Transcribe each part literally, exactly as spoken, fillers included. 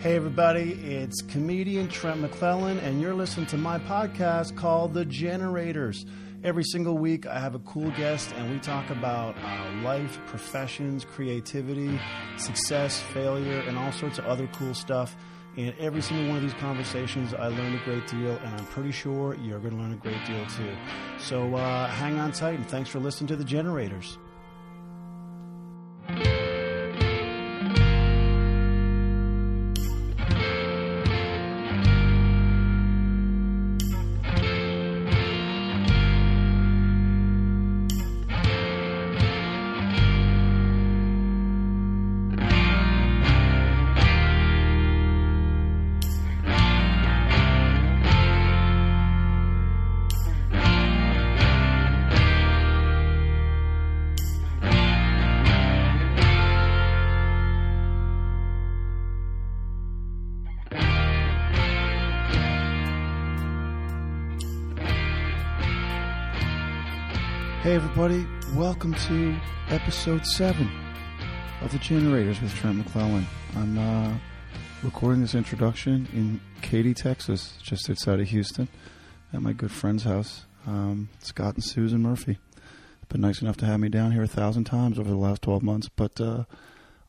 Hey everybody, it's comedian Trent McClellan, and you're listening to my podcast called The Generators. Every single week I have a cool guest and we talk about uh, life, professions, creativity, success, failure, and all sorts of other cool stuff. In every single one of these conversations, I learned a great deal, and I'm pretty sure you're going to learn a great deal too. So uh, hang on tight, and thanks for listening to The Generators. Hey everybody, welcome to episode seven of The Generators with Trent McClellan. I'm uh, recording this introduction in Katy, Texas, just outside of Houston, at my good friend's house, um, Scott and Susan Murphy. They've been nice enough to have me down here a thousand times over the last twelve months, but uh,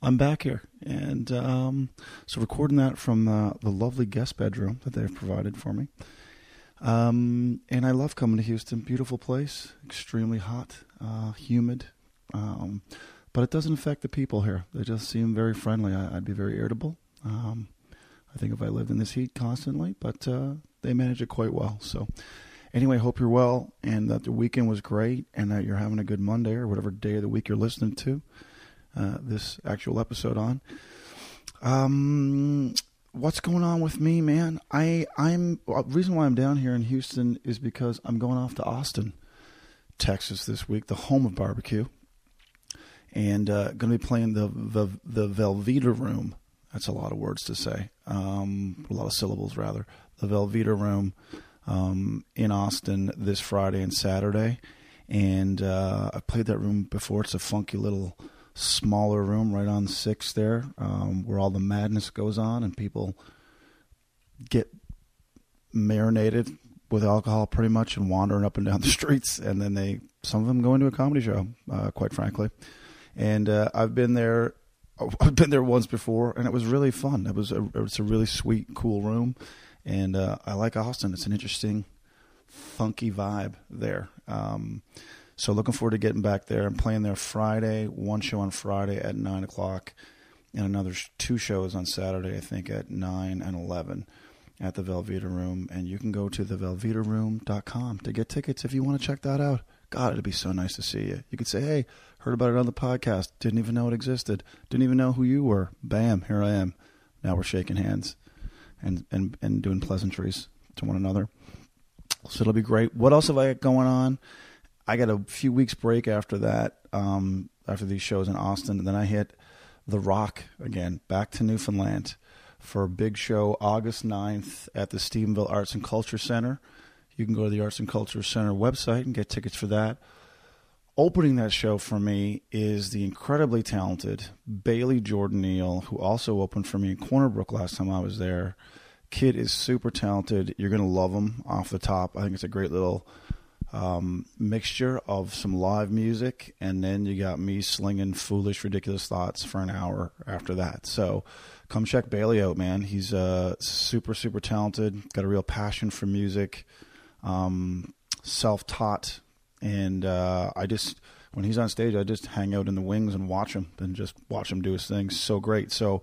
I'm back here. And um, so recording that from uh, the lovely guest bedroom that they've provided for me. Um, and I love coming to Houston. Beautiful place, extremely hot, uh, humid, um, but it doesn't affect the people here. They just seem very friendly. I, I'd be very irritable. Um, I think if I lived in this heat constantly, but, uh, they manage it quite well. So anyway, hope you're well and that the weekend was great and that you're having a good Monday or whatever day of the week you're listening to, uh, this actual episode on. Um, What's going on with me, man? I, I'm well, the reason why I'm down here in Houston is because I'm going off to Austin, Texas this week, the home of barbecue, and uh, going to be playing the, the the Velveeta Room. That's a lot of words to say, um, a lot of syllables rather. The Velveeta Room um, in Austin this Friday and Saturday, and uh, I played that room before. It's a funky little smaller room right on six there, um, where all the madness goes on and people get marinated with alcohol pretty much and wandering up and down the streets. And then they, some of them go into a comedy show, uh, quite frankly. And, uh, I've been there, I've been there once before and it was really fun. It was a, it's a really sweet, cool room. And, uh, I like Austin. It's an interesting, funky vibe there. Um, So looking forward to getting back there. I'm playing there Friday, one show on Friday at nine o'clock, and another two shows on Saturday, I think, at nine and eleven at the Velveeta Room. And you can go to the velveeta room dot com to get tickets if you want to check that out. God, it'd be so nice to see you. You could say, hey, heard about it on the podcast, didn't even know it existed, didn't even know who you were. Bam, here I am. Now we're shaking hands and, and, and doing pleasantries to one another. So it'll be great. What else have I got going on? I got a few weeks break after that, um, after these shows in Austin. And then I hit the rock again, back to Newfoundland for a big show August ninth at the Stephenville Arts and Culture Center. You can go to the Arts and Culture Center website and get tickets for that. Opening that show for me is the incredibly talented Bailey Jordan Neal, who also opened for me in Corner Brook last time I was there. Kid is super talented. You're going to love him off the top. I think it's a great little um mixture of some live music, and then you got me slinging foolish, ridiculous thoughts for an hour after that. So come check Bailey out, man. He's uh super super talented, got a real passion for music, um self-taught, and uh I just, when he's on stage, I just hang out in the wings and watch him and just watch him do his thing. So great. So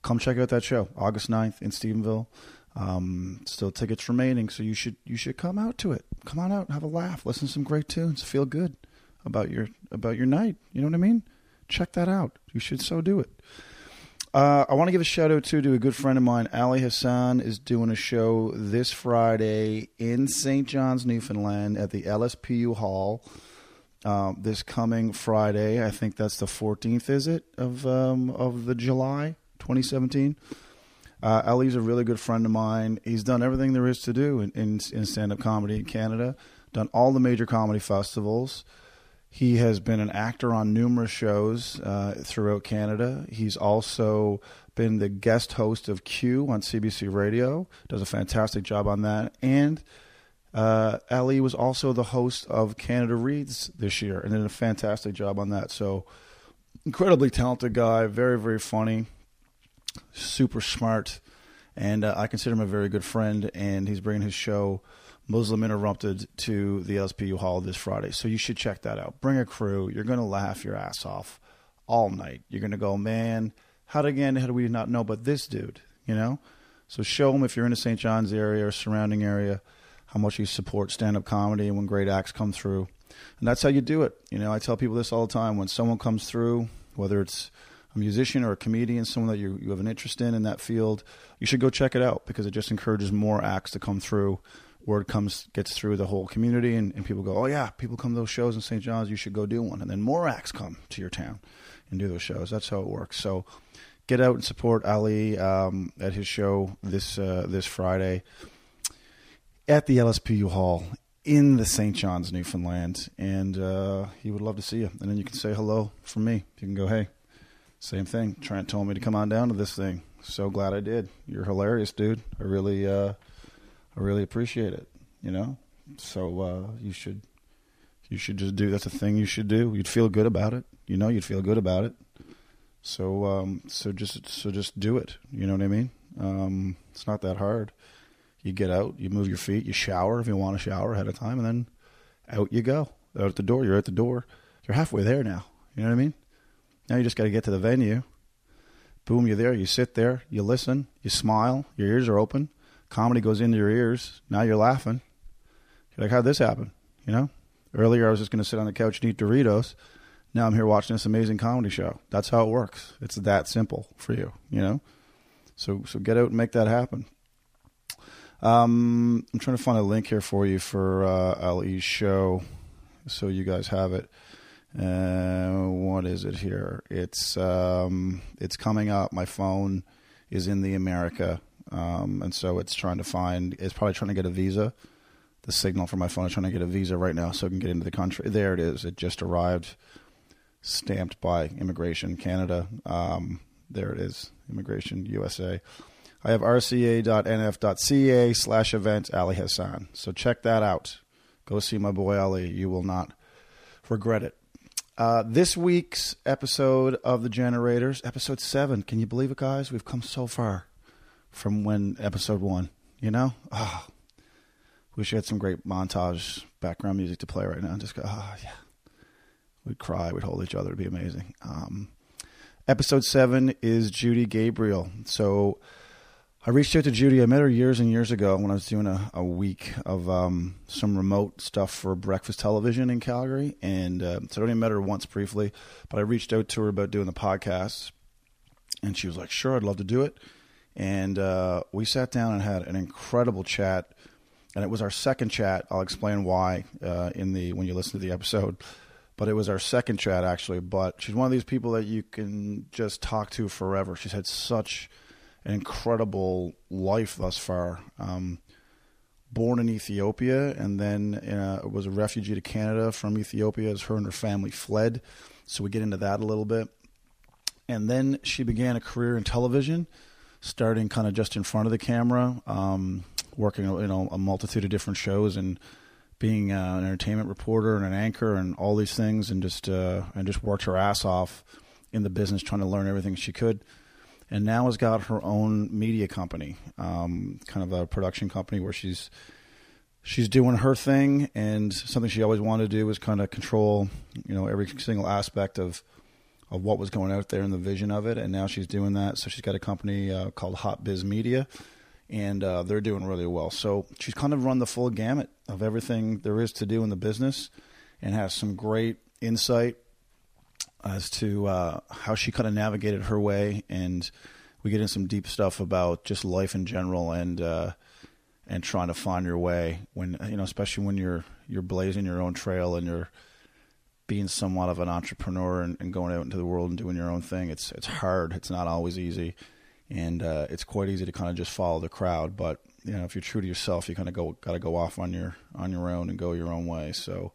come check out that show August ninth in Stephenville. Um, still tickets remaining. So you should, you should come out to it. Come on out and have a laugh, listen to some great tunes, feel good about your, about your night. You know what I mean? Check that out. You should so do it. Uh, I want to give a shout out too, to a good friend of mine. Ali Hassan is doing a show this Friday in Saint John's, Newfoundland at the L S P U Hall, um, this coming Friday. I think that's the fourteenth, is it, of, um, of the July, twenty seventeen. Uh, Ali's a really good friend of mine. He's done everything there is to do in, in, in stand-up comedy in Canada, done all the major comedy festivals. He has been an actor on numerous shows uh, throughout Canada. He's also been the guest host of Q on C B C Radio. Does a fantastic job on that. And uh, Ali was also the host of Canada Reads this year and did a fantastic job on that. So incredibly talented guy, very, very funny, super smart. And uh, I consider him a very good friend, and he's bringing his show Muslim Interrupted to the L S P U Hall this Friday. So you should check that out. Bring a crew. You're going to laugh your ass off all night. You're going to go, man, how again, how do we not know about this dude, you know? So show him, if you're in the Saint John's area or surrounding area, how much you support stand-up comedy and when great acts come through. And that's how you do it. You know, I tell people this all the time. When someone comes through, whether it's a musician or a comedian, someone that you, you have an interest in in that field, you should go check it out because it just encourages more acts to come through. Word comes gets through the whole community, and, and people go, oh, yeah, people come to those shows in Saint John's. You should go do one. And then more acts come to your town and do those shows. That's how it works. So get out and support Ali um, at his show this uh, this Friday at the L S P U Hall in the Saint John's, Newfoundland. And uh, he would love to see you. And then you can say hello from me. You can go, hey, same thing. Trent told me to come on down to this thing. So glad I did. You're hilarious, dude. I really... Uh, I really appreciate it, you know? So uh, you should you should just do, that's a thing you should do. You'd feel good about it. You know, you'd feel good about it. So um, so just so just do it, you know what I mean? Um, it's not that hard. You get out, you move your feet, you shower if you want to shower ahead of time, and then out you go. Out at the door, you're at the door. You're halfway there now, you know what I mean? Now you just got to get to the venue. Boom, you're there, you sit there, you listen, you smile, your ears are open. Comedy goes into your ears. Now you're laughing. You're like, how'd this happen? You know, earlier I was just going to sit on the couch and eat Doritos. Now I'm here watching this amazing comedy show. That's how it works. It's that simple for you, you know? So, so get out and make that happen. Um, I'm trying to find a link here for you for, uh, Ali's show. So you guys have it. Uh, what is it here? It's, um, it's coming up. My phone is in the America. Um, and so it's trying to find, it's probably trying to get a visa. The signal for my phone is trying to get a visa right now so I can get into the country. There it is. It just arrived, stamped by Immigration Canada. Um, there it is, Immigration U S A. I have rca.nf.ca slash event Ali Hassan. So check that out. Go see my boy Ali. You will not regret it. Uh, this week's episode of The Generators, episode seven. Can you believe it, guys? We've come so far from when episode one, you know, oh, wish I had some great montage background music to play right now. Just go, oh yeah, we'd cry, we'd hold each other, it'd be amazing. Um, episode seven is Judy Gabriel. So I reached out to Judy. I met her years and years ago when I was doing a, a week of um, some remote stuff for Breakfast Television in Calgary, and uh, so I only met her once briefly, but I reached out to her about doing the podcast, and she was like, "Sure, I'd love to do it." And uh, we sat down and had an incredible chat, and it was our second chat. I'll explain why uh, in the when you listen to the episode, but it was our second chat actually. But she's one of these people that you can just talk to forever. She's had such an incredible life thus far. Um, born in Ethiopia, and then uh, was a refugee to Canada from Ethiopia as her and her family fled. So we get into that a little bit, and then she began a career in television, starting kind of just in front of the camera, um, working, you know, a multitude of different shows and being uh, an entertainment reporter and an anchor and all these things, and just uh, and just worked her ass off in the business, trying to learn everything she could. And now has got her own media company, um, kind of a production company where she's she's doing her thing. And something she always wanted to do was kind of control, you know, every single aspect of of what was going out there and the vision of it. And now she's doing that. So she's got a company uh, called Hot Biz Media, and uh, they're doing really well. So she's kind of run the full gamut of everything there is to do in the business, and has some great insight as to uh, how she kind of navigated her way. And we get into some deep stuff about just life in general, and, uh, and trying to find your way when, you know, especially when you're, you're blazing your own trail and you're being somewhat of an entrepreneur and, and going out into the world and doing your own thing. It's, it's hard. It's not always easy. And, uh, it's quite easy to kind of just follow the crowd. But, you know, if you're true to yourself, you kind of go, got to go off on your, on your own and go your own way. So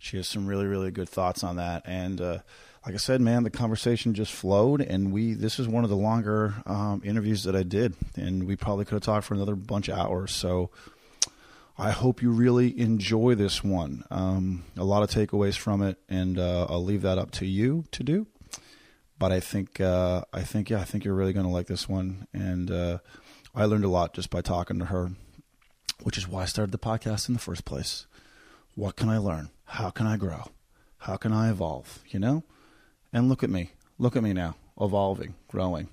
she has some really, really good thoughts on that. And uh, like I said, man, the conversation just flowed, and we this is one of the longer um, interviews that I did, and we probably could have talked for another bunch of hours. So I hope you really enjoy this one. Um, a lot of takeaways from it, and uh, I'll leave that up to you to do. But I think, uh, I think, yeah, I think you're really going to like this one. And uh, I learned a lot just by talking to her, which is why I started the podcast in the first place. What can I learn? How can I grow? How can I evolve? You know? And look at me. Look at me now. Evolving, growing.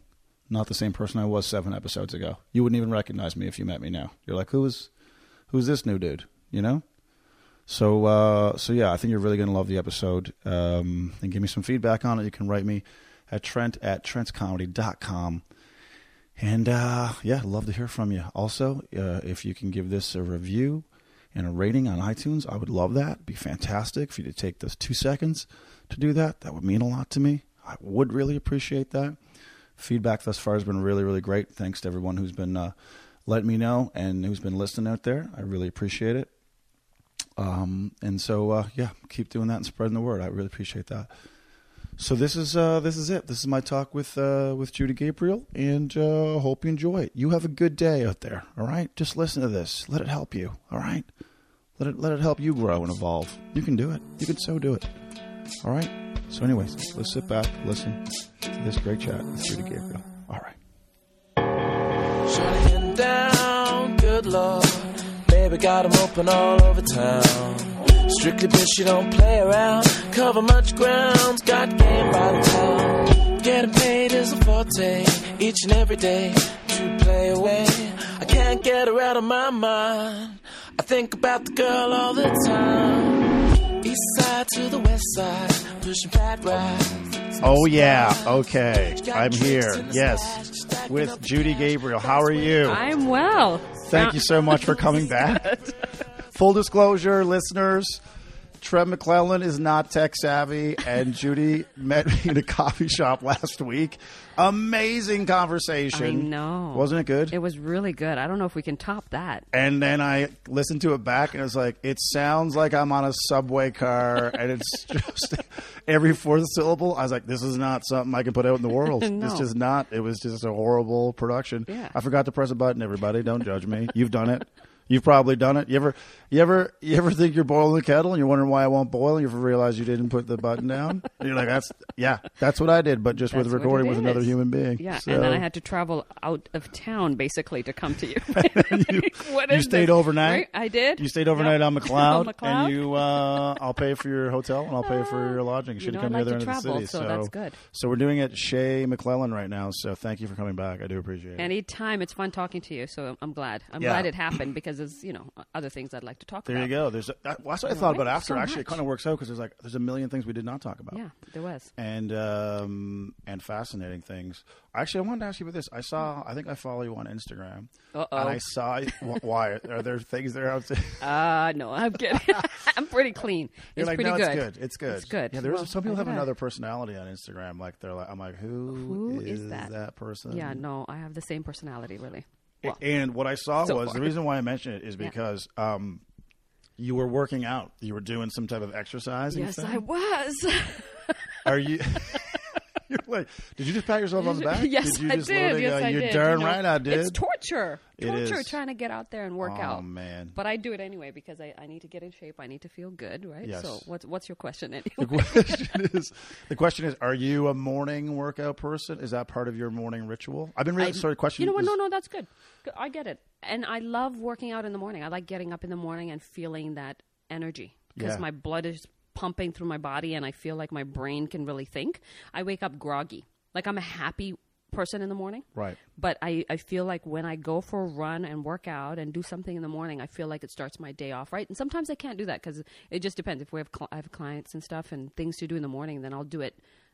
Not the same person I was seven episodes ago. You wouldn't even recognize me if you met me now. You're like, who is, who's this new dude? You know? So, uh, so yeah, I think you're really going to love the episode. Um, and give me some feedback on it. You can write me at Trent at trents comedy dot com. And, uh, yeah, love to hear from you. Also, uh, if you can give this a review and a rating on iTunes, I would love that. It'd be fantastic for you to take those two seconds to do that. That would mean a lot to me. I would really appreciate that. Feedback thus far has been really, really great. Thanks to everyone who's been uh, letting me know and who's been listening out there. I really appreciate it. Um, and so, uh, yeah, keep doing that and spreading the word. I really appreciate that. So this is uh, this is it. This is my talk with uh, with Judy Gabriel, and uh, hope you enjoy it. You have a good day out there, all right? Just listen to this. Let it help you, all right? Let it let it help you grow and evolve. You can do it. You can so do it, all right? So anyways, let's sit back, listen to this great chat with Judy Gabriel. All right. Shutting down, good Lord. Baby got them open all over town. Strictly bitch, she don't play around. Cover much ground, got game by the town. Getting paid is a forte, each and every day to play away. I can't get her out of my mind. I think about the girl all the time. East side to the west side, pushing bad rides. Oh yeah, okay, I'm here, yes, with Judy Gabriel. How are you? I'm well. Thank you so much for coming back. Full disclosure, listeners, Trent McClellan is not tech savvy, and Judy met me in a coffee shop last week. Amazing conversation. I know. Wasn't it good? It was really good. I don't know if we can top that. And then I listened to it back, and it was like, it sounds like I'm on a subway car, and it's just every fourth syllable. I was like, this is not something I can put out in the world. No. It's just not. It was just a horrible production. Yeah. I forgot to press a button, everybody. Don't judge me. You've done it. You've probably done it. You ever, you ever, you ever think you're boiling the kettle and you're wondering why it won't boil? And you realize you didn't put the button down. And you're like, that's yeah, that's what I did, but just that's with recording with another human being. Yeah, so. And then I had to travel out of town basically to come to you. you what is you stayed this? overnight. Right? I did. You stayed overnight yep. on McLeod, on McLeod, and you. Uh, I'll pay for your hotel and I'll pay for your lodging. You should have come like the other end travel, of the city. So, so that's good. So we're doing it, Shea McClellan, right now. So thank you for coming back. I do appreciate it. Anytime, it's fun talking to you. So I'm glad. I'm yeah. glad it happened because. There's, you know, other things I'd like to talk there about. There you go. There's a, that's what I thought right? about after. So Actually, much. It kind of works out because there's like there's a million things we did not talk about. Yeah, there was. And um, and fascinating things. Actually, I wanted to ask you about this. I saw. I think I follow you on Instagram. Uh oh. And I saw. Why are there things there? Out there? Uh no, I'm kidding. I'm pretty clean. You're it's like, pretty no, good. It's good. It's good. It's good. Yeah, there's well, some people have another personality on Instagram. Like they're like, I'm like, who, who is, is that? that person? Yeah, no, I have the same personality, really. Well, and what I saw so was far. The reason why I mentioned it is because yeah. um, you were working out. You were doing some type of exercise. Yes, thing? I was. Are you? You're like, did you just pat yourself did on the back? You, yes, did you just I did. Yes, go, I you're did. Darn you know, right, I did. It's torture. Torture it is. Trying to get out there and work oh, out. Oh man! But I do it anyway because I, I need to get in shape. I need to feel good, right? Yes. So what's what's your question anyway? The question is, the question is, are you a morning workout person? Is that part of your morning ritual? I've been really I, sorry. Question. You know what? Is, no, no, that's good. I get it, and I love working out in the morning. I like getting up in the morning and feeling that energy because yeah. my blood is pumping through my body and I feel like my brain can really think. I wake up groggy. Like I'm a happy person in the morning. Right. But I, I feel like when I go for a run and work out and do something in the morning, I feel like it starts my day off right. And sometimes I can't do that because it just depends. If we have cl- I have clients and stuff and things to do in the morning, then I'll do it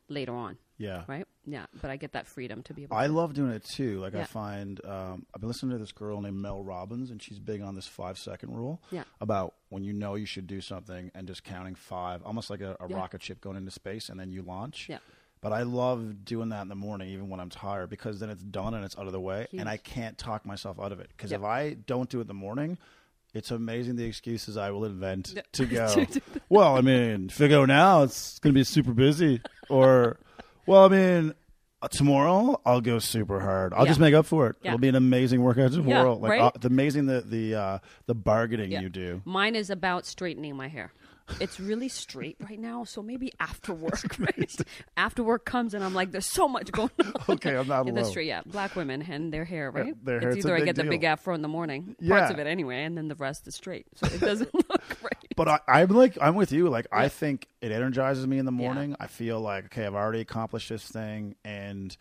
later on. Yeah. Right? Yeah. But I get that freedom to be able to. I love doing it too. Like yeah. I find, um, I've been listening to this girl named Mel Robbins, and she's big on this five second rule yeah. about when you know you should do something and just counting five, almost like a, a yeah. rocket ship going into space and then you launch. Yeah. But I love doing that in the morning, even when I'm tired, because then it's done and it's out of the way. Huge. And I can't talk myself out of it. Because yep. if I don't do it in the morning, It's amazing the excuses I will invent to go. Well, I mean, if I go now, it's going to be super busy. Or, well, I mean, tomorrow I'll go super hard. I'll yeah. just make up for it. Yeah. It'll be an amazing workout tomorrow. Yeah, like, right? uh, it's amazing the the uh, the bargaining yeah. you do. Mine is about straightening my hair. It's really straight right now, so maybe after work, right? After work comes and I'm like, there's so much going on. Okay, I'm not in alone. The street, yeah. Black women and their hair, right? Yeah, their hair, it's, it's either I get deal. The big afro in the morning, yeah. parts of it anyway, and then the rest is straight. So it doesn't look right. But I, I'm like, I'm with you. Like, yeah. I think it energizes me in the morning. Yeah. I feel like, okay, I've already accomplished this thing, and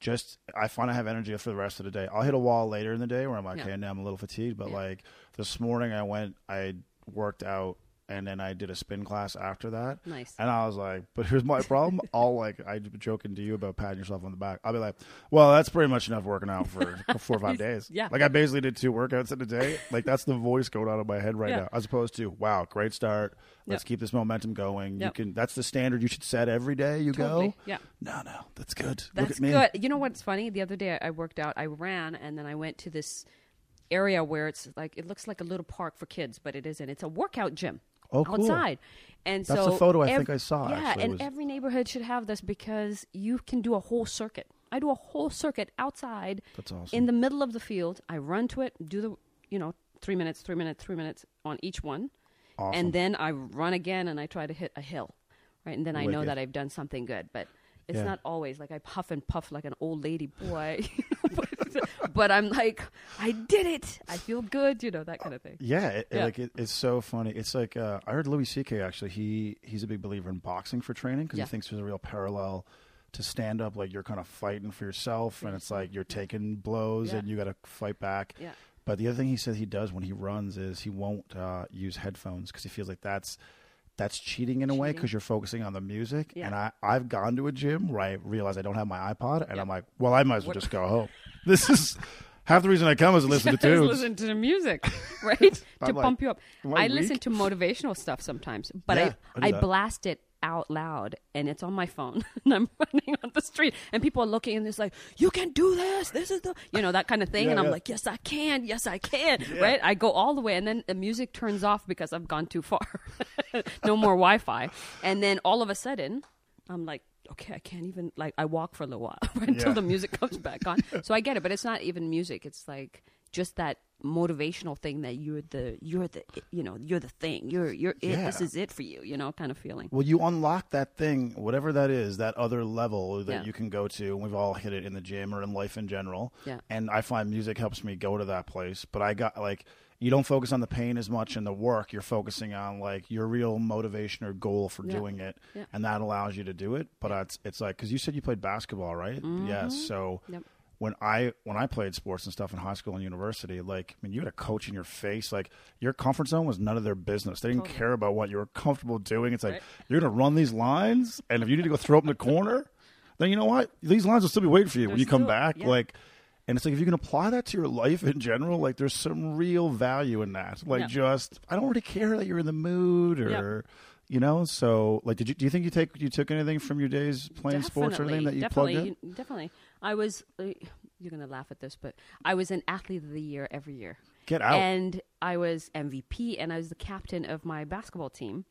just I find I have energy for the rest of the day. I'll hit a wall later in the day where I'm like, yeah. okay, now I'm a little fatigued. But yeah. like this morning, I went, I worked out. And then I did a spin class after that. Nice. And I was like, but here's my problem. I'll like, I'm joking to you about patting yourself on the back. I'll be like, well, that's pretty much enough working out for four or five days. Yeah. Like I basically did two workouts in a day. Like that's the voice going out of my head right yeah. now. As opposed to, wow, great start. Let's yep. keep this momentum going. Yep. You can. That's the standard you should set every day you totally. Go. Yeah. No, no, that's good. That's Look at me. Good. You know what's funny? The other day I worked out, I ran, and then I went to this area where it's like, it looks like a little park for kids, but it isn't. It's a workout gym. Oh, cool. Outside. And that's so a photo I every, think I saw. Yeah, actually. And was... every neighborhood should have this because you can do a whole circuit. I do a whole circuit outside. That's awesome. In the middle of the field. I run to it, do the, you know, three minutes, three minutes, three minutes on each one. Awesome. And then I run again and I try to hit a hill, right? And then Wicked. I know that I've done something good, but it's yeah. not always like I puff and puff like an old lady boy. But I'm like, I did it. I feel good, you know, that kind of thing. Uh, yeah, it, yeah. It, like it, it's so funny. It's like uh, I heard Louis C K actually. He he's a big believer in boxing for training because yeah. he thinks there's a real parallel to stand up. Like you're kind of fighting for yourself, and it's like you're taking blows yeah. and you got to fight back. Yeah. But the other thing he says he does when he runs is he won't uh, use headphones because he feels like that's. That's cheating in a cheating. way because you're focusing on the music. Yeah. And I, I've gone to a gym where I realize I don't have my iPod. And yeah. I'm like, well, I might as well just go home. This is half the reason I come is to listen just to tunes. Listen to the music, right? to like, pump you up. I, I listen to motivational stuff sometimes. But yeah, I, I, I blast it out loud. And it's on my phone. And I'm running on the street. And people are looking and it's like, you can do this. This is the, you know, that kind of thing. Yeah, and I'm yeah. like, yes, I can. Yes, I can. Yeah. Right? I go all the way. And then the music turns off because I've gone too far. No more Wi-Fi. And then all of a sudden, I'm like, okay, I can't even, like, I walk for a little while right, until yeah. the music comes back on. So I get it, but it's not even music. It's like just that motivational thing that you're the, you're the, you know, you're the thing. You're, you're it. Yeah. This is it for you, you know, kind of feeling. Well, you unlock that thing, whatever that is, that other level that yeah. you can go to. And we've all hit it in the gym or in life in general. Yeah. And I find music helps me go to that place. But I got, like... You don't focus on the pain as much in the work. You're focusing on like your real motivation or goal for yeah. doing it. Yeah. And that allows you to do it. But yeah. it's, it's like, cause you said you played basketball, right? Mm-hmm. Yeah. So yep. when I, when I played sports and stuff in high school and university, like, I mean, you had a coach in your face, like your comfort zone was none of their business. They didn't totally. care about what you were comfortable doing. It's like, right. you're going to run these lines. And if you need to go throw up in the corner, then you know what? These lines will still be waiting for you They're when you still, come back. Yeah. Like, And it's like, if you can apply that to your life in general, like there's some real value in that. Like yeah. just, I don't really care that you're in the mood or, yeah. you know, so like, did you, do you think you take, you took anything from your days playing definitely, sports or anything that you plugged in? Definitely. I was, uh, you're going to laugh at this, but I was an athlete of the year every year. Get out. And I was M V P and I was the captain of my basketball team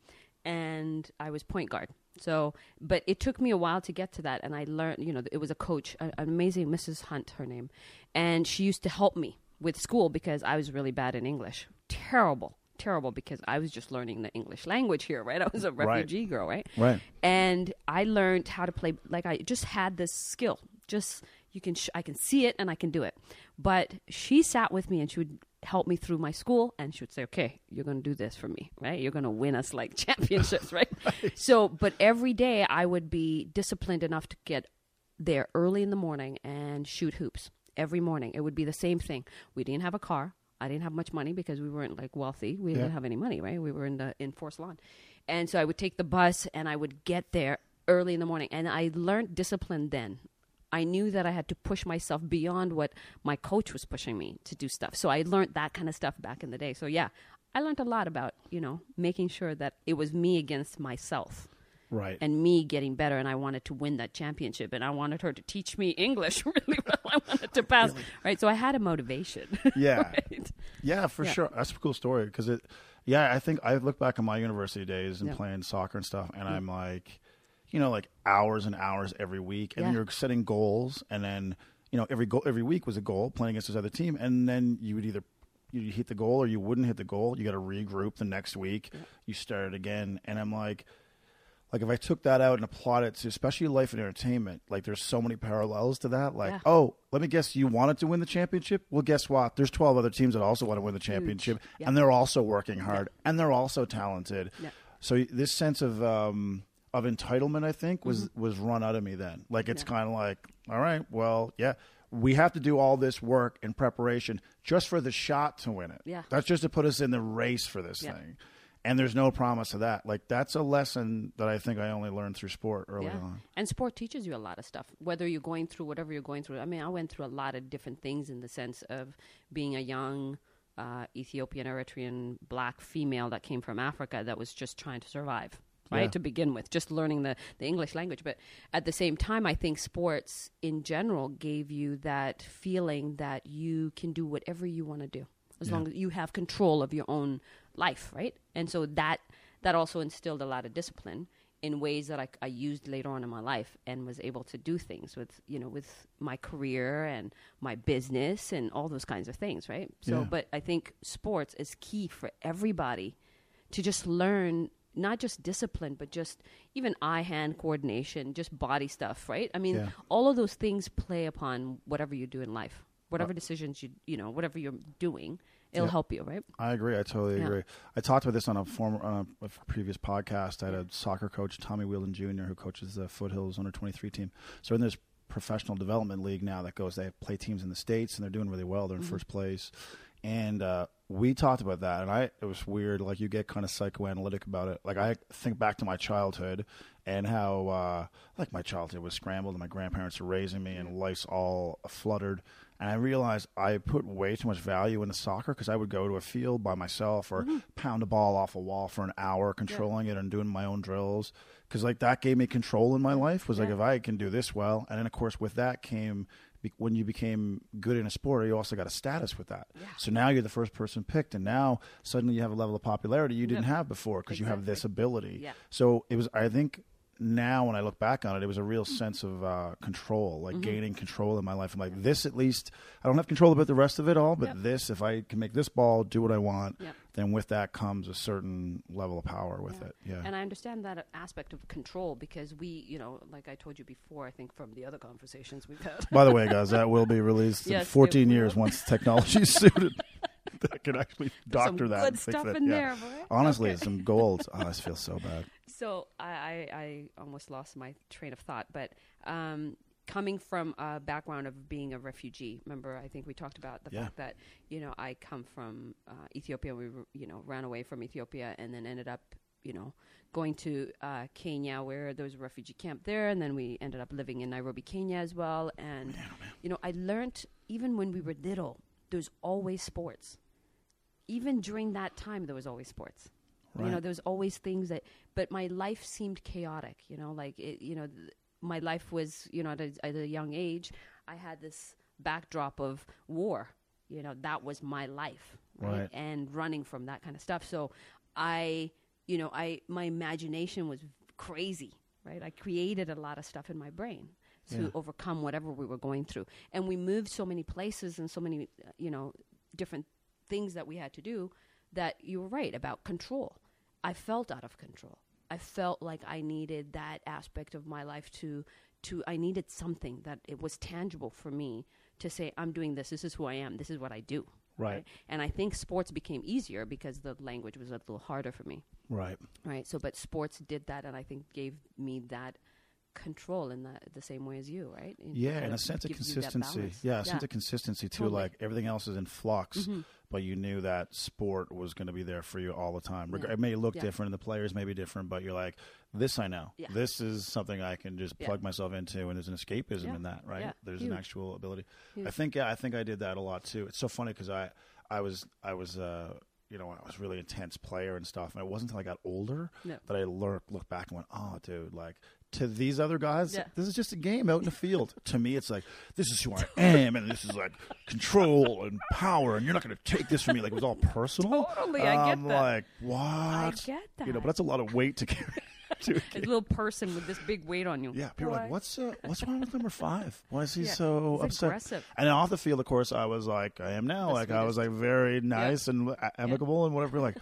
and I was point guard. So, but it took me a while to get to that. And I learned, you know, it was a coach, an amazing Missus Hunt, her name. And she used to help me with school because I was really bad in English. Terrible, terrible because I was just learning the English language here, right? I was a refugee right. girl, right? Right. And I learned how to play, like I just had this skill. Just, you can, sh- I can see it and I can do it. But she sat with me and she would help me through my school and she would say, okay, you're going to do this for me, right? You're going to win us like championships, right? right? So, but every day I would be disciplined enough to get there early in the morning and shoot hoops every morning. It would be the same thing. We didn't have a car. I didn't have much money because we weren't like wealthy. We yeah. didn't have any money, right? We were in the, in Fort Lawn. And so I would take the bus and I would get there early in the morning and I learned discipline then. I knew that I had to push myself beyond what my coach was pushing me to do stuff. So I learned that kind of stuff back in the day. So yeah, I learned a lot about, you know, making sure that it was me against myself. Right. And me getting better. And I wanted to win that championship. And I wanted her to teach me English really well. I wanted to pass. Really? Right. So I had a motivation. Yeah. right? Yeah, for yeah. sure. That's a cool story because it. Yeah, I think I look back on my university days and yeah. playing soccer and stuff, and yeah. I'm like, you know, like hours and hours every week, and yeah. you're setting goals, and then you know every goal every week was a goal playing against this other team, and then you would either you hit the goal or you wouldn't hit the goal. You got to regroup the next week. Yeah. You start it again, and I'm like. Like if I took that out and applied it to especially life and entertainment, like there's so many parallels to that. Like, yeah. oh, let me guess, you wanted to win the championship? Well, guess what? There's twelve other teams that also want to win the championship, yeah. and they're also working hard, yeah. and they're also talented. Yeah. So this sense of um, of entitlement, I think, was mm-hmm. was run out of me then. Like it's yeah. kind of like, all right, well, yeah, we have to do all this work in preparation just for the shot to win it. Yeah, that's just to put us in the race for this yeah. thing. And there's no promise of that. Like, that's a lesson that I think I only learned through sport early yeah. on. And sport teaches you a lot of stuff, whether you're going through whatever you're going through. I mean, I went through a lot of different things in the sense of being a young uh, Ethiopian, Eritrean, black female that came from Africa that was just trying to survive, right, yeah. to begin with, just learning the, the English language. But at the same time, I think sports in general gave you that feeling that you can do whatever you want to do. As yeah. long as you have control of your own life, right? And so that that also instilled a lot of discipline in ways that I, I used later on in my life and was able to do things with, you know, with my career and my business and all those kinds of things, right? So, yeah. but I think sports is key for everybody to just learn not just discipline, but just even eye-hand coordination, just body stuff, right? I mean, yeah. all of those things play upon whatever you do in life. Whatever decisions you, you know, whatever you're doing, it'll yeah. help you, right? I agree. I totally yeah. agree. I talked about this on a former, on a, a previous podcast. I had a soccer coach, Tommy Whelan Junior, who coaches the Foothills under twenty-three team. So in this professional development league now that goes, they play teams in the States, and they're doing really well. They're in mm-hmm. first place. And uh, we talked about that, and I it was weird. Like, you get kind of psychoanalytic about it. Like, I think back to my childhood and how, uh, like, my childhood was scrambled, and my grandparents were raising me, and life's all fluttered. And I realized I put way too much value into soccer because I would go to a field by myself or mm-hmm. pound a ball off a wall for an hour, controlling yeah. it and doing my own drills. Because, like, that gave me control in my life. Was yeah. like, if I can do this well. And then, of course, with that came be- when you became good in a sport, you also got a status with that. Yeah. So now you're the first person picked. And now suddenly you have a level of popularity you didn't yeah. have before because exactly. you have this ability. Yeah. So it was, I think... Now, when I look back on it, it was a real sense of uh, control, like mm-hmm. gaining control in my life. I'm like, this at least, I don't have control about the rest of it all, but yep. this, if I can make this ball do what I want, yep. then with that comes a certain level of power with yeah. it. Yeah. And I understand that aspect of control because we, you know, like I told you before, I think from the other conversations we've had. By the way, guys, that will be released yes, in fourteen years once technology is suited. I can actually doctor some that. Good and stuff that. In yeah. there, right? Honestly, okay. some gold. Oh, this feels so bad. So I, I, I almost lost my train of thought, but um, coming from a background of being a refugee, remember, I think we talked about the yeah. fact that, you know, I come from uh, Ethiopia. We, you know, ran away from Ethiopia and then ended up, you know, going to uh, Kenya where there was a refugee camp there. And then we ended up living in Nairobi, Kenya as well. And, man, oh man. you know, I learned even when we were little, there's always sports. Even during that time, there was always sports. Right. You know, there was always things that, but my life seemed chaotic, you know, like, it, you know, th- my life was, you know, at a, at a young age, I had this backdrop of war, you know, that was my life, right? right? And running from that kind of stuff. So I, you know, I, my imagination was crazy, right? I created a lot of stuff in my brain to yeah. overcome whatever we were going through. And we moved so many places and so many, uh, you know, different things that we had to do that you were right about control. I felt out of control. I felt like I needed that aspect of my life to, to I needed something that it was tangible for me to say, I'm doing this, this is who I am, this is what I do. Right. right? And I think sports became easier because the language was a little harder for me. Right. Right. So, but sports did that and I think gave me that control in the, the same way as you, right? In yeah, and a sense of consistency. Yeah, a yeah. sense of consistency too, totally. Like everything else is in flux. Mm-hmm. But you knew that sport was going to be there for you all the time. Yeah. It may look yeah. different, and the players may be different, but you're like, this I know. Yeah. This is something I can just plug yeah. myself into, and there's an escapism yeah. in that, right? Yeah. There's Huge. An actual ability. Huge. I think yeah, I think I did that a lot too. It's so funny because I, I was I was uh, you know I was a really intense player and stuff, and it wasn't until I got older no. that I looked looked back and went, oh, dude, like to these other guys, yeah. this is just a game out in the field. To me, it's like, this is who I am, and this is like control and power, and you're not going to take this from me. Like, it was all personal. Totally, I um, get that. I'm like, what? I get that. You know, but that's a lot of weight to carry. To a little person with this big weight on you. Yeah, people what? are like, what's uh, what's wrong with number five? Why is he yeah, so upset? Aggressive. And off the field, of course, I was like, I am now. The like, sweetest. I was like very nice yeah. and amicable yeah. and whatever. Like,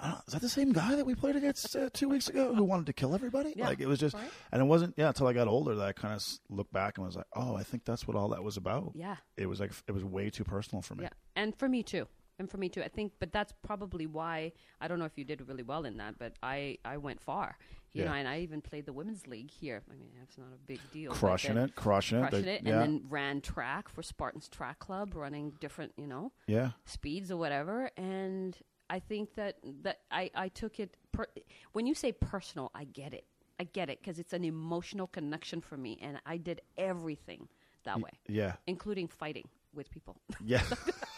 Uh, is that the same guy that we played against uh, two weeks ago who wanted to kill everybody? Yeah. Like, it was just, right? and it wasn't, yeah, until I got older that I kind of looked back and was like, oh, I think that's what all that was about. Yeah. It was like, it was way too personal for me. Yeah. And for me too. And for me too. I think, but that's probably why, I don't know if you did really well in that, but I, I went far. You yeah. know, and I even played the women's league here. I mean, that's not a big deal. Crushing it, crushing it. Crushing they, it, and yeah. then ran track for Spartans Track Club, running different, you know, yeah. speeds or whatever. And I think that, that I, I took it, per, when you say personal, I get it. I get it because it's an emotional connection for me, and I did everything that y- way. Yeah. Including fighting with people. Yeah.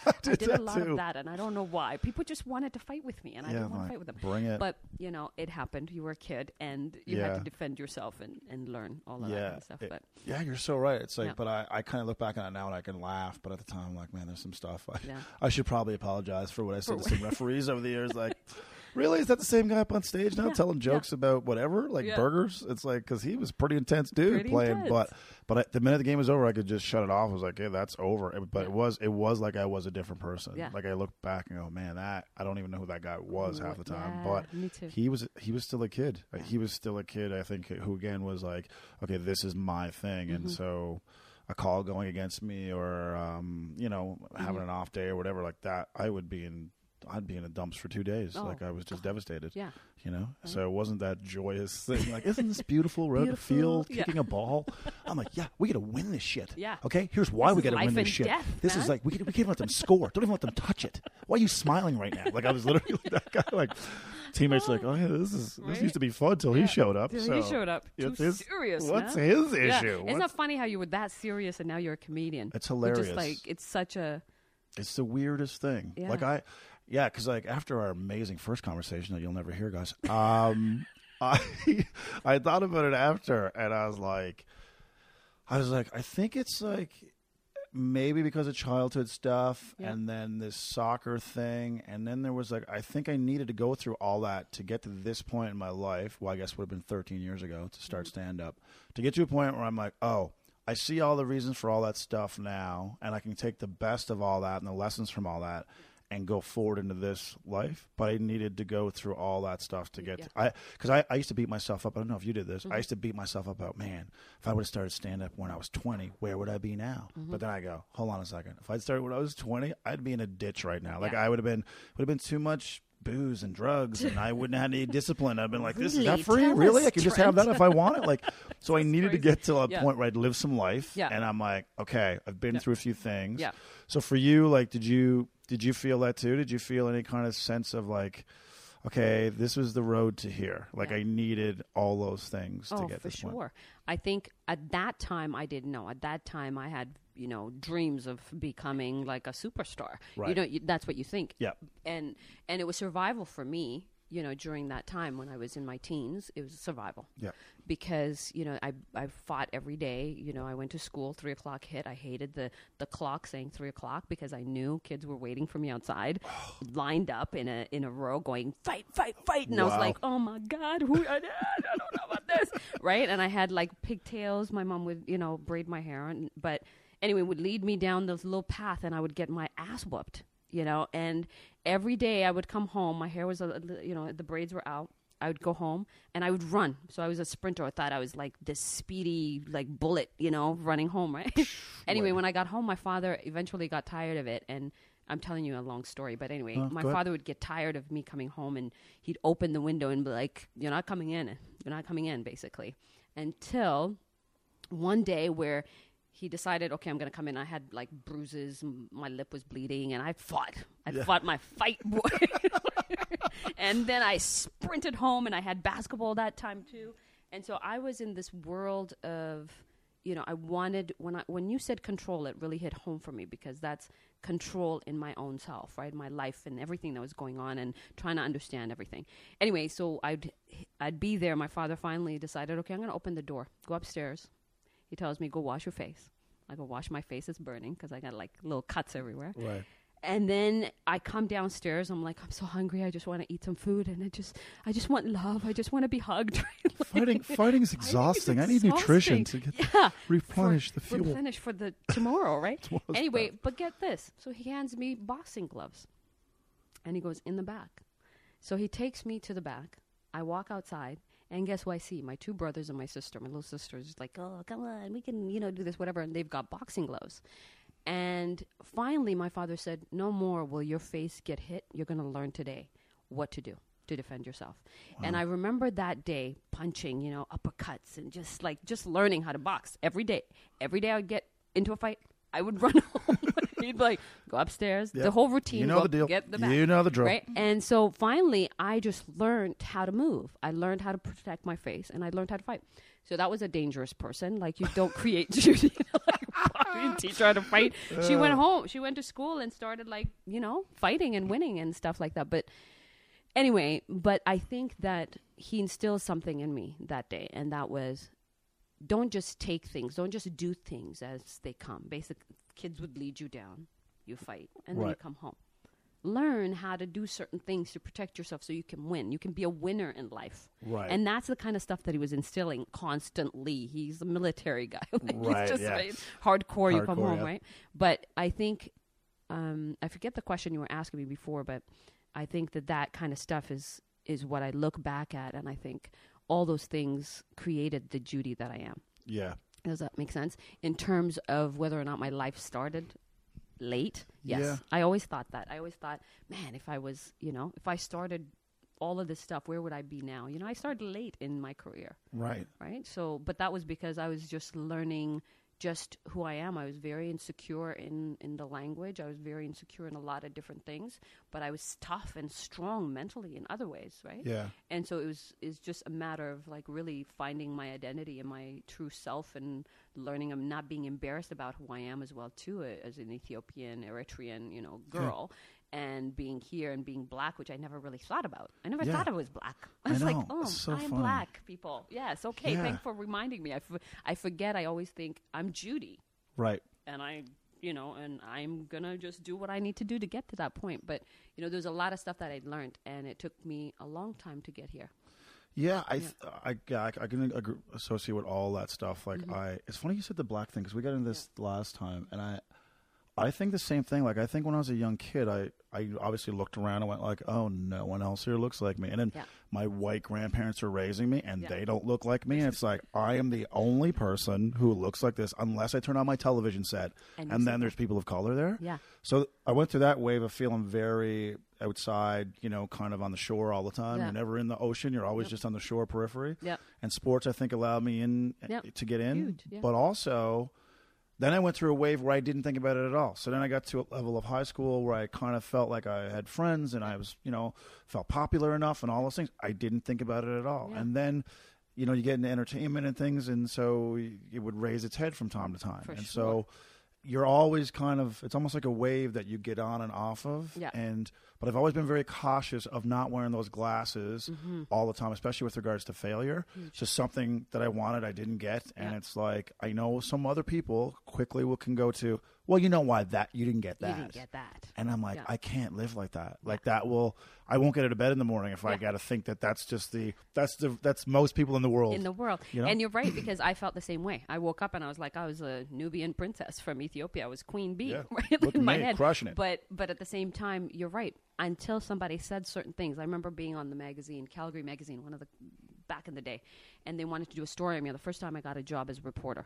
I did, I did a lot too. of that, and I don't know why. People just wanted to fight with me, and yeah, I didn't want to fight with them. Bring it. But, you know, it happened. You were a kid, and you yeah. had to defend yourself and, and learn all of yeah. that kind of stuff. It, but yeah, you're so right. It's like, yeah. but I, I kind of look back on it now, and I can laugh. But at the time, I'm like, man, there's some stuff. I, yeah. I should probably apologize for what I said for to some referees over the years. Like, really? Is that the same guy up on stage now yeah. telling jokes yeah. about whatever, like yeah. burgers? It's like, because he was a pretty intense dude pretty playing. Intense. But but I, the minute the game was over, I could just shut it off. I was like, yeah, hey, that's over. It, but yeah. it was it was like I was a different person. Yeah. Like I look back and go, man, that I don't even know who that guy was half the time. Yeah, but me too. he was he was still a kid. Yeah. He was still a kid, I think, who again was like, okay, this is my thing. Mm-hmm. And so a call going against me or, um, you know, having mm-hmm. an off day or whatever like that, I would be in. I'd be in a dumps for two days. Oh, like I was just God. devastated. Yeah. You know? Right. So it wasn't that joyous thing. Like, isn't this beautiful? We're out in the field, yeah. kicking a ball. I'm like, yeah, we got to win this shit. Yeah. Okay? Here's why this we got to win this shit. Death, this man. is like, we, we can't even let them score. Don't even let them touch it. Why are you smiling right now? Like I was literally that guy. Like teammates oh, like, oh, yeah, this is right? this used to be fun till yeah. he showed up. Till so he showed up. Too his, serious. What's man? his issue? Yeah. Isn't what's... that funny how you were that serious and now you're a comedian? It's hilarious. Just like, it's such a... It's the weirdest thing. Yeah. Like I, yeah, because like after our amazing first conversation that you'll never hear, guys, um, I I thought about it after, and I was like, I was like, I think it's like maybe because of childhood stuff, yeah. and then this soccer thing, and then there was like, I think I needed to go through all that to get to this point in my life. Well, I guess would have been thirteen years ago to start mm-hmm. stand up, to get to a point where I'm like, oh. I see all the reasons for all that stuff now, and I can take the best of all that and the lessons from all that and go forward into this life. But I needed to go through all that stuff to get yeah. – I because I, I used to beat myself up. I don't know if you did this. Mm-hmm. I used to beat myself up about, man, if I would have started stand-up when I was twenty, where would I be now? Mm-hmm. But then I go, hold on a second. If I'd started when I was twenty, I'd be in a ditch right now. Like yeah. I would have been would have been too much – booze and drugs, and I wouldn't have any discipline. I've been like, this really? is not free, Tell really? I could just have that if I want it. Like, so I needed crazy. to get to a yeah. point where I'd live some life, yeah. and I'm like, okay, I've been yeah. through a few things. Yeah. So for you, like, did you did you feel that too? Did you feel any kind of sense of like, okay, this was the road to here. Like, yeah. I needed all those things oh, to get to this sure. point. Oh, for sure. I think at that time I didn't know. At that time I had, you know, dreams of becoming like a superstar. Right. You know, you, that's what you think. Yeah. And and it was survival for me, you know, during that time when I was in my teens, it was survival. Yeah. Because, you know, I I fought every day. You know, I went to school, three o'clock hit. I hated the, the clock saying three o'clock because I knew kids were waiting for me outside, lined up in a in a row going, fight, fight, fight. And wow. I was like, oh, my God, who I, I don't know about this. Right. And I had like pigtails. My mom would, you know, braid my hair. And, but anyway, would lead me down this little path and I would get my ass whooped, you know, and every day I would come home. My hair was, a, you know, the braids were out. I would go home and I would run. So I was a sprinter. I thought I was like this speedy, like bullet, you know, running home, right? Anyway, when I got home, my father eventually got tired of it. And I'm telling you a long story. But anyway, oh, my father would get tired of me coming home and he'd open the window and be like, you're not coming in. You're not coming in, basically. Until one day where he decided, okay, I'm going to come in. I had like bruises. M- my lip was bleeding and I fought. I yeah. fought my fight, boy. And then I sprinted home and I had basketball that time too. And so I was in this world of, you know, I wanted, when I, when you said control, it really hit home for me, because that's control in my own self, right? My life and everything that was going on, and trying to understand everything. Anyway, so I'd, I'd be there. My father finally decided, okay, I'm going to open the door, go upstairs. He tells me, go wash your face. I go wash my face. It's burning because I got like little cuts everywhere. Right. And then I come downstairs. I'm like, I'm so hungry. I just want to eat some food. And I just, I just want love. I just want to be hugged. like, fighting, fighting's exhausting. I, I need exhausting. nutrition to get yeah. replenish for, the fuel. Replenish for the tomorrow, right? Tomorrow's anyway, bad. But get this. So he hands me boxing gloves, and he goes in the back. So he takes me to the back. I walk outside. And guess what I see? My two brothers and my sister. My little sister is like, oh, come on, we can, you know, do this, whatever. And they've got boxing gloves. And finally, my father said, no more will your face get hit. You're going to learn today what to do to defend yourself. Wow. And I remember that day punching, you know, uppercuts and just like just learning how to box every day. Every day I would get into a fight. I would run home. He'd be like, go upstairs. Yep. The whole routine. You know the deal. Get the back, you know the drill. Right? And so finally, I just learned how to move. I learned how to protect my face, and I learned how to fight. So that was a dangerous person. Like, you don't create Judy. Like, teach her how to fight. She went home. She went to school and started, like, you know, fighting and winning and stuff like that. But anyway, but I think that he instilled something in me that day, and that was, don't just take things. Don't just do things as they come. Basically, kids would lead you down. You fight, and right. then you come home. Learn how to do certain things to protect yourself so you can win. You can be a winner in life. Right. And that's the kind of stuff that he was instilling constantly. He's a military guy. Like, right, he's just yeah. right, hardcore, hardcore, you come home, yeah. right? But I think, um, I forget the question you were asking me before, but I think that that kind of stuff is is what I look back at, and I think all those things created the Judy that I am. Yeah. Does that make sense? In terms of whether or not my life started late. Yes. Yeah. I always thought that. I always thought, man, if I was, you know, if I started all of this stuff, where would I be now? You know, I started late in my career. Right. Right. So, but that was because I was just learning just who I am. I was very insecure in, in the language. I was very insecure in a lot of different things, but I was tough and strong mentally in other ways, right? Yeah. And so it was is just a matter of like really finding my identity and my true self, and learning I'm not being embarrassed about who I am as well too, uh, as an Ethiopian, Eritrean, you know, girl. Yeah. And being here and being black, which I never really thought about. I never yeah. thought I was black. I, I was know. like, oh, so I'm funny. Black, people. Yes, okay, yeah. thanks for reminding me. I, f- I forget, I always think I'm Judy. Right. And I, you know, and I'm going to just do what I need to do to get to that point. But, you know, there's a lot of stuff that I learned, and it took me a long time to get here. Yeah, I, th- yeah. I, I, I can agree, associate with all that stuff. Like, mm-hmm. I, it's funny you said the black thing, because we got into this yeah. last time, and I... I think the same thing. Like, I think when I was a young kid, I, I obviously looked around and went like, oh, no one else here looks like me. And then yeah. my white grandparents are raising me, and yeah. they don't look like me. And it's like, I am the only person who looks like this unless I turn on my television set. And, and then there's people of color there. Yeah. So I went through that wave of feeling very outside, you know, kind of on the shore all the time. Yeah. You're never in the ocean. You're always yep. just on the shore periphery. Yep. And sports, I think, allowed me in yep. to get in. Huge. Yeah. But also... then I went through a wave where I didn't think about it at all. So then I got to a level of high school where I kind of felt like I had friends, and I was, you know, felt popular enough and all those things. I didn't think about it at all. Yeah. And then, you know, you get into entertainment and things, and so it would raise its head from time to time. For and sure. so you're always kind of, it's almost like a wave that you get on and off of. Yeah. And, but I've always been very cautious of not wearing those glasses mm-hmm. all the time, especially with regards to failure. Mm-hmm. It's just something that I wanted, I didn't get. And yeah. it's like, I know some other people quickly will, can go to, well, you know why that, you didn't get that. You didn't get that. And I'm like, yeah. I can't live like that. Like yeah. that will, I won't get out of bed in the morning if yeah. I got to think that that's just the, that's the, that's most people in the world. In the world. You know? And you're right, because I felt the same way. I woke up and I was like, I was a Nubian princess from Ethiopia. I was Queen Bee. Yeah. Right? Look in my me, head. Crushing it. But, but at the same time, you're right. Until somebody said certain things. I remember being on the magazine, Calgary magazine, one of the, back in the day, and they wanted to do a story on me. The first time I got a job as a reporter.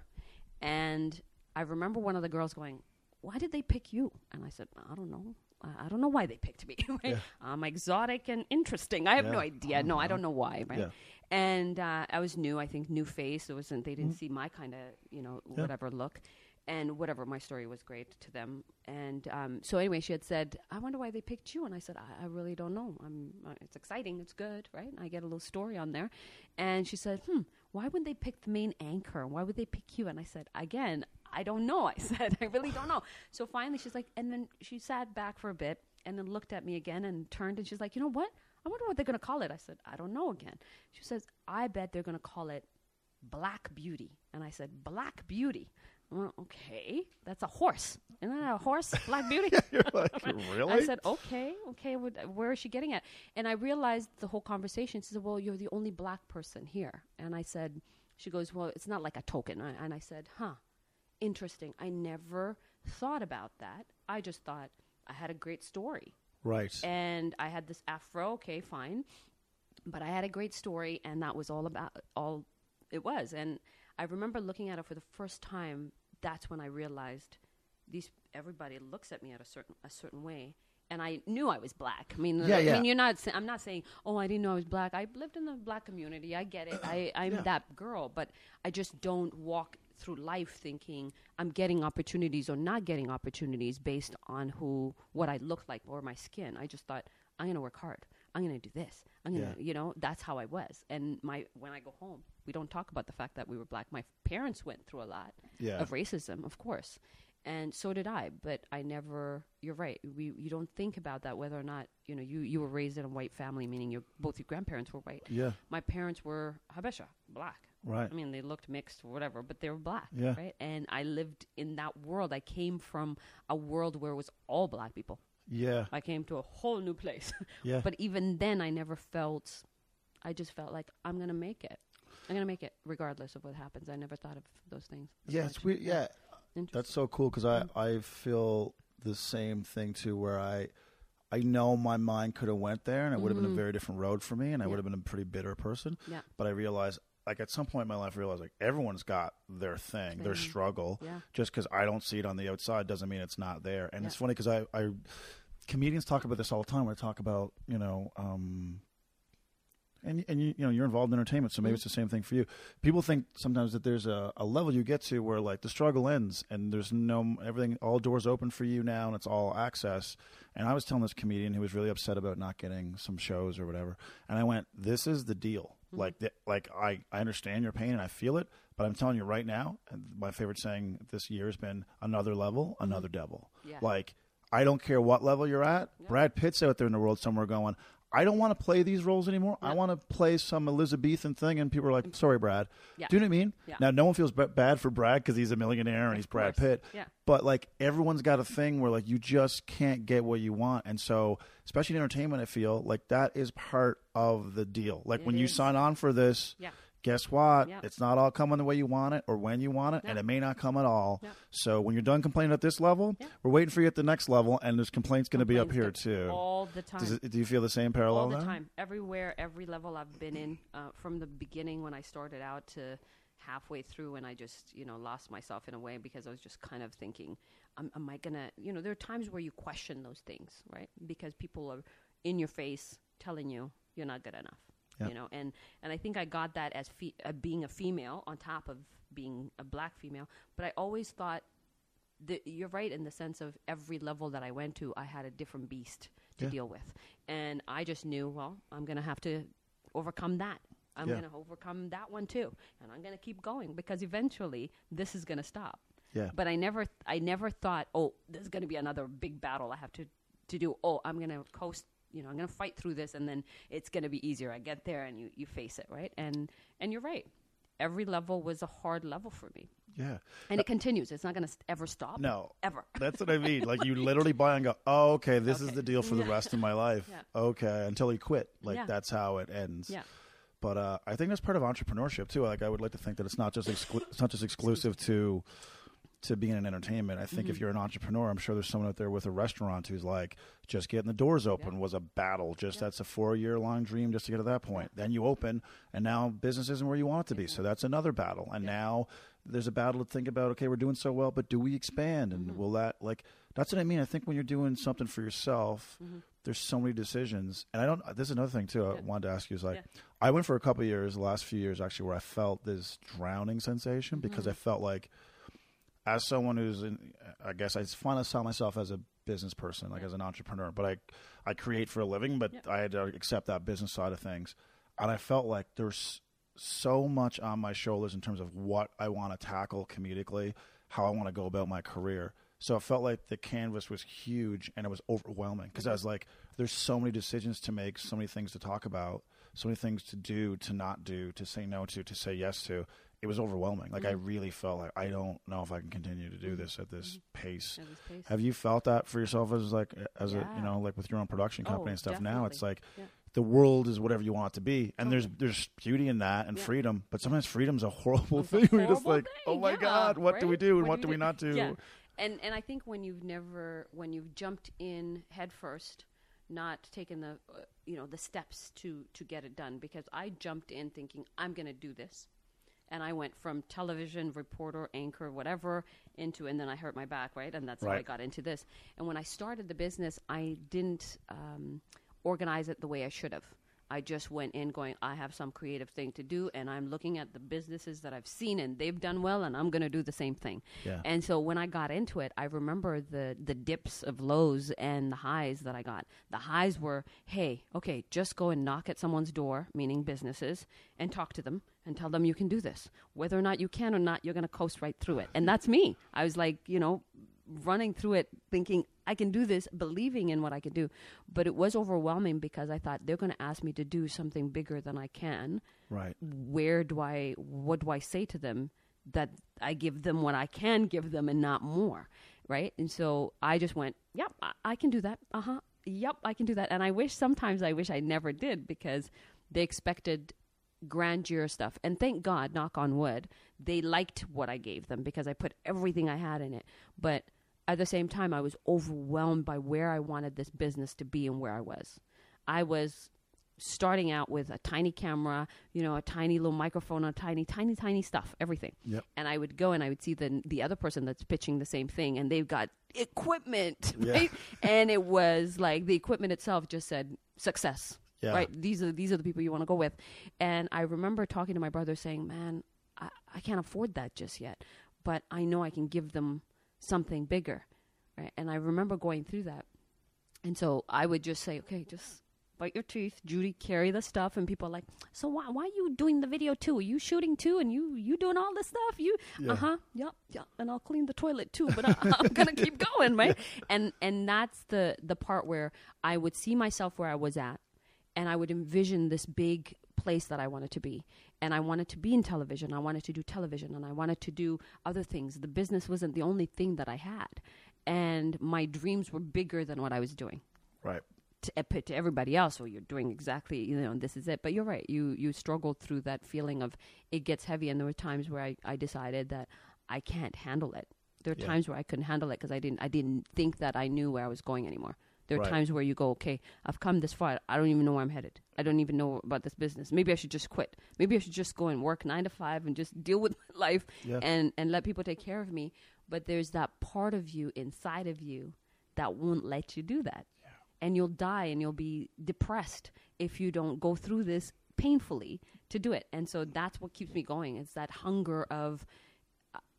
And I remember one of the girls going, why did they pick you? And I said, I don't know. I don't know why they picked me. Right? Yeah. I'm exotic and interesting. I have yeah. no idea. No, I don't know why. Right. Yeah. And uh, I was new, I think, new face. It wasn't, they didn't mm-hmm. see my kind of, you know, yeah. whatever look. And whatever, my story was great to them. And um, so anyway, she had said, I wonder why they picked you. And I said, I, I really don't know. I'm, uh, it's exciting. It's good, right? And I get a little story on there. And she said, hmm, why would they pick the main anchor? Why would they pick you? And I said, again, I don't know. I said, I really don't know. So finally she's like, and then she sat back for a bit and then looked at me again and turned and she's like, you know what? I wonder what they're going to call it. I said, I don't know again. She says, I bet they're going to call it Black Beauty. And I said, Black Beauty. Well, okay, that's a horse. Isn't that a horse? Black Beauty. You're like, really? I said, okay, okay, what, where is she getting at? And I realized the whole conversation. She said, well, you're the only black person here. And I said, she goes, well, it's not like a token. I, and I said, huh, interesting. I never thought about that. I just thought I had a great story. Right. And I had this afro, okay, fine. But I had a great story, and that was all about all it was. And I remember looking at it for the first time. That's when I realized these everybody looks at me at a certain a certain way, and I knew I was black. I mean, yeah, like, yeah. I mean, you're not. I'm not saying, oh, I didn't know I was black. I lived in the black community. I get it. I, I'm yeah. that girl, but I just don't walk through life thinking I'm getting opportunities or not getting opportunities based on who what I look like or my skin. I just thought I'm gonna work hard. I'm gonna do this. I'm gonna, yeah. you know, that's how I was. And my when I go home, we don't talk about the fact that we were black. My parents went through a lot yeah. of racism, of course, and so did I. But I never. You're right. We you don't think about that whether or not you know you, you were raised in a white family, meaning your both your grandparents were white. Yeah, my parents were Habesha, black. Right. I mean, they looked mixed or whatever, but they were black. Yeah. Right. And I lived in that world. I came from a world where it was all black people. Yeah. I came to a whole new place. Yeah. But even then, I never felt, I just felt like I'm going to make it. I'm going to make it regardless of what happens. I never thought of those things. Yeah. It's weird. Yeah. That's so cool because I, I feel the same thing too where I, I know my mind could have went there and it would have mm-hmm. been a very different road for me and I yeah. would have been a pretty bitter person. Yeah. But I realized like at some point in my life, I realized like everyone's got their thing, thing. Their struggle. Yeah. Just because I don't see it on the outside doesn't mean it's not there. And yeah. it's funny because I, I, comedians talk about this all the time. We talk about you know, um, and and you, you know you're involved in entertainment, so maybe mm-hmm. it's the same thing for you. People think sometimes that there's a, a level you get to where like the struggle ends and there's no everything, all doors open for you now, and it's all access. And I was telling this comedian who was really upset about not getting some shows or whatever, and I went, "This is the deal." Like, the, like I, I understand your pain and I feel it, but I'm telling you right now, and my favorite saying this year has been another level, another devil. Yeah. Like, I don't care what level you're at. Yeah. Brad Pitt's out there in the world somewhere going, I don't want to play these roles anymore. Yeah. I want to play some Elizabethan thing. And people are like, sorry, Brad. Yeah. Do you know what I mean? Yeah. Now, no one feels b- bad for Brad because he's a millionaire and of he's Brad course. Pitt. Yeah. But, like, everyone's got a thing where, like, you just can't get what you want. And so, especially in entertainment, I feel like that is part of the deal. Like, it when is. You sign on for this, yeah. guess what? Yeah. It's not all coming the way you want it or when you want it. Yeah. And it may not come at all. Yeah. So when you're done complaining at this level, yeah. we're waiting for you at the next level. And there's complaints going to be up here, too. All the time. Does it, do you feel the same parallel? All the there? Time. Everywhere, every level I've been in, uh, from the beginning when I started out to halfway through and I just, you know, lost myself in a way because I was just kind of thinking, um, am I going to, you know, there are times where you question those things, right? Because people are in your face telling you you're not good enough, yep. you know? And, and I think I got that as fe- uh, being a female on top of being a black female, but I always thought that you're right in the sense of every level that I went to, I had a different beast to yeah. deal with. And I just knew, well, I'm going to have to overcome that. I'm yeah. going to overcome that one too. And I'm going to keep going because eventually this is going to stop. Yeah. But I never th- I never thought, oh, there's going to be another big battle I have to, to do. Oh, I'm going to coast, you know, I'm going to fight through this and then it's going to be easier. I get there and you, you face it, right? And and you're right. Every level was a hard level for me. Yeah. And uh, it continues. It's not going to st- ever stop. No. Ever. That's what I mean. Like you literally buy and go, oh, okay, this okay. is the deal for yeah. the rest of my life. Yeah. Okay. Until you quit. Like yeah. that's how it ends. Yeah. But uh, I think that's part of entrepreneurship too. Like I would like to think that it's not just exclu- it's not just exclusive to to being in entertainment. I think mm-hmm. if you're an entrepreneur, I'm sure there's someone out there with a restaurant who's like, just getting the doors open yeah. was a battle. Just yeah. that's a four year long dream just to get to that point. Yeah. Then you open, and now business isn't where you want it to be. Yeah. So that's another battle. And yeah. now there's a battle to think about. Okay, we're doing so well, but do we expand? And mm-hmm. will that like? That's what I mean. I think when you're doing something for yourself. Mm-hmm. There's so many decisions, and I don't. This is another thing too. I yeah. wanted to ask you is like, yeah. I went for a couple of years, the last few years actually, where I felt this drowning sensation because mm-hmm. I felt like, as someone who's, in, I guess I find I saw myself as a business person, like yeah. as an entrepreneur, but I, I create for a living, but yeah. I had to accept that business side of things, and I felt like there's so much on my shoulders in terms of what I want to tackle comedically, how I want to go about my career. So it felt like the canvas was huge and it was overwhelming because I was like, there's so many decisions to make, so many things to talk about, so many things to do, to not do, to say no to, to say yes to. It was overwhelming. Like, mm-hmm. I really felt like I don't know if I can continue to do this at this, mm-hmm. pace. At this pace. Have you felt that for yourself as like, as yeah. a, you know, like with your own production company oh, and stuff definitely. Now? It's like, yeah. the world is whatever you want it to be. And okay. there's there's beauty in that and yeah. freedom. But sometimes freedom's a horrible it's thing. We're just like, thing. oh my yeah, God, what right? do we do? And what, what do we, do we not do? Yeah. And and I think when you've never, when you've jumped in head first, not taken the, uh, you know, the steps to, to get it done. Because I jumped in thinking, I'm going to do this. And I went from television, reporter, anchor, whatever, into, and then I hurt my back, right? And that's right. how I got into this. And when I started the business, I didn't um, organize it the way I should have. I just went in going, I have some creative thing to do, and I'm looking at the businesses that I've seen, and they've done well, and I'm going to do the same thing. Yeah. And so when I got into it, I remember the, the dips of lows and the highs that I got. The highs were, hey, okay, just go and knock at someone's door, meaning businesses, and talk to them. And tell them you can do this. Whether or not you can or not, you're going to coast right through it. And that's me. I was like, you know, running through it thinking I can do this, believing in what I can do. But it was overwhelming because I thought they're going to ask me to do something bigger than I can. Right. Where do I, what do I say to them that I give them what I can give them and not more? Right. And so I just went, yep, I, I can do that. Uh-huh. Yep, I can do that. And I wish sometimes I wish I never did because they expected grandeur stuff, and thank God, knock on wood, they liked what I gave them because I put everything I had in it. But at the same time, I was overwhelmed by where I wanted this business to be and where I was. I was starting out with a tiny camera, you know, a tiny little microphone, a tiny, tiny, tiny stuff, everything. Yep. And I would go and I would see the the other person that's pitching the same thing, and they've got equipment, yeah. right? And it was like the equipment itself just said success. Yeah. Right. These are these are the people you want to go with. And I remember talking to my brother saying, man, I, I can't afford that just yet, but I know I can give them something bigger. Right. And I remember going through that. And so I would just say, OK, just bite your teeth, Judy, carry the stuff. And people are like, so why, why are you doing the video, too? Are you shooting, too? And you you doing all this stuff? You. Yeah. Uh huh. Yep. Yep. And I'll clean the toilet, too. But I, I'm going to keep going. Right. Yeah. And and that's the the part where I would see myself where I was at. And I would envision this big place that I wanted to be. And I wanted to be in television. I wanted to do television. And I wanted to do other things. The business wasn't the only thing that I had. And my dreams were bigger than what I was doing. Right. To, to everybody else, well, you're doing exactly, you know, this is it. But you're right. You you struggled through that feeling of it gets heavy. And there were times where I, I decided that I can't handle it. There were yeah. times where I couldn't handle it because I didn't, I didn't think that I knew where I was going anymore. There are right. times where you go, okay, I've come this far. I don't even know where I'm headed. I don't even know about this business. Maybe I should just quit. Maybe I should just go and work nine to five and just deal with my life yeah. and, and let people take care of me. But there's that part of you inside of you that won't let you do that. Yeah. And you'll die and you'll be depressed if you don't go through this painfully to do it. And so that's what keeps me going. It's that hunger of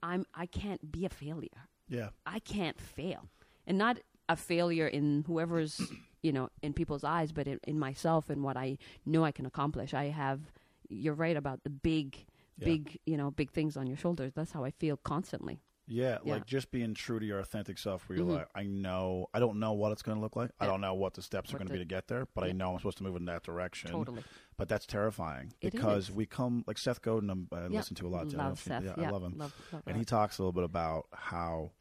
I'm, I can't be a failure. Yeah, I can't fail. And not a failure in whoever's, you know, in people's eyes, but in, in myself and what I know I can accomplish. I have, you're right about the big, yeah. big, you know, big things on your shoulders. That's how I feel constantly. Yeah, yeah. Like just being true to your authentic self where you're mm-hmm. like, I know, I don't know what it's going to look like. Yeah. I don't know what the steps what are going to be to get there, but yeah. I know I'm supposed to move in that direction. Totally. But that's terrifying it because is. we come, like Seth Godin, I yeah. listen to a lot. Love I Seth. You, yeah, yeah, I love him. Love, love and that. He talks a little bit about how,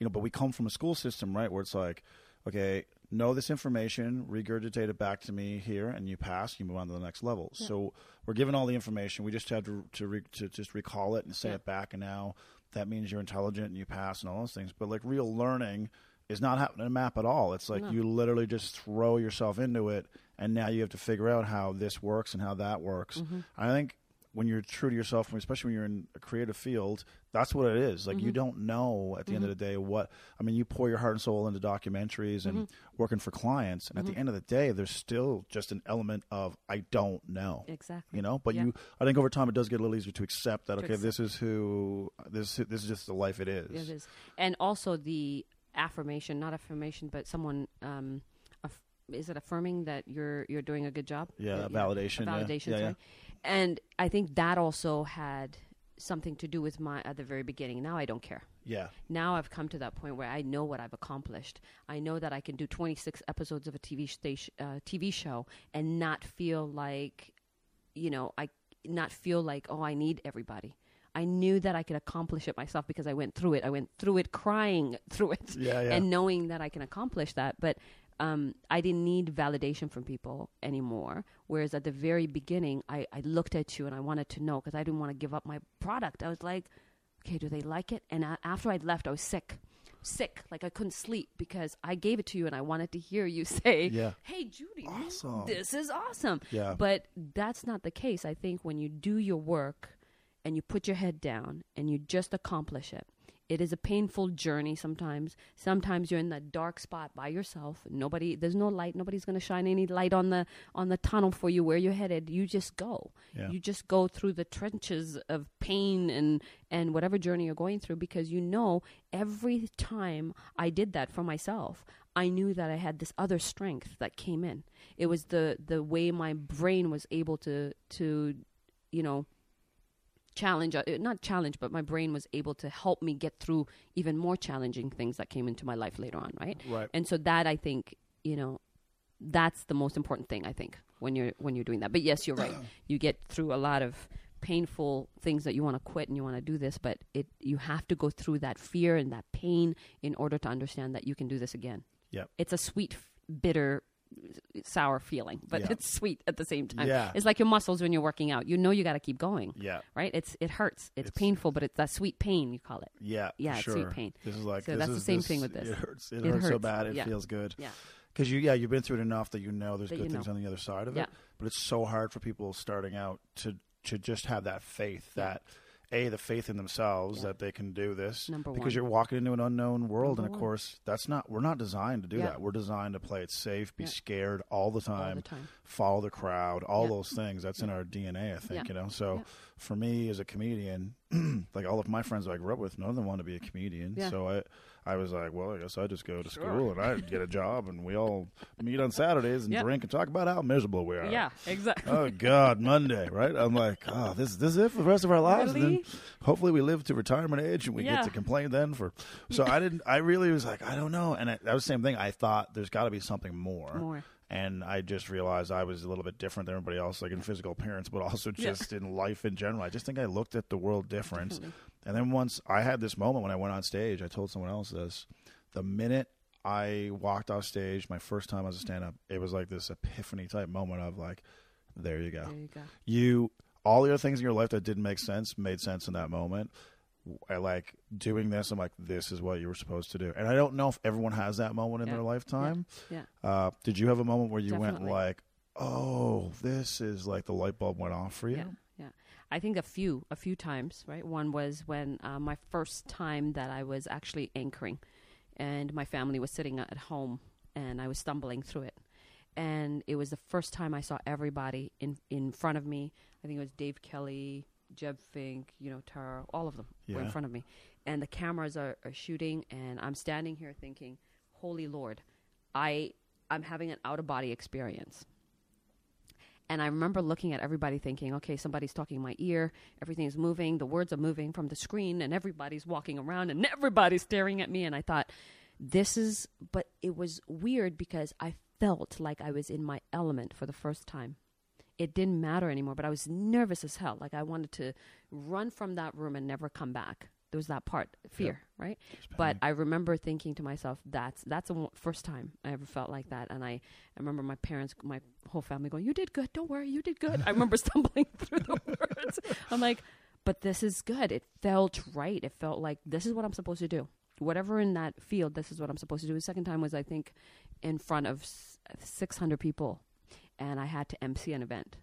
you know, but we come from a school system, right, where it's like, okay, know this information, regurgitate it back to me here, and you pass, you move on to the next level. Yeah. So we're given all the information. We just have to to, re, to just recall it and say yeah. it back, and now that means you're intelligent and you pass and all those things. But, like, real learning is not happening in a map at all. It's like no. you literally just throw yourself into it, and now you have to figure out how this works and how that works. Mm-hmm. I think when you're true to yourself, especially when you're in a creative field, that's what it is. Like mm-hmm. you don't know at the mm-hmm. end of the day what, I mean, you pour your heart and soul into documentaries and mm-hmm. working for clients. And mm-hmm. at the end of the day, there's still just an element of, I don't know. Exactly. You know, but yeah. you, I think over time it does get a little easier to accept that, to okay, accept. this is who, this, this is just the life it is. It is. And also the affirmation, not affirmation, but someone, um, is it affirming that you're you're doing a good job? Yeah, uh, validation. Know, validation, yeah. Yeah, sorry. Yeah. And I think that also had something to do with my, at the very beginning. Now I don't care. Yeah. Now I've come to that point where I know what I've accomplished. I know that I can do twenty-six episodes of a T V station, uh, T V show, and not feel like, you know, I not feel like, oh, I need everybody. I knew that I could accomplish it myself because I went through it. I went through it, crying through it, yeah, yeah. and knowing that I can accomplish that. But um, I didn't need validation from people anymore. Whereas at the very beginning, I, I looked at you and I wanted to know because I didn't want to give up my product. I was like, okay, do they like it? And I, after I'd left, I was sick, sick. Like I couldn't sleep because I gave it to you and I wanted to hear you say, yeah. hey, Judy, awesome. This is awesome. Yeah. But that's not the case. I think when you do your work and you put your head down and you just accomplish it, it is a painful journey sometimes. Sometimes you're in that dark spot by yourself. Nobody, there's no light. Nobody's going to shine any light on the on the tunnel for you where you're headed. You just go. Yeah. You just go through the trenches of pain and, and whatever journey you're going through because you know every time I did that for myself, I knew that I had this other strength that came in. It was the, the way my brain was able to, to you know, challenge, not challenge, but my brain was able to help me get through even more challenging things that came into my life later on, right? Right. And so that, I think, you know, that's the most important thing, I think, when you're when you're doing that. But yes, you're right. You get through a lot of painful things that you want to quit and you want to do this, but it you have to go through that fear and that pain in order to understand that you can do this again. Yeah. It's a sweet, bitter, sour feeling, but yeah. it's sweet at the same time. Yeah. It's like your muscles when you're working out. You know you got to keep going. Yeah. Right? It's it hurts. It's, it's painful, but it's that sweet pain you call it. Yeah. Yeah, sure. It's sweet pain. This is like so this that's is, the same this, thing with this. It hurts. It, it hurts, hurts so bad. It yeah. feels good. Yeah. Because you yeah you've been through it enough that you know there's that good you know. things on the other side of yeah. it. But it's so hard for people starting out to to just have that faith yeah. that. A, the faith in themselves yeah. that they can do this. Number one. Because you're walking into an unknown world. Number and, of one. course, that's not, we're not designed to do yeah. that. We're designed to play it safe, be yeah. scared all the time, all the time, follow the crowd, all yeah. those things. That's yeah. in our D N A, I think, yeah. you know. So yeah. for me as a comedian, like all of my friends that I grew up with, none of them wanted to be a comedian. Yeah. So I I was like, well, I guess I just go to sure. school and I get a job and we all meet on Saturdays and yep. drink and talk about how miserable we are. Yeah, exactly. Oh, God, Monday, right? I'm like, oh, this, this is it for the rest of our lives? Really? And then hopefully we live to retirement age and we yeah. get to complain then. for. So I didn't, I really was like, I don't know. And I, that was the same thing. I thought there's got to be something more. More. And I just realized I was a little bit different than everybody else, like in physical appearance, but also just yeah. in life in general. I just think I looked at the world different. Definitely. And then once I had this moment when I went on stage, I told someone else this, the minute I walked off stage, my first time as a stand-up, it was like this epiphany type moment of like, there you go. There you go. You, all the other things in your life that didn't make sense made sense in that moment. I like doing this. I'm like, this is what you were supposed to do. And I don't know if everyone has that moment in yeah. their lifetime. Yeah. yeah. Uh, did you have a moment where you Definitely. went like, oh, this is like the light bulb went off for you? Yeah. yeah. I think a few, a few times, right? One was when uh, my first time that I was actually anchoring and my family was sitting at home and I was stumbling through it. And it was the first time I saw everybody in, in front of me. I think it was Dave Kelly, Jeb Fink, you know, Tara, all of them yeah. were in front of me. And the cameras are, are shooting, and I'm standing here thinking, holy Lord, I, I'm having an out-of-body experience. And I remember looking at everybody thinking, okay, somebody's talking in my ear, everything's moving, the words are moving from the screen, and everybody's walking around, and everybody's staring at me. And I thought, this is, but it was weird because I felt like I was in my element for the first time. It didn't matter anymore, but I was nervous as hell. Like I wanted to run from that room and never come back. There was that part, fear, yeah. right? But I remember thinking to myself, that's that's the first time I ever felt like that. And I, I remember my parents, my whole family going, you did good. Don't worry, you did good. I remember stumbling through the words. I'm like, but this is good. It felt right. It felt like this is what I'm supposed to do. Whatever in that field, this is what I'm supposed to do. The second time was, I think, in front of six hundred people. And I had to emcee an event.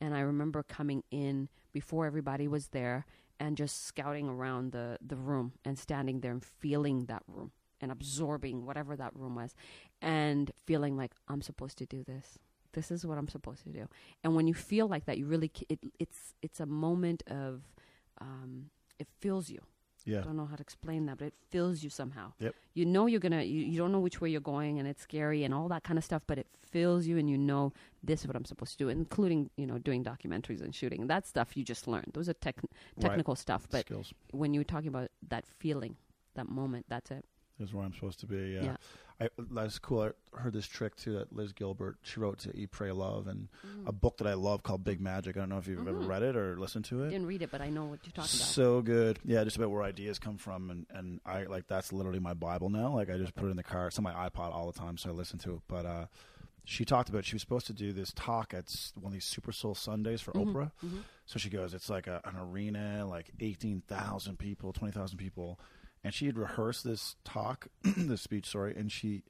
And I remember coming in before everybody was there and just scouting around the, the room and standing there and feeling that room and absorbing whatever that room was and feeling like, I'm supposed to do this. This is what I'm supposed to do. And when you feel like that, you really, it, it's, it's a moment of, um, it fills you. Yeah. I don't know how to explain that, but it fills you somehow. Yep. You know you're going to, you, you don't know which way you're going, and it's scary and all that kind of stuff, but it fills you, and you know this is what I'm supposed to do, including, you know, doing documentaries and shooting. That stuff you just learn. Those are tech, technical right. stuff. But skills. When you're talking about that feeling, that moment, that's it. That's where I'm supposed to be. Yeah. yeah. I, that's cool. I heard this trick, too, that Liz Gilbert, she wrote to Eat, Pray, Love, and mm. a book that I love called Big Magic. I don't know if you've mm-hmm. ever read it or listened to it. Didn't read it, but I know what you're talking so about. So good. Yeah, just about where ideas come from. And, and I like that's literally my Bible now. Like I just put it in the car. It's on my iPod all the time, so I listen to it. But uh, she talked about she was supposed to do this talk at one of these Super Soul Sundays for mm-hmm. Oprah. Mm-hmm. So she goes, it's like a, an arena, like eighteen thousand people, twenty thousand people. And she had rehearsed this talk, this speech, sorry, and she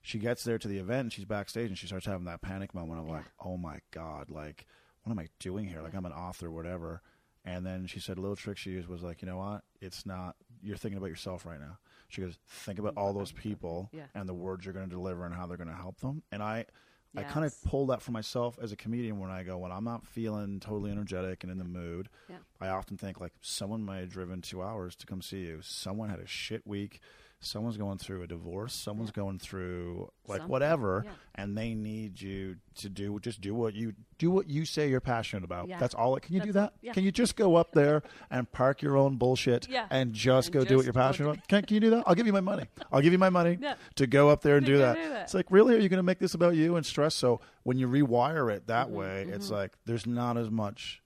she gets there to the event, and she's backstage, and she starts having that panic moment of yeah. like, oh, my God, like, what am I doing here? Like, yeah. I'm an author, whatever. And then she said a little trick she used was like, you know what? It's not – you're thinking about yourself right now. She goes, think about all those people yeah. and the words you're going to deliver and how they're going to help them. And I – I yes. kind of pull that for myself as a comedian when I go, when I'm not feeling totally energetic and in the mood, yeah. I often think like someone may have driven two hours to come see you. Someone had a shit week. Someone's going through a divorce. Someone's yeah. going through like Something. whatever. Yeah. And they need you to do, just do what you do, what you say you're passionate about. Yeah. That's all. It, can you That's do that? Yeah. Can you just go up there and park your own bullshit yeah. and just and go just do what you're passionate about? Can, can you do that? I'll give you my money. I'll give you my money yeah. to go up there and do that. do that. It's like, really, are you going to make this about you and stress? So when you rewire it that mm-hmm. way, mm-hmm. it's like, there's not as much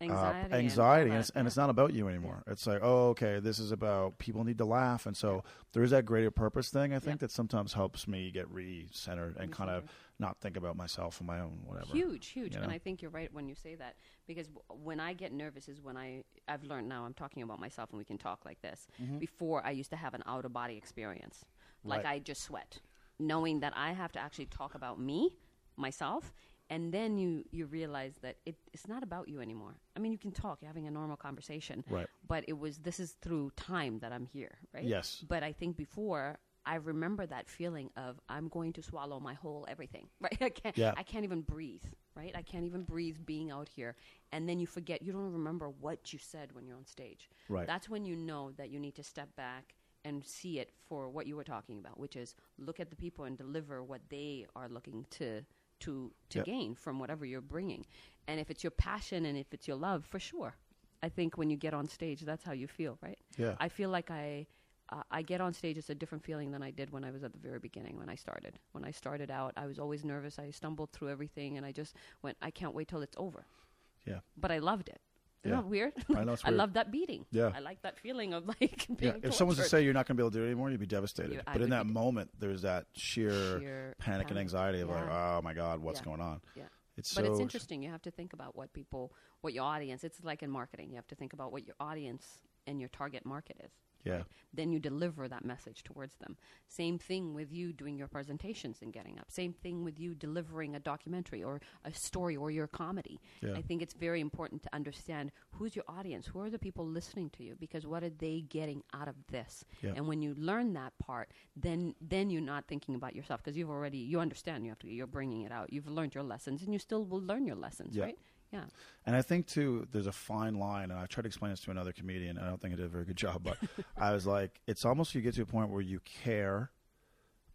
anxiety, uh, anxiety and, it's, and it's not about you anymore. It's like, oh, okay, this is about people need to laugh. And so there is that greater purpose thing, I think, yep. that sometimes helps me get re-centered and re-centered. kind of not think about myself and my own whatever. Huge, huge. You know? And I think you're right when you say that, because w- when I get nervous is when I, I've learned now I'm talking about myself and we can talk like this. Mm-hmm. Before, I used to have an out-of-body experience. Like right. I just sweat, knowing that I have to actually talk about me, myself. And then you, you realize that it, it's not about you anymore. I mean, you can talk. You're having a normal conversation. Right. But it was, this is through time that I'm here, right? Yes. But I think before, I remember that feeling of I'm going to swallow my whole everything, right? I can't, yeah. I can't even breathe, right? I can't even breathe being out here. And then you forget. You don't remember what you said when you're on stage. Right. That's when you know that you need to step back and see it for what you were talking about, which is look at the people and deliver what they are looking to to to yep. gain from whatever you're bringing. And if it's your passion and if it's your love, for sure. I think when you get on stage, that's how you feel, right? Yeah. I feel like I uh, I get on stage, it's a different feeling than I did when I was at the very beginning, when I started. When I started out, I was always nervous. I stumbled through everything, and I just went, I can't wait till it's over. Yeah. But I loved it. Isn't yeah. that weird? I know it's weird. I love that beating. Yeah. I like that feeling of like being yeah. If tortured. Someone was to say you're not going to be able to do it anymore, you'd be devastated. You, but in that moment, there's that sheer, sheer panic, panic and anxiety of yeah. like, oh, my God, what's yeah. going on? Yeah. It's but so it's interesting. You have to think about what people, what your audience, it's like in marketing. You have to think about what your audience and your target market is. Yeah. Right? Then you deliver that message towards them. Same thing with you doing your presentations and getting up. Same thing with you delivering a documentary or a story or your comedy. Yeah. I think it's very important to understand who's your audience, who are the people listening to you, because what are they getting out of this? Yeah. And when you learn that part, then then you're not thinking about yourself because you've already you understand you have to you're bringing it out. You've learned your lessons, and you still will learn your lessons, yeah. right? Yeah. And I think, too, there's a fine line, and I tried to explain this to another comedian, and I don't think I did a very good job, but I was like, it's almost you get to a point where you care,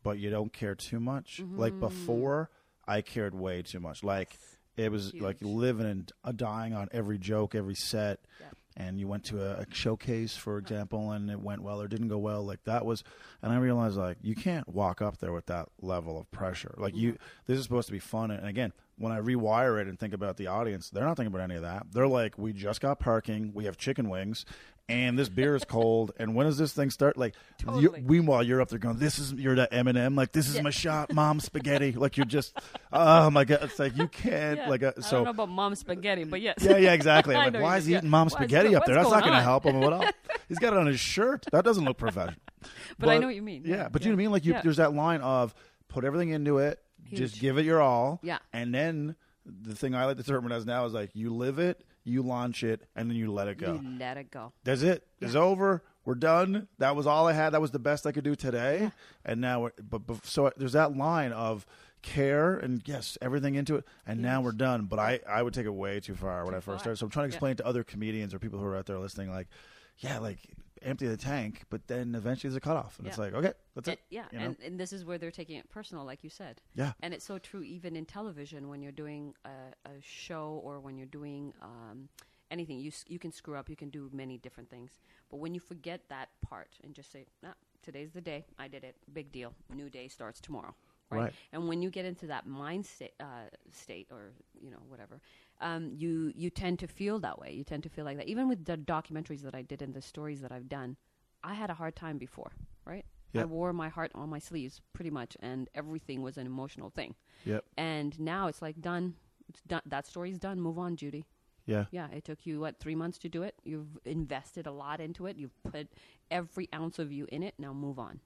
but you don't care too much. Mm-hmm. Like before, I cared way too much. Like it was Huge. like living and uh, dying on every joke, every set. Yeah. And you went to a, a showcase, for example, and it went well or didn't go well. Like that was, and I realized like you can't walk up there with that level of pressure. Like you, this is supposed to be fun. And again, when I rewire it and think about the audience, they're not thinking about any of that. They're like, we just got parking, we have chicken wings, and this beer is cold. And when does this thing start? Like, totally. you, meanwhile, you're up there going, "This is you're that M and M. Like, this is yeah. my shot, mom spaghetti." Like, you're just, oh my God, it's like you can't. Yeah. Like, uh, so I don't know about mom spaghetti, but yes, yeah, yeah, exactly. I'm like, why is he eating mom spaghetti up there? That's not going to help him at all. He's got it on his shirt. That doesn't look professional. but, but I know what you mean. Yeah, yeah. but yeah. you know what I mean. Like, you, yeah. there's that line of put everything into it. Huge. Just give it your all. Yeah. And then the thing I like to determine as now is like you live it, you launch it, and then you let it go. You let it go. That's it. Yeah. It's over. We're done. That was all I had. That was the best I could do today. Yeah. And now, we're, but, but so there's that line of care and yes, everything into it. And yes. now we're done. But I, I would take it way too far too when I first far. started. So I'm trying to explain yeah. to other comedians or people who are out there listening, like, yeah, like empty the tank, but then eventually there's a cutoff, and yeah. it's like, okay, that's it. it. Yeah, you know? and, and this is where they're taking it personal, like you said. Yeah. And it's so true even in television when you're doing a, a show or when you're doing um, anything. You you can screw up. You can do many different things. But when you forget that part and just say, nah, today's the day. I did it. Big deal. New day starts tomorrow. Right. right. And when you get into that mindset uh, state or, you know, whatever, um, you, you tend to feel that way. You tend to feel like that. Even with the documentaries that I did and the stories that I've done, I had a hard time before, right? Yep. I wore my heart on my sleeves pretty much, and everything was an emotional thing. Yep. And now it's like done. It's done. That story's done. Move on, Judy. Yeah. Yeah. It took you, what, three months to do it? You've invested a lot into it. You've put every ounce of you in it. Now move on.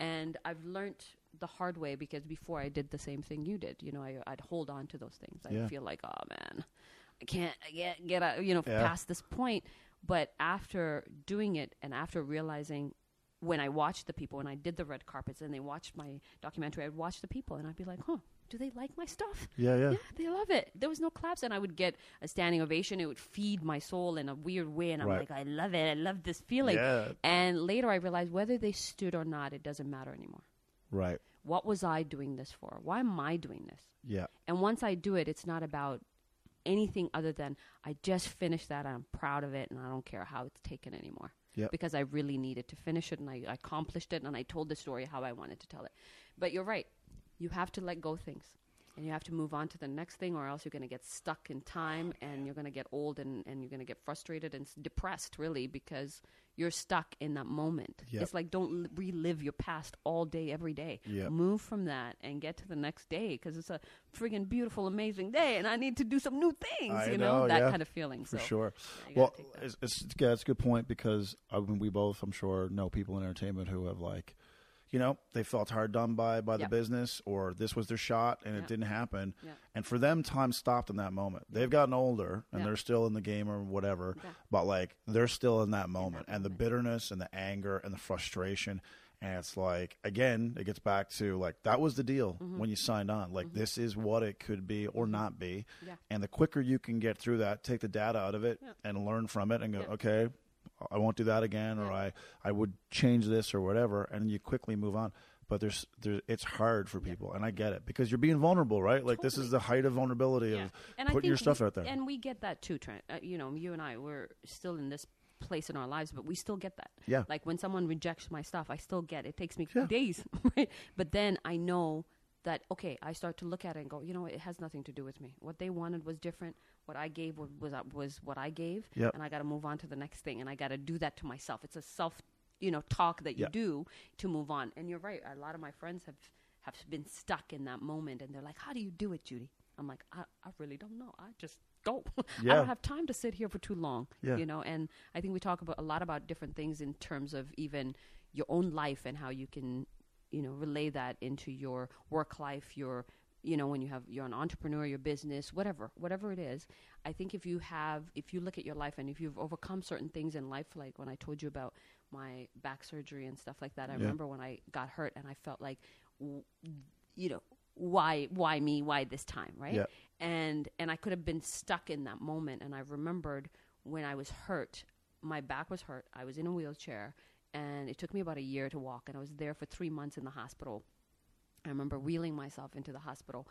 And I've learned the hard way, because before I did the same thing you did. You know, I, I'd hold on to those things. I'd yeah. feel like, oh, man, I can't I can't get out, you know, yeah. past this point. But after doing it and after realizing when I watched the people, when I did the red carpets and they watched my documentary, I'd watch the people and I'd be like, huh, do they like my stuff? Yeah, yeah. Yeah, they love it. There was no claps, and I would get a standing ovation. It would feed my soul in a weird way, and right. I'm like, I love it. I love this feeling. Yeah. And later I realized whether they stood or not, it doesn't matter anymore. Right. What was I doing this for? Why am I doing this? Yeah. And once I do it, it's not about anything other than I just finished that, and I'm proud of it, and I don't care how it's taken anymore. Yeah. Because I really needed to finish it, and I, I accomplished it, and I told the story how I wanted to tell it. But you're right. You have to let go things, and you have to move on to the next thing, or else you're going to get stuck in time, and you're going to get old, and, and you're going to get frustrated and depressed, really, because you're stuck in that moment. Yep. It's like, don't l- relive your past all day, every day. Yep. Move from that and get to the next day, because it's a friggin' beautiful, amazing day, and I need to do some new things, I you know, know that yeah. kind of feeling. For so, sure. Yeah, well, it's, it's, yeah, it's a good point, because I mean, we both, I'm sure, know people in entertainment who have, like, you know, they felt hard done by by yep. the business, or this was their shot and yep. it didn't happen. Yep. And for them, time stopped in that moment. They've gotten older and yep. they're still in the game or whatever, yep. but like they're still in that moment, in that moment. And the bitterness and the anger and the frustration. And it's like, again, it gets back to like, that was the deal mm-hmm. when you signed on. Like, mm-hmm. this is what it could be or not be. Yeah. And the quicker you can get through that, take the data out of it yep. and learn from it and go, yep. okay, I won't do that again, or I, I would change this or whatever. And you quickly move on. But there's, there's, it's hard for people. Yeah. And I get it, because you're being vulnerable, right? Like totally. This is the height of vulnerability yeah. of and putting your stuff we, out there. And we get that too, Trent. Uh, you know, you and I, we're still in this place in our lives, but we still get that. Yeah. Like when someone rejects my stuff, I still get it. It takes me yeah. days. Right? But then I know that, okay, I start to look at it and go, you know, it has nothing to do with me. What they wanted was different. What I gave was was, was what I gave, yep. and I got to move on to the next thing, and I got to do that to myself. It's a self, you know, talk that you yep. do to move on. And you're right. A lot of my friends have, have been stuck in that moment, and they're like, how do you do it, Judy? I'm like, I, I really don't know. I just go. Yeah. I don't have time to sit here for too long, yeah. you know. And I think we talk about a lot about different things in terms of even your own life and how you can – you know, relay that into your work life, your, you know, when you have, you're an entrepreneur, your business, whatever, whatever it is. I think if you have, if you look at your life and if you've overcome certain things in life, like when I told you about my back surgery and stuff like that, I yeah. remember when I got hurt and I felt like, w- you know, why, why me, why this time, right? Yeah. And, and I could have been stuck in that moment. And I remembered when I was hurt, my back was hurt. I was in a wheelchair. And it took me about a year to walk, and I was there for three months in the hospital. I remember wheeling myself into the hospital,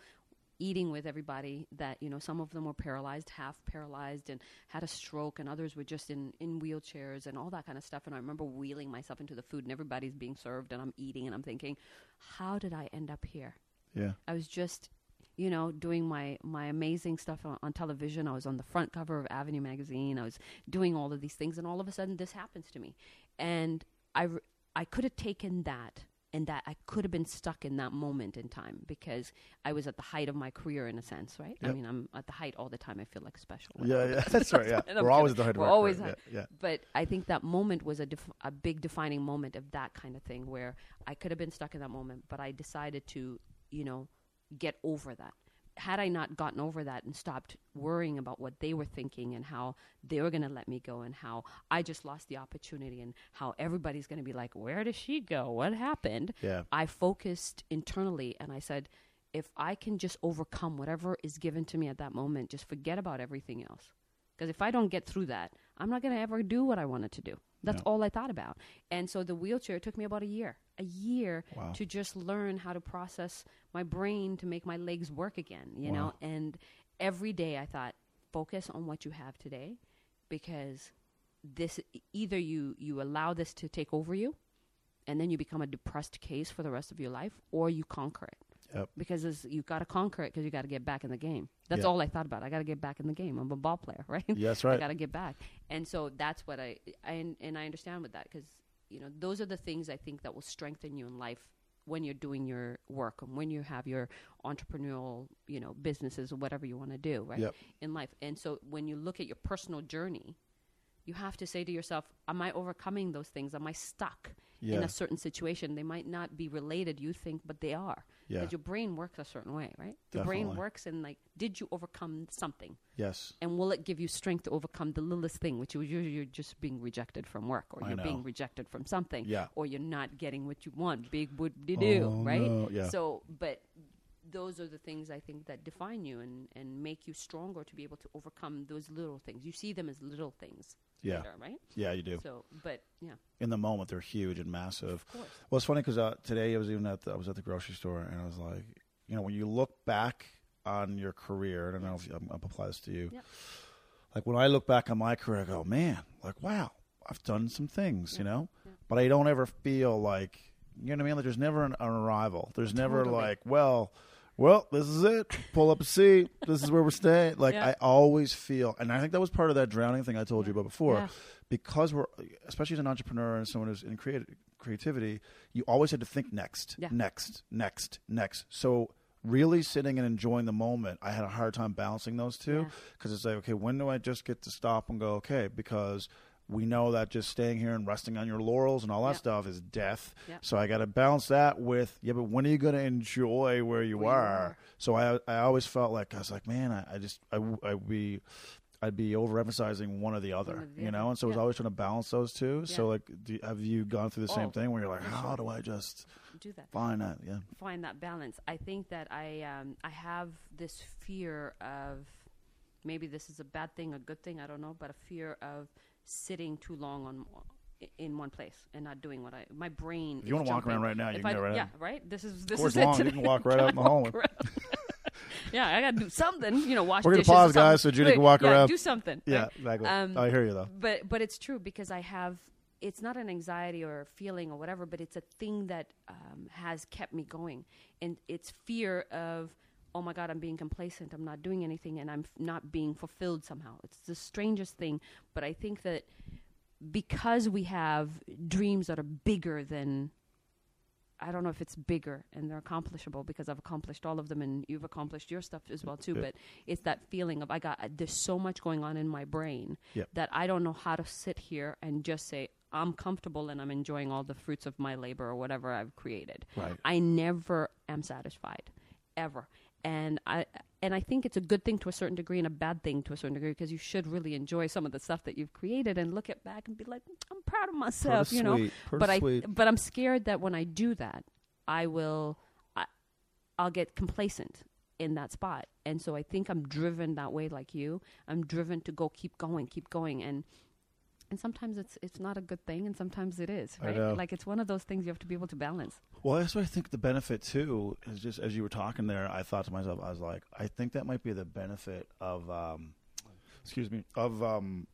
eating with everybody that, you know, some of them were paralyzed, half paralyzed, and had a stroke, and others were just in, in wheelchairs and all that kind of stuff. And I remember wheeling myself into the food, and everybody's being served, and I'm eating, and I'm thinking, how did I end up here? Yeah, I was just, you know, doing my, my amazing stuff on, on television. I was on the front cover of Avenue magazine. I was doing all of these things, and all of a sudden this happens to me. And I, re- I could have taken that, and that I could have been stuck in that moment in time, because I was at the height of my career in a sense, right? Yep. I mean, I'm at the height all the time. I feel like special. Yeah, yeah. That's right. Yeah, we're always at the height of our career. Yeah, yeah. But I think that moment was a def- a big defining moment of that kind of thing, where I could have been stuck in that moment, but I decided to, you know, get over that. Had I not gotten over that and stopped worrying about what they were thinking and how they were going to let me go and how I just lost the opportunity and how everybody's going to be like, where did she go? What happened? Yeah. I focused internally and I said, if I can just overcome whatever is given to me at that moment, just forget about everything else. Because if I don't get through that, I'm not going to ever do what I wanted to do. That's yeah. all I thought about. And so the wheelchair took me about a year, a year wow. to just learn how to process my brain to make my legs work again, you wow. know? And every day I thought, focus on what you have today, because this, either you, you allow this to take over you and then you become a depressed case for the rest of your life, or you conquer it. Yep. Because you got to conquer it, because you got to get back in the game. That's yep. all I thought about. I got to get back in the game. I'm a ball player, right? Yeah, that's right. I got to get back. And so that's what I, I and I understand with that, because, you know, those are the things I think that will strengthen you in life when you're doing your work and when you have your entrepreneurial, you know, businesses or whatever you want to do, right? Yep. In life. And so when you look at your personal journey, you have to say to yourself, am I overcoming those things? Am I stuck yeah. in a certain situation? They might not be related, you think, but they are. Because yeah. your brain works a certain way, right? Your Definitely. brain works in, like, did you overcome something? Yes. And will it give you strength to overcome the littlest thing, which is you're, you're just being rejected from work, or I you're know. being rejected from something, yeah. or you're not getting what you want, big what you do, oh, right? No. Yeah. So, but those are the things I think that define you and, and make you stronger to be able to overcome those little things. You see them as little things. Yeah. Later, right? Yeah, you do. So, but yeah. in the moment, they're huge and massive. Of course. Well, it's funny because uh, today I was even at the, I was at the grocery store, and I was like, you know, when you look back on your career, I don't know if you, I'm, I'll apply this to you. Yep. Like when I look back on my career, I go, man, like, wow, I've done some things, yeah. you know, yeah. but I don't ever feel like, you know what I mean? Like there's never an, an arrival. There's totally. never like, well, well, this is it. Pull up a seat. This is where we're staying. Like yeah. I always feel, and I think that was part of that drowning thing I told you about before, yeah. because we're, especially as an entrepreneur and someone who's in creati- creativity, you always had to think next, yeah. next, next, next. So really sitting and enjoying the moment, I had a hard time balancing those two, because yeah. it's like, okay, when do I just get to stop and go, okay, because we know that just staying here and resting on your laurels and all that yep. stuff is death. Yep. So I got to balance that with, yeah, but when are you going to enjoy where you, where are? you are? So I I always felt like, I was like, man, I, I just, I, I'd be, I'd be overemphasizing one or the other, or the you other. know? And so yeah. I was always trying to balance those two. Yeah. So like, do, have you gone through the same oh, thing where you're like, how sure. do I just do that? Find that? Yeah. Find that balance. I think that I, um, I have this fear of, maybe this is a bad thing, a good thing, I don't know, but a fear of sitting too long on in one place and not doing what I my brain. If you want to walk around right now, you if can I, go right yeah, out. Yeah, right. This is this is long. It you can walk right out in the hallway. Yeah, I got to do something. You know, wash. We're gonna pause, guys, so Judy Wait, can walk yeah, around. Do something. Yeah, right? exactly. Um, I hear you though. But but it's true, because I have. It's not an anxiety or a feeling or whatever, but it's a thing that um, has kept me going, and it's fear of, oh my God, I'm being complacent, I'm not doing anything, and I'm f- not being fulfilled somehow. It's the strangest thing, but I think that because we have dreams that are bigger than, I don't know if it's bigger, and they're accomplishable, because I've accomplished all of them, and you've accomplished your stuff as well too, yeah. but it's that feeling of, I got, uh, there's so much going on in my brain yeah. that I don't know how to sit here and just say, I'm comfortable and I'm enjoying all the fruits of my labor or whatever I've created. Right. I never am satisfied, ever. And I and I think it's a good thing to a certain degree and a bad thing to a certain degree, because you should really enjoy some of the stuff that you've created and look at back and be like, I'm proud of myself, Pretty you know. Sweet. But I sweet. but I'm scared that when I do that, I will I, I'll get complacent in that spot. And so I think I'm driven that way, like you. I'm driven to go keep going, keep going, and and sometimes it's it's not a good thing, and sometimes it is, right? Like it's one of those things you have to be able to balance. Well, that's what I think the benefit too is, just as you were talking there, I thought to myself, I was like, I think that might be the benefit of, um, excuse me, of um,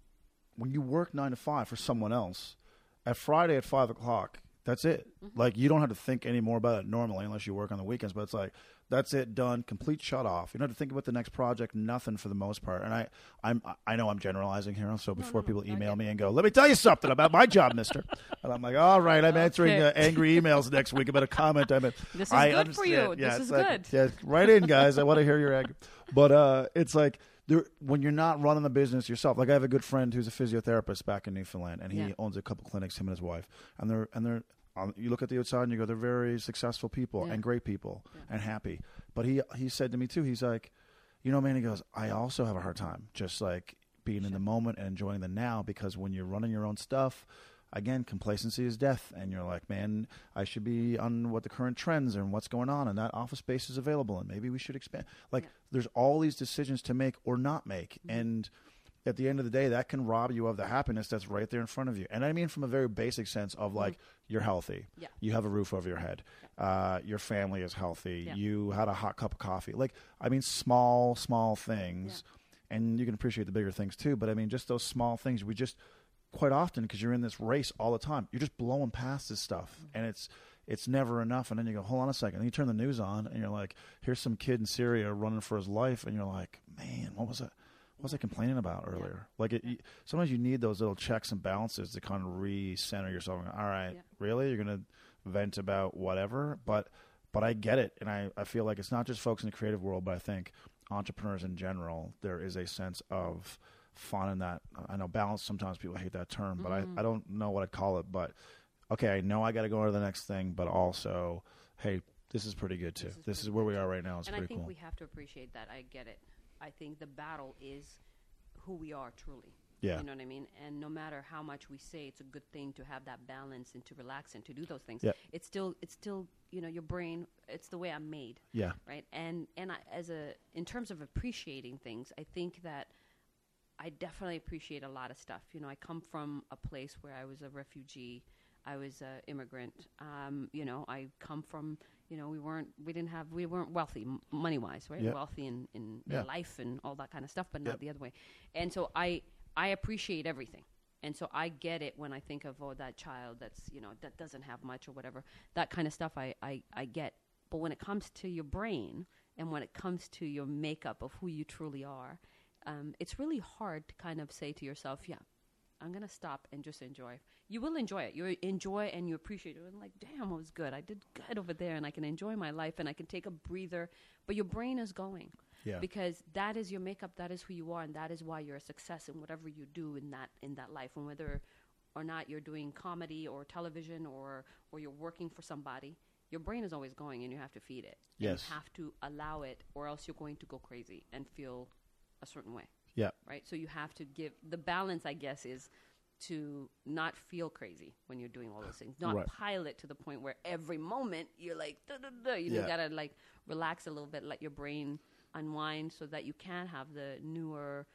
when you work nine to five for someone else, at Friday at five o'clock, that's it. Mm-hmm. Like you don't have to think any more about it normally, unless you work on the weekends, but it's like, that's it, done, complete shut off. You don't have to think about the next project, nothing for the most part. And I I'm, I know I'm generalizing here, so before no, no, people email me and go, let me tell you something about my job, mister. And I'm like, all right, I'm okay. answering uh, angry emails next week about a comment I made. This is I good understand. for you. Yeah, this is like, good. Yeah, right in, guys. I want to hear your anger. But uh, it's like, there, when you're not running the business yourself, like I have a good friend who's a physiotherapist back in Newfoundland, and he yeah. owns a couple clinics, him and his wife. And they're and they're... You look at the outside and you go, they're very successful people yeah. and great people yeah. and happy. But he he said to me too, he's like, you know, man, he goes, I also have a hard time just like being sure. in the moment and enjoying the now, because when you're running your own stuff, again, complacency is death. And you're like, man, I should be on what the current trends are and what's going on, and that office space is available, and maybe we should expand. Like yeah. there's all these decisions to make or not make. Mm-hmm. And at the end of the day, that can rob you of the happiness that's right there in front of you. And I mean from a very basic sense of like, mm-hmm. you're healthy. Yeah. You have a roof over your head. Yeah. Uh, your family is healthy. Yeah. You had a hot cup of coffee. Like, I mean, small, small things. Yeah. And you can appreciate the bigger things too. But I mean, just those small things, we just quite often, because you're in this race all the time, you're just blowing past this stuff. Mm-hmm. And it's, it's never enough. And then you go, hold on a second. And you turn the news on and you're like, here's some kid in Syria running for his life. And you're like, man, what was that? What was I complaining about earlier? Yeah. Like, it, yeah. you, sometimes you need those little checks and balances to kind of re-center yourself. All right, yeah. really? You're going to vent about whatever? But but I get it. And I, I feel like it's not just folks in the creative world, but I think entrepreneurs in general, there is a sense of fun in that. I know balance, sometimes people hate that term, but mm-hmm. I, I don't know what I'd call it. But okay, I know I got to go on to the next thing, but also, hey, this is pretty good too. This is, this is where we are right now. It's and pretty cool. And I think cool. we have to appreciate that. I get it. I think the battle is who we are truly. Yeah. You know what I mean? And no matter how much we say it's a good thing to have that balance and to relax and to do those things, yeah. it's still, it's still, you know, your brain, it's the way I'm made. Yeah. Right. And, and I, as a, in terms of appreciating things, I think that I definitely appreciate a lot of stuff. You know, I come from a place where I was a refugee. I was an immigrant. Um, you know, I come from, you know, we weren't, we didn't have, we weren't wealthy m- money wise, right? Yep. Wealthy in, in, yeah. in life and all that kind of stuff, but yep. not the other way. And so I, I appreciate everything. And so I get it when I think of, oh, that child that's, you know, that doesn't have much or whatever, that kind of stuff I, I, I get. But when it comes to your brain and when it comes to your makeup of who you truly are, um, it's really hard to kind of say to yourself, yeah, I'm going to stop and just enjoy. You will enjoy it. You enjoy and you appreciate it. And like, damn, it was good. I did good over there and I can enjoy my life and I can take a breather. But your brain is going yeah. because that is your makeup. That is who you are. And that is why you're a success in whatever you do in that, in that life. And whether or not you're doing comedy or television or, or you're working for somebody, your brain is always going and you have to feed it. Yes. You have to allow it or else you're going to go crazy and feel a certain way. Yeah. Right. So you have to give the balance, I guess, is to not feel crazy when you're doing all those things, not right. pile it to the point where every moment you're like, duh, duh, duh. You, yeah. you gotta like relax a little bit, let your brain unwind so that you can have the newer,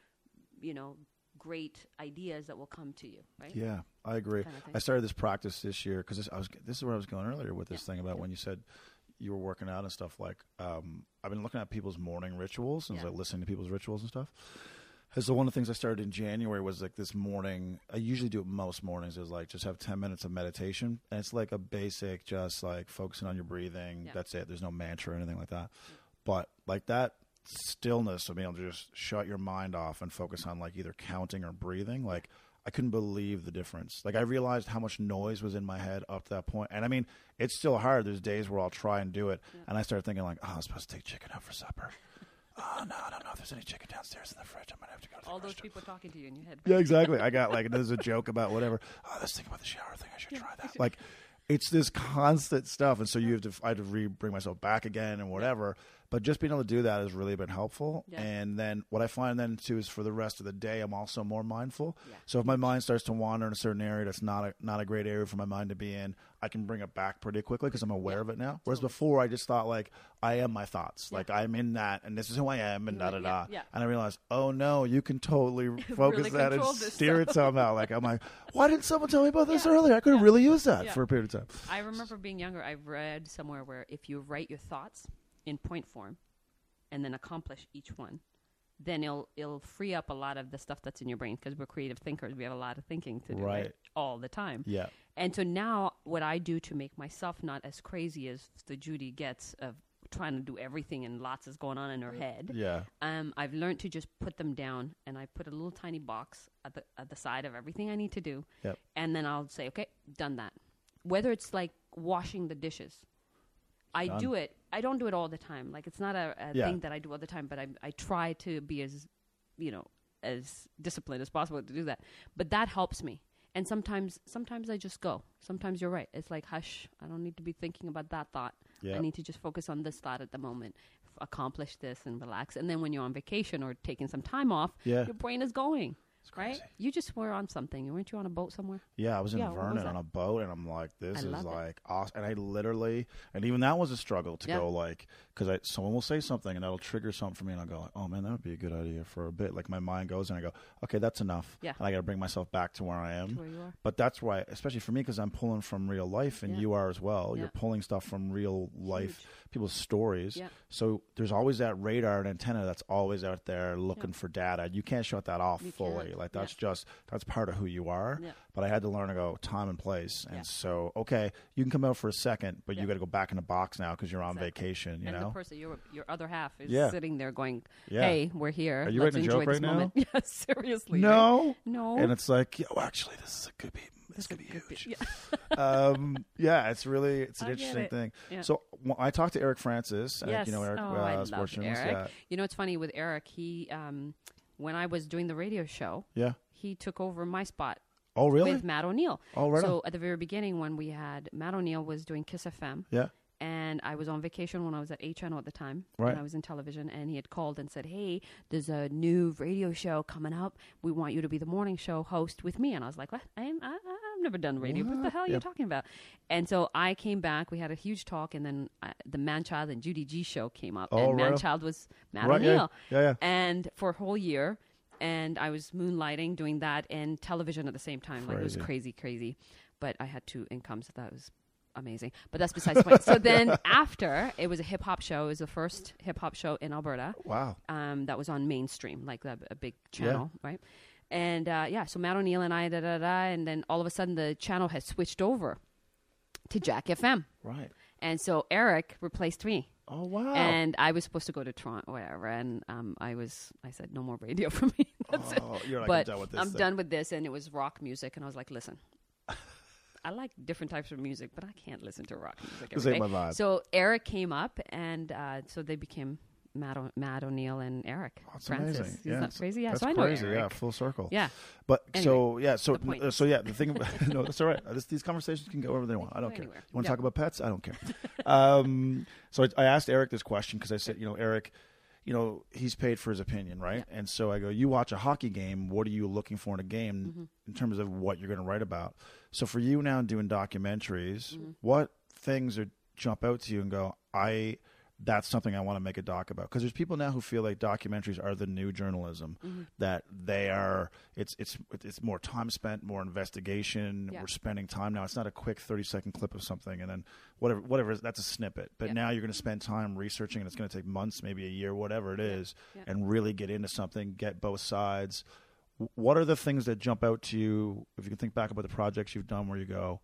you know, great ideas that will come to you. Right. Yeah, I agree. Kind of I started this practice this year because this, I was, this is where I was going earlier with this yeah. thing about yeah. when you said you were working out and stuff like, um, I've been looking at people's morning rituals and yeah. like listening to people's rituals and stuff. So one of the things I started in January was like this morning, I usually do it most mornings, is like just have ten minutes of meditation. And it's like a basic, just like focusing on your breathing. Yeah. That's it. There's no mantra or anything like that. Yeah. But like that stillness of being able to just shut your mind off and focus on like either counting or breathing. Like I couldn't believe the difference. Like I realized how much noise was in my head up to that point. And I mean, it's still hard. There's days where I'll try and do it. Yeah. And I started thinking like, oh, I'm supposed to take chicken out for supper. Oh, no, I don't know if there's any chicken downstairs in the fridge. I'm going to have to go to the All those store. People talking to you in your head. Right? Yeah, exactly. I got like, there's a joke about whatever. Oh, let's think about the shower thing. I should yeah, try that. Should. Like, it's this constant stuff. And so you have to, I had to re bring myself back again and whatever. But just being able to do that has really been helpful. Yeah. And then what I find then too is for the rest of the day, I'm also more mindful. Yeah. So if my mind starts to wander in a certain area that's not a, not a great area for my mind to be in, I can bring it back pretty quickly because I'm aware yeah. of it now. Whereas totally. Before, I just thought like, I am my thoughts. Yeah. Like I'm in that and this is who I am and da da da. And I realized, oh no, you can totally focus really that and steer it somehow. Like I'm like, why didn't someone tell me about this yeah. earlier? I could have yeah. really used that yeah. for a period of time. I remember being younger, I read somewhere where if you write your thoughts in point form and then accomplish each one, then it'll it'll free up a lot of the stuff that's in your brain because we're creative thinkers. We have a lot of thinking to do right. Right, all the time. Yeah. And so now what I do to make myself not as crazy as the Judy gets of trying to do everything and lots is going on in her head. Yeah. Um, I've learned to just put them down and I put a little tiny box at the, at the side of everything I need to do. Yep. And then I'll say, okay, done that. Whether it's like washing the dishes, I Done. do it. I don't do it all the time. Like it's not a, a yeah. thing that I do all the time, but I I try to be as, you know, as disciplined as possible to do that. But that helps me. And sometimes, sometimes I just go. Sometimes you're right. It's like, hush, I don't need to be thinking about that thought. Yep. I need to just focus on this thought at the moment, accomplish this and relax. And then when you're on vacation or taking some time off, yeah. your brain is going. Right? You just were on something. Weren't you on a boat somewhere? Yeah, I was in yeah, Vernon was on a boat, and I'm like, this I is like awesome. And I literally, and even that was a struggle to yeah. go like, because someone will say something, and that'll trigger something for me, and I'll go like, oh, man, that would be a good idea for a bit. Like my mind goes, and I go, okay, that's enough. Yeah. And I got to bring myself back to where I am. Where you are. But that's why, especially for me, because I'm pulling from real life, and yeah. you are as well. Yeah. You're pulling stuff from real life, Huge. people's stories. Yeah. So there's always that radar and antenna that's always out there looking yeah. for data. You can't shut that off you fully. Can't. Like that's yeah. just, that's part of who you are. Yeah. But I had to learn to go time and place. And yeah. so, okay, you can come out for a second, but yeah. you got to go back in the box now because you're on exactly. vacation. You and know? The person, your, your other half is yeah. sitting there going, hey, yeah. we're here. Are you Let's writing enjoy a joke right moment. now? Yeah, seriously. No. Right? No. And it's like, yeah, well, actually, this is a good people. This could be huge. Yeah. um, yeah, it's really, it's an I interesting it. thing. Yeah. So well, I talked to Eric Francis. Yes. I, you know, Eric, oh, uh, I love Eric. Yeah. You know, it's funny with Eric, he, um, when I was doing the radio show, yeah. he took over my spot. Oh, really? With Matt O'Neill. Oh, right. So on. At the very beginning when we had, Matt O'Neill was doing Kiss F M. Yeah. And I was on vacation when I was at A Channel at the time. Right. When I was in television. And he had called and said, hey, there's a new radio show coming up. We want you to be the morning show host with me. And I was like, what? I'm, I, I've never done radio. What, what the hell are yep. you talking about? And so I came back. We had a huge talk. And then I, the Man-Child and Judy G show came up. Oh, and right Man-Child was Matt right, O'Neill. Yeah, yeah, yeah. And for a whole year. And I was moonlighting, doing that, and television at the same time. Crazy. Like, it was crazy, crazy. But I had two incomes. So that was amazing, but that's besides the point. So then yeah. after, it was a hip-hop show. It was the first hip-hop show in Alberta. Wow. Um, that was on mainstream, like a, a big channel, yeah. right? And uh, yeah, so Matt O'Neill and I, da-da-da, and then all of a sudden the channel had switched over to Jack F M. Right. And so Eric replaced me. Oh, wow. And I was supposed to go to Toronto, whatever, and um, I was, I said, no more radio for me. That's oh, it. You're like, but I'm done with this. I'm thing. done with this, and it was rock music, and I was like, listen. I like different types of music, but I can't listen to rock music every day. My vibe. So Eric came up, and uh, so they became Matt, o- Matt O'Neill and Eric oh, that's Francis. Amazing. Isn't yeah, that crazy? Yeah, that's so I know crazy. Eric. Yeah, full circle. Yeah, but anyway, so yeah, so uh, so yeah. The thing, about, no, that's all right. This, these conversations can go wherever they want. I don't care. Anywhere. You want to yeah. talk about pets? I don't care. um, so I, I asked Eric this question because I said, you know, Eric, you know, he's paid for his opinion, right? Yeah. And so I go, you watch a hockey game, what are you looking for in a game mm-hmm. in terms of what you're going to write about? So for you now doing documentaries, mm-hmm. what things are jump out to you and go, I, that's something I want to make a doc about? Because there's people now who feel like documentaries are the new journalism, mm-hmm. that they are, it's it's it's more time spent, more investigation. Yeah. We're spending time now. It's not a quick thirty second clip of something and then whatever, whatever, that's a snippet. But yeah. now you're going to spend time researching, and it's going to take months, maybe a year, whatever it is, yeah. Yeah. and really get into something, get both sides. What are the things that jump out to you, if you can think back about the projects you've done where you go,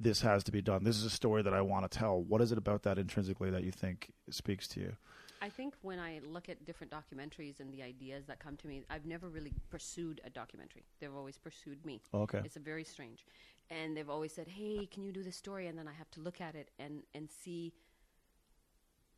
this has to be done, this is a story that I want to tell? What is it about that intrinsically that you think speaks to you? I think when I look at different documentaries and the ideas that come to me, I've never really pursued a documentary. They've always pursued me. Okay. It's a very strange. And they've always said, hey, can you do this story? And then I have to look at it and, and see.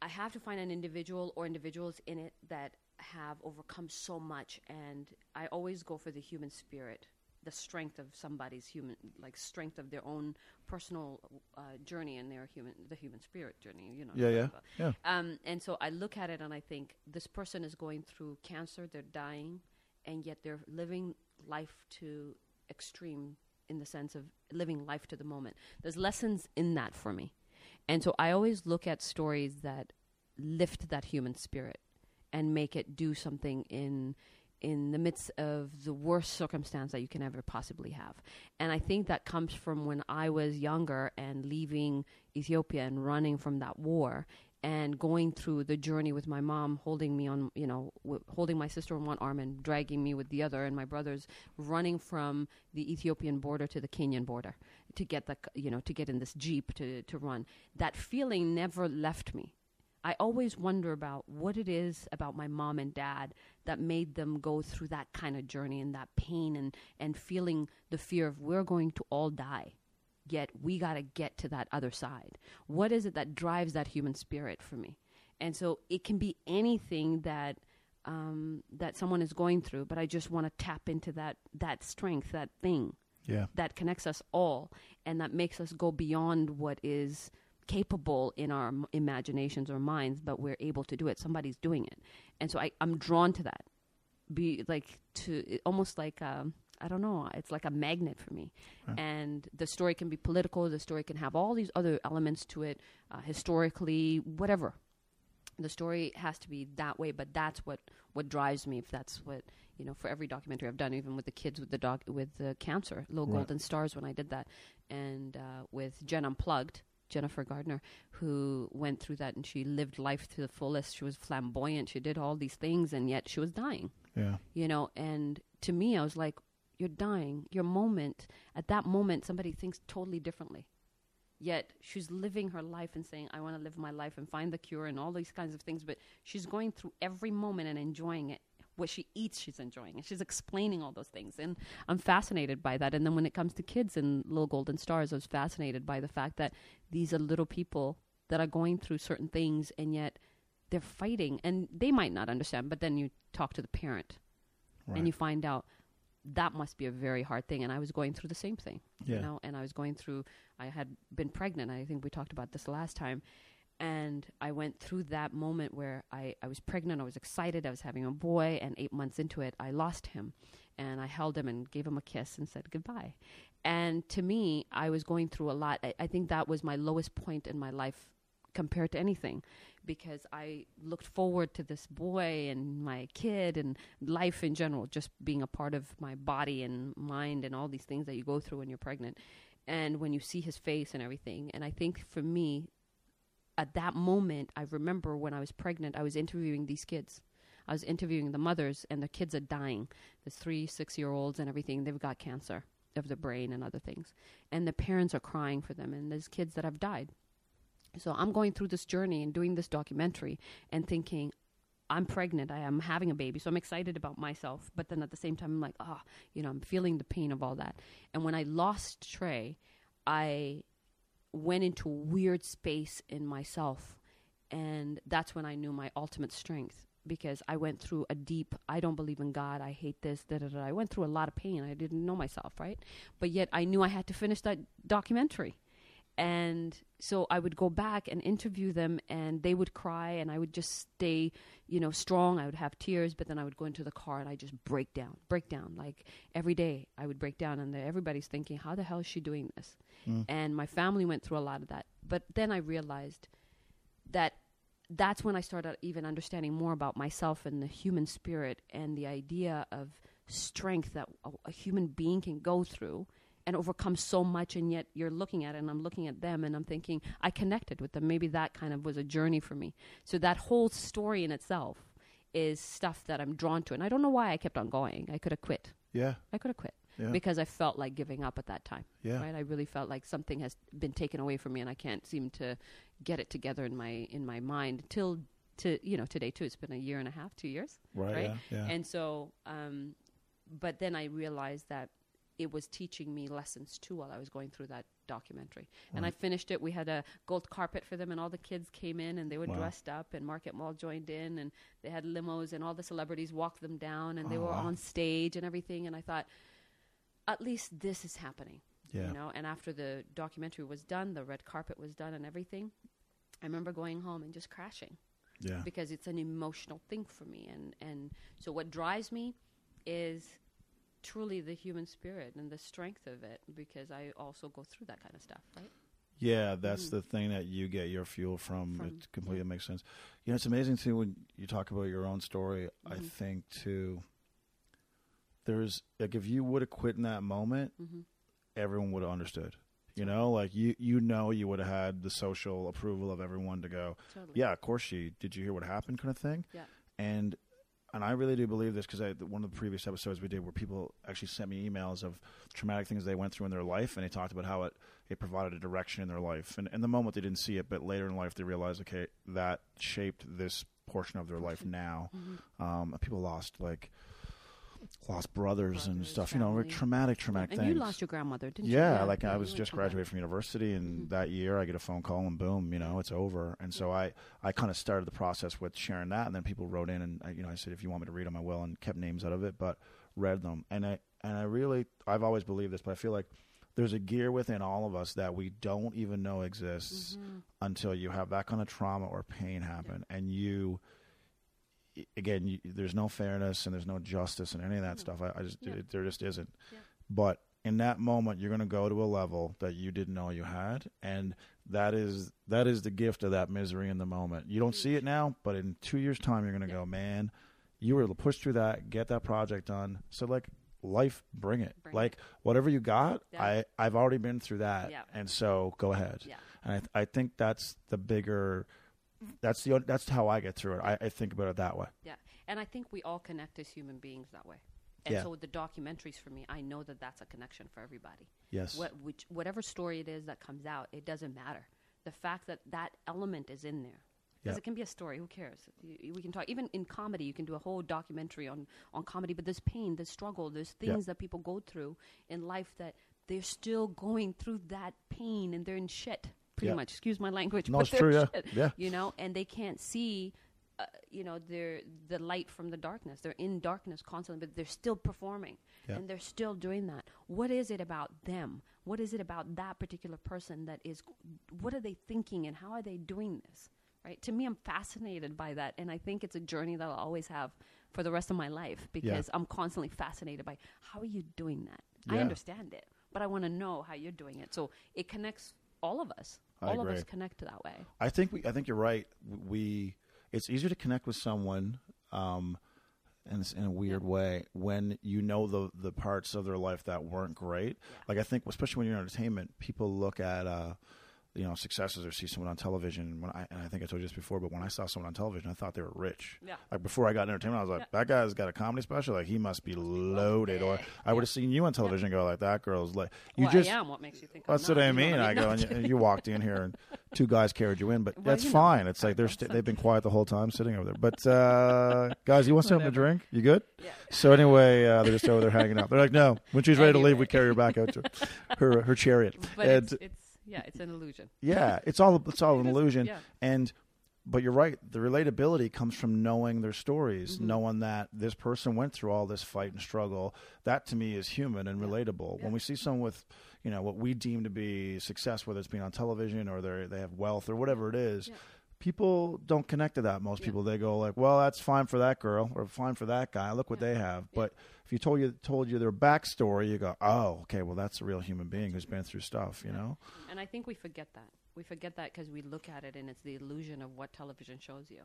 I have to find an individual or individuals in it that have overcome so much. And I always go for the human spirit, the strength of somebody's human, like strength of their own personal uh, journey and their human, the human spirit journey, you know. Yeah, yeah, yeah. Um, and so I look at it and I think, this person is going through cancer, they're dying, and yet they're living life to extreme in the sense of living life to the moment. There's lessons in that for me. And so I always look at stories that lift that human spirit and make it do something in in the midst of the worst circumstance that you can ever possibly have. And I think that comes from when I was younger and leaving Ethiopia and running from that war and going through the journey with my mom, holding me on, you know, w- holding my sister in one arm and dragging me with the other, and my brothers running from the Ethiopian border to the Kenyan border to get the, you know, to get in this Jeep to, to run. That feeling never left me. I always wonder about what it is about my mom and dad that made them go through that kind of journey and that pain and, and feeling the fear of we're going to all die, yet we got to get to that other side. What is it that drives that human spirit for me? And so it can be anything that um, that someone is going through, but I just want to tap into that that strength, that thing yeah. that connects us all and that makes us go beyond what is capable in our imaginations or minds, but we're able to do it. Somebody's doing it. And so I, I'm drawn to that be like to almost like um, I don't know. It's like a magnet for me. Huh. And the story can be political. The story can have all these other elements to it, uh, historically, whatever. The story has to be that way, but that's what, what drives me. If that's what, you know, for every documentary I've done, even with the kids with the dog with the cancer, Low right. Golden Stars when I did that, and uh, with Jen Unplugged, Jennifer Gardner, who went through that and she lived life to the fullest. She was flamboyant. She did all these things, and yet she was dying. Yeah, you know. And to me, I was like, you're dying. Your moment, at that moment, somebody thinks totally differently. Yet she's living her life and saying, I want to live my life and find the cure and all these kinds of things. But she's going through every moment and enjoying it. What she eats, she's enjoying it. She's explaining all those things. And I'm fascinated by that. And then when it comes to kids and Little Golden Stars, I was fascinated by the fact that these are little people that are going through certain things, and yet they're fighting. And they might not understand, but then you talk to the parent, right, and you find out, that must be a very hard thing. And I was going through the same thing, yeah. you know, and I was going through, I had been pregnant. I think we talked about this last time. And I went through that moment where I, I was pregnant. I was excited. I was having a boy, and eight months into it, I lost him, and I held him and gave him a kiss and said goodbye. And to me, I was going through a lot. I, I think that was my lowest point in my life compared to anything, because I looked forward to this boy and my kid and life in general, just being a part of my body and mind and all these things that you go through when you're pregnant. And when you see his face and everything. And I think for me, at that moment, I remember when I was pregnant, I was interviewing these kids. I was interviewing the mothers, and the kids are dying. The three, six-year-olds and everything, they've got cancer of the brain and other things. And the parents are crying for them, and there's kids that have died. So I'm going through this journey and doing this documentary and thinking, I'm pregnant, I am having a baby, so I'm excited about myself. But then at the same time, I'm like, ah, oh, you know, I'm feeling the pain of all that. And when I lost Trey, I went into a weird space in myself. And that's when I knew my ultimate strength, because I went through a deep, I don't believe in God, I hate this, da da da. I went through a lot of pain. I didn't know myself, right? But yet I knew I had to finish that documentary. And so I would go back and interview them, and they would cry, and I would just stay, you know, strong. I would have tears, but then I would go into the car and I just break down, break down. Like every day I would break down, and everybody's thinking, how the hell is she doing this? Mm. And my family went through a lot of that. But then I realized that that's when I started even understanding more about myself and the human spirit and the idea of strength that a, a human being can go through and overcome so much. And yet you're looking at it, and I'm looking at them, and I'm thinking, I connected with them. Maybe that kind of was a journey for me. So that whole story in itself is stuff that I'm drawn to. And I don't know why I kept on going. I could have quit. Yeah. I could have quit yeah. because I felt like giving up at that time. Yeah. Right. I really felt like something has been taken away from me, and I can't seem to get it together in my, in my mind till to, you know, today too. It's been a year and a half, two years. Right. right? Yeah, yeah. And so, um, but then I realized that it was teaching me lessons too while I was going through that documentary. Right. And I finished it. We had a gold carpet for them, and all the kids came in, and they were wow. dressed up, and Market Mall joined in, and they had limos, and all the celebrities walked them down, and oh, they were wow. on stage and everything. And I thought, at least this is happening, yeah. you know? And after the documentary was done, the red carpet was done and everything, I remember going home and just crashing yeah. because it's an emotional thing for me. And, and so what drives me is truly the human spirit and the strength of it, because I also go through that kind of stuff, right? Yeah, that's mm. the thing that you get your fuel from. from it completely yeah. makes sense. You know, it's amazing too when you talk about your own story. Mm-hmm. I think too, there's like, if you would have quit in that moment, mm-hmm. everyone would have understood. You totally. know, like you, you know, you would have had the social approval of everyone to go, totally. yeah, of course she. Did you hear what happened? Kind of thing. Yeah, and. And I really do believe this, because one of the previous episodes we did where people actually sent me emails of traumatic things they went through in their life, and they talked about how it, it provided a direction in their life. And in the moment they didn't see it, but later in life they realized, okay, that shaped this portion of their life now. Mm-hmm. Um, people lost, like, lost brothers, brothers and stuff, family. you know, traumatic, traumatic and things. And you lost your grandmother, didn't yeah, you? Yeah, like yeah, I was just graduated from university, and mm-hmm. that year I get a phone call, and boom, you know, it's over. And so I, I kind of started the process with sharing that, and then people wrote in, and I, you know, I said, if you want me to read them, I will, and kept names out of it, but read them. And I, and I really, I've always believed this, but I feel like there's a gear within all of us that we don't even know exists mm-hmm. until you have that kind of trauma or pain happen, yeah. and you... again, you, there's no fairness and there's no justice and any of that mm. stuff. I, I just yeah. it, there just isn't. Yeah. But in that moment, you're going to go to a level that you didn't know you had, and that is that is the gift of that misery in the moment. You don't see it now, but in two years' time, you're going to yeah. go, man, you were able to push through that, get that project done. So, like, life, bring it. Bring like, it. Whatever you got, yeah. I, I've already been through that, yeah. and so go ahead. Yeah. And I, th- I think that's the bigger... That's the that's how I get through it. I, I think about it that way. Yeah, and I think we all connect as human beings that way. And yeah. so the documentaries for me, I know that that's a connection for everybody. Yes. What, which, whatever story it is that comes out, it doesn't matter. The fact that that element is in there, because yeah. it can be a story. Who cares? You, we can talk even in comedy. You can do a whole documentary on on comedy, but there's pain, there's struggle, there's things yeah. that people go through in life that they're still going through that pain and they're in shit. Pretty yeah. much, excuse my language, no, but it's true, yeah. shit, yeah. you know, and they can't see, uh, you know, their the light from the darkness. They're in darkness constantly, but they're still performing yeah. and they're still doing that. What is it about them? What is it about that particular person that is, what are they thinking and how are they doing this, right? To me, I'm fascinated by that, and I think it's a journey that I'll always have for the rest of my life because yeah. I'm constantly fascinated by how are you doing that? Yeah. I understand it, but I want to know how you're doing it. So it connects all of us. I All agree. Of us connect that way. I think we. I think you're right. We. It's easier to connect with someone, um, and it's in a weird yeah. way when you know the the parts of their life that weren't great. Yeah. Like I think, especially when you're in entertainment, people look at, uh, you know, successes or see someone on television. When I and I think I told you this before, but when I saw someone on television, I thought they were rich. Yeah. Like before I got into entertainment, I was like, yeah. that guy's got a comedy special. Like he must be, must loaded. be loaded. Or I yeah. would have seen you on television yeah. and go like, that girl's like, you well, just. I am. What makes you think? That's I'm not, what I mean. I go and you, and you walked in here and two guys carried you in, but well, that's fine. Know. It's like they're st- they've been quiet the whole time sitting over there. But uh, guys, you want something to drink? You good? Yeah. So anyway, uh, they're just over there hanging out. They're like, no. When she's ready anyway. to leave, we carry her back out to her her chariot. But and, it's, it's yeah, it's an illusion. Yeah, it's all it's all an illusion. Yeah. And but you're right. The relatability comes from knowing their stories, mm-hmm. knowing that this person went through all this fight and struggle. That to me is human and yeah. relatable. Yeah. When we see someone with, you know, what we deem to be success, whether it's being on television or they they have wealth or whatever it is, yeah. people don't connect to that. Most yeah. people, they go like, well, that's fine for that girl or fine for that guy. Look what yeah. they have. Yeah. But if you told you told you their backstory, you go, oh, okay, well, that's a real human being who's been through stuff, you yeah. know? And I think we forget that. We forget that because we look at it and it's the illusion of what television shows you.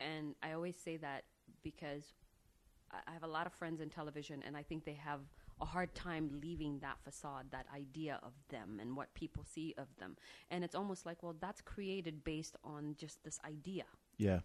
And I always say that because I have a lot of friends in television, and I think they have a hard time leaving that facade, that idea of them and what people see of them. And it's almost like, well, that's created based on just this idea. Yeah.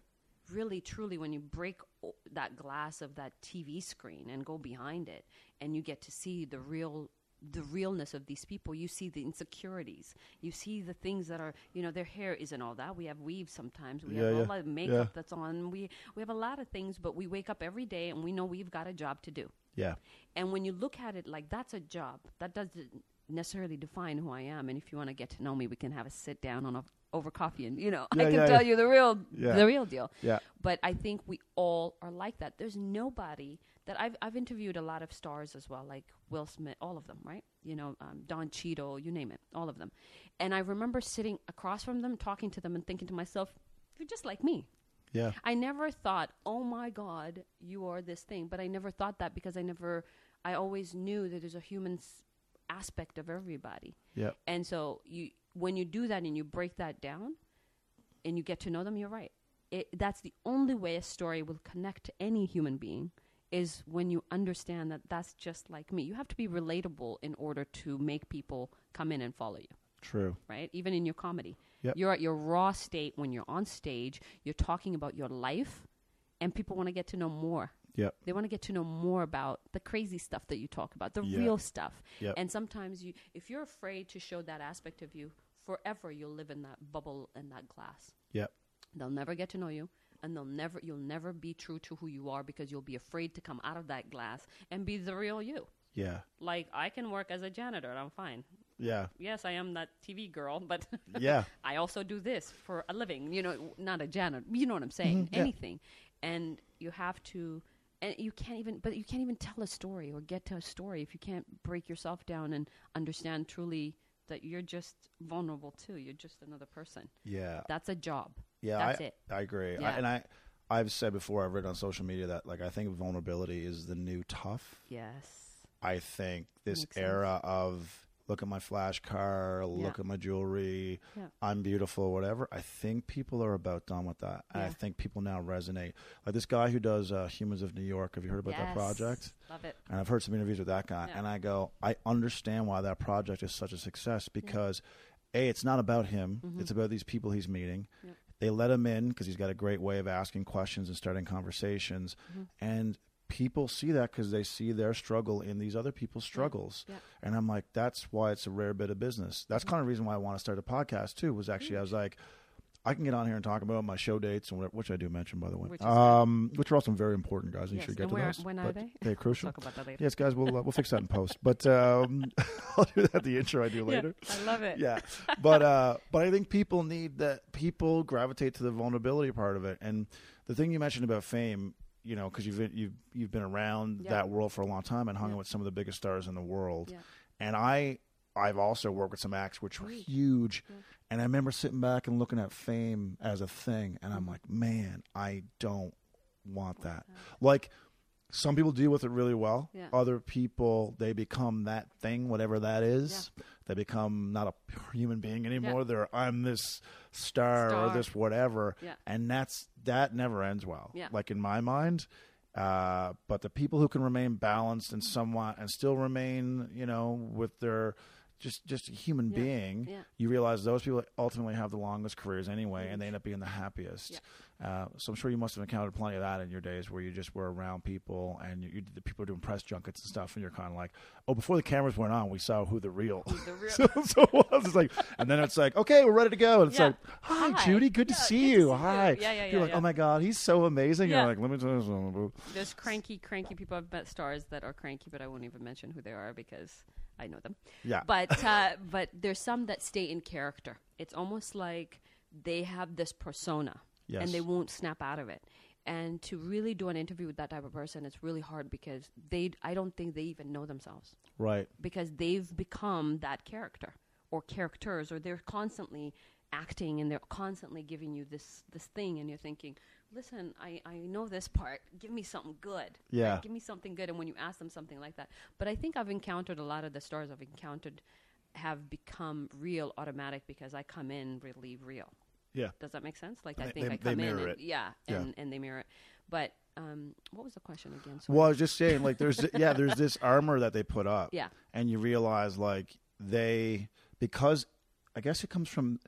Really, truly, when you break o- that glass of that T V screen and go behind it and you get to see the real the realness of these people, you see the insecurities, you see the things that are, you know, their hair isn't all that. We have weaves sometimes. We yeah, have yeah. a lot of makeup yeah. that's on. We, we have a lot of things, but we wake up every day and we know we've got a job to do. Yeah. And when you look at it like that's a job, that doesn't necessarily define who I am. And if you want to get to know me, we can have a sit down on a, over coffee and, you know, yeah, I can yeah, tell yeah. you the real yeah. the real deal. Yeah. But I think we all are like that. There's nobody that I've I've interviewed a lot of stars as well, like Will Smith, all of them, right? You know, um, Don Cheadle, you name it, all of them. And I remember sitting across from them, talking to them and thinking to myself, you're just like me. Yeah. I never thought, oh my God, you are this thing. But I never thought that because I never, I always knew that there's a human s- aspect of everybody. Yeah. And so you, when you do that and you break that down and you get to know them, you're right. It, that's the only way a story will connect to any human being is when you understand that that's just like me. You have to be relatable in order to make people come in and follow you. True. Right? Even in your comedy. Yep. You're at your raw state when you're on stage. You're talking about your life, and people want to get to know more. Yep. They want to get to know more about the crazy stuff that you talk about, the yep. real stuff. Yep. And sometimes you, if you're afraid to show that aspect of you, forever you'll live in that bubble and that glass. Yep. They'll never get to know you, and they'll never, you'll never be true to who you are because you'll be afraid to come out of that glass and be the real you. Yeah. Like, I can work as a janitor, and I'm fine. Yeah. Yes, I am that T V girl, but yeah. I also do this for a living, you know, not a janitor. You know what I'm saying? Mm-hmm, yeah. Anything. And you have to, and you can't even, but you can't even tell a story or get to a story if you can't break yourself down and understand truly that you're just vulnerable too. You're just another person. Yeah. That's a job. Yeah. That's I, it. I agree. Yeah. I, and I, I've said before, I've written on social media that, like, I think vulnerability is the new tough. Yes. I think this era of look at my flash car, yeah. look at my jewelry, yeah. I'm beautiful, whatever. I think people are about done with that. Yeah. I think people now resonate. Like this guy who does uh, Humans of New York, have you heard about yes. that project? Love it. And I've heard some interviews with that guy. Yeah. And I go, I understand why that project is such a success because, yeah. A, it's not about him. Mm-hmm. It's about these people he's meeting. Yep. They let him in because he's got a great way of asking questions and starting conversations. Mm-hmm. And people see that because they see their struggle in these other people's struggles. Yeah. Yeah. And I'm like, that's why it's a rare bit of business. That's mm-hmm. kind of the reason why I want to start a podcast, too, was actually mm-hmm. I was like, I can get on here and talk about my show dates, and whatever, which I do mention, by the way, which, um, which are also very important, guys. You yes. should get and to where, those. When are they? They're crucial. We'll talk about that later. Yes, guys, we'll, uh, we'll fix that in post. But um, I'll do that, the intro I do later. Yeah, I love it. Yeah. But, uh, but I think people need that. People gravitate to the vulnerability part of it. And the thing you mentioned about fame, you know, because you've, you've, you've been around yeah. that world for a long time and hung yeah. out with some of the biggest stars in the world. Yeah. And I... I've also worked with some acts which were huge. Yeah. And I remember sitting back and looking at fame as a thing. And I'm like, man, I don't want that. Like, some people deal with it really well. Yeah. Other people, they become that thing, whatever that is. Yeah. They become not a human being anymore. Yeah. They're, I'm this star, star. or this whatever. Yeah. And that's that never ends well. Yeah. Like, in my mind. Uh, but the people who can remain balanced and somewhat and still remain, you know, with their... Just, just a human yeah. being. Yeah. You realize those people ultimately have the longest careers anyway, mm-hmm. and they end up being the happiest. Yeah. Uh, so I'm sure you must have encountered plenty of that in your days, where you just were around people, and you, you, the people are doing press junkets and stuff, and you're kind of like, "Oh, before the cameras went on, we saw who the real." Who the real. so, so I was like, and then it's like, "Okay, we're ready to go." And it's yeah. like, "Hi, Hi, Judy, good yeah, to see good you. To see Hi." You. Yeah, yeah, yeah, you're like, yeah. "Oh my God, he's so amazing." Yeah. You're like, "Let me tell you something." There's cranky, cranky people. I've met stars that are cranky, but I won't even mention who they are because I know them. Yeah. But uh, but there's some that stay in character. It's almost like they have this persona, yes. and they won't snap out of it. And to really do an interview with that type of person, it's really hard because they I don't think they even know themselves. Right. Because they've become that character or characters, or they're constantly acting and they're constantly giving you this, this thing, and you're thinking, listen, I, I know this part. Give me something good. Yeah. Right? Give me something good. And when you ask them something like that. But I think I've encountered a lot of the stars I've encountered have become real automatic because I come in really real. Yeah. Does that make sense? Like and I think they, I come in. And, yeah, yeah. And, and they mirror it. But um, what was the question again? Sorry. Well, I was just saying, like, there's, th- yeah, there's this armor that they put up. Yeah. And you realize, like, they, because I guess it comes from...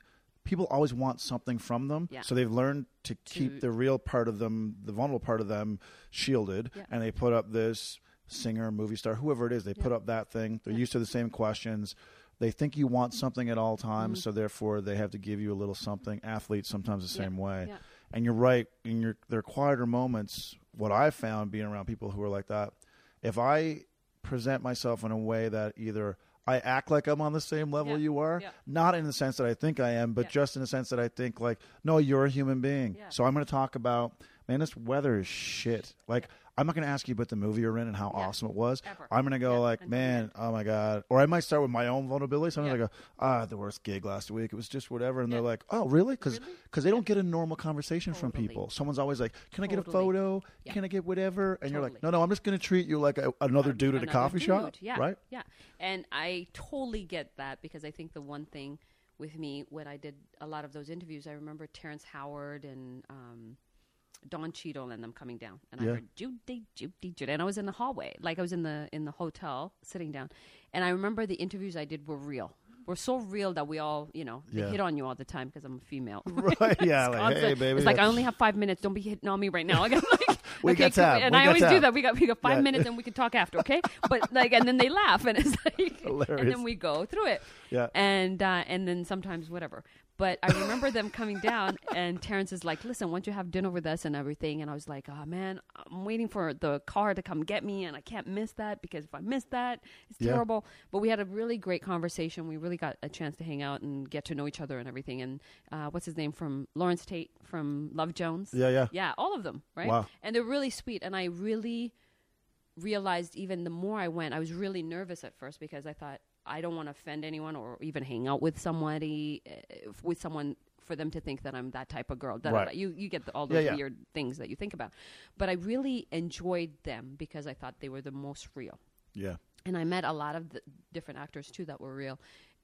People always want something from them, yeah. so they've learned to, to keep the real part of them, the vulnerable part of them, shielded, yeah. and they put up this singer, movie star, whoever it is, they yeah. put up that thing. They're yeah. used to the same questions. They think you want something at all times, mm-hmm. so therefore they have to give you a little something. Athletes sometimes the same yeah. way. Yeah. And you're right. In your their quieter moments, what I found being around people who are like that, if I present myself in a way that either I act like I'm on the same level yeah. you are, yeah. not in the sense that I think I am, but yeah. just in the sense that I think, like, no, you're a human being. Yeah. So I'm going to talk about, man, this weather is shit. Like, yeah. I'm not going to ask you about the movie you're in and how yeah. awesome it was. Ever. I'm going to go yeah. like, man, oh my God. Or I might start with my own vulnerability. Sometimes yeah. I go, ah, the worst gig last week. It was just whatever. And yeah. they're like, oh, really? Because really? they yeah. don't get a normal conversation totally. from people. Someone's always like, can totally. I get a photo? Yeah. Can I get whatever? And totally. you're like, no, no, I'm just going to treat you like a, another um, dude at another a coffee dude. shop. Yeah. Right? Yeah. And I totally get that because I think the one thing with me when I did a lot of those interviews, I remember Terrence Howard and... Um, Don Cheadle and them coming down, and yeah. I heard Judy, Judy, Judy, and I was in the hallway, like I was in the in the hotel sitting down, and I remember the interviews I did were real, were so real that we all, you know, they yeah. hit on you all the time because I'm a female, right? Yeah, like, hey, baby, it's yeah. like I only have five minutes. Don't be hitting on me right now. Like, I'm like, we okay, got time, and we I got always time. do that. We got we got five yeah. minutes, and we can talk after, okay? But like, and then they laugh, and it's like, hilarious. And then we go through it, yeah, and uh, and then sometimes whatever. But I remember them coming down, and Terrence is like, listen, why don't you have dinner with us and everything? And I was like, oh, man, I'm waiting for the car to come get me, and I can't miss that because if I miss that, it's yeah. terrible. But we had a really great conversation. We really got a chance to hang out and get to know each other and everything. And uh, what's his name from Lawrence Tate from Love Jones? Yeah, yeah. Yeah, all of them, right? Wow. And they're really sweet, and I really realized even the more I went, I was really nervous at first because I thought, I don't want to offend anyone or even hang out with somebody, uh, with someone for them to think that I'm that type of girl. Da, right. da, da. You you get the, all those yeah, yeah. weird things that you think about. But I really enjoyed them because I thought they were the most real. Yeah. And I met a lot of the different actors, too, that were real.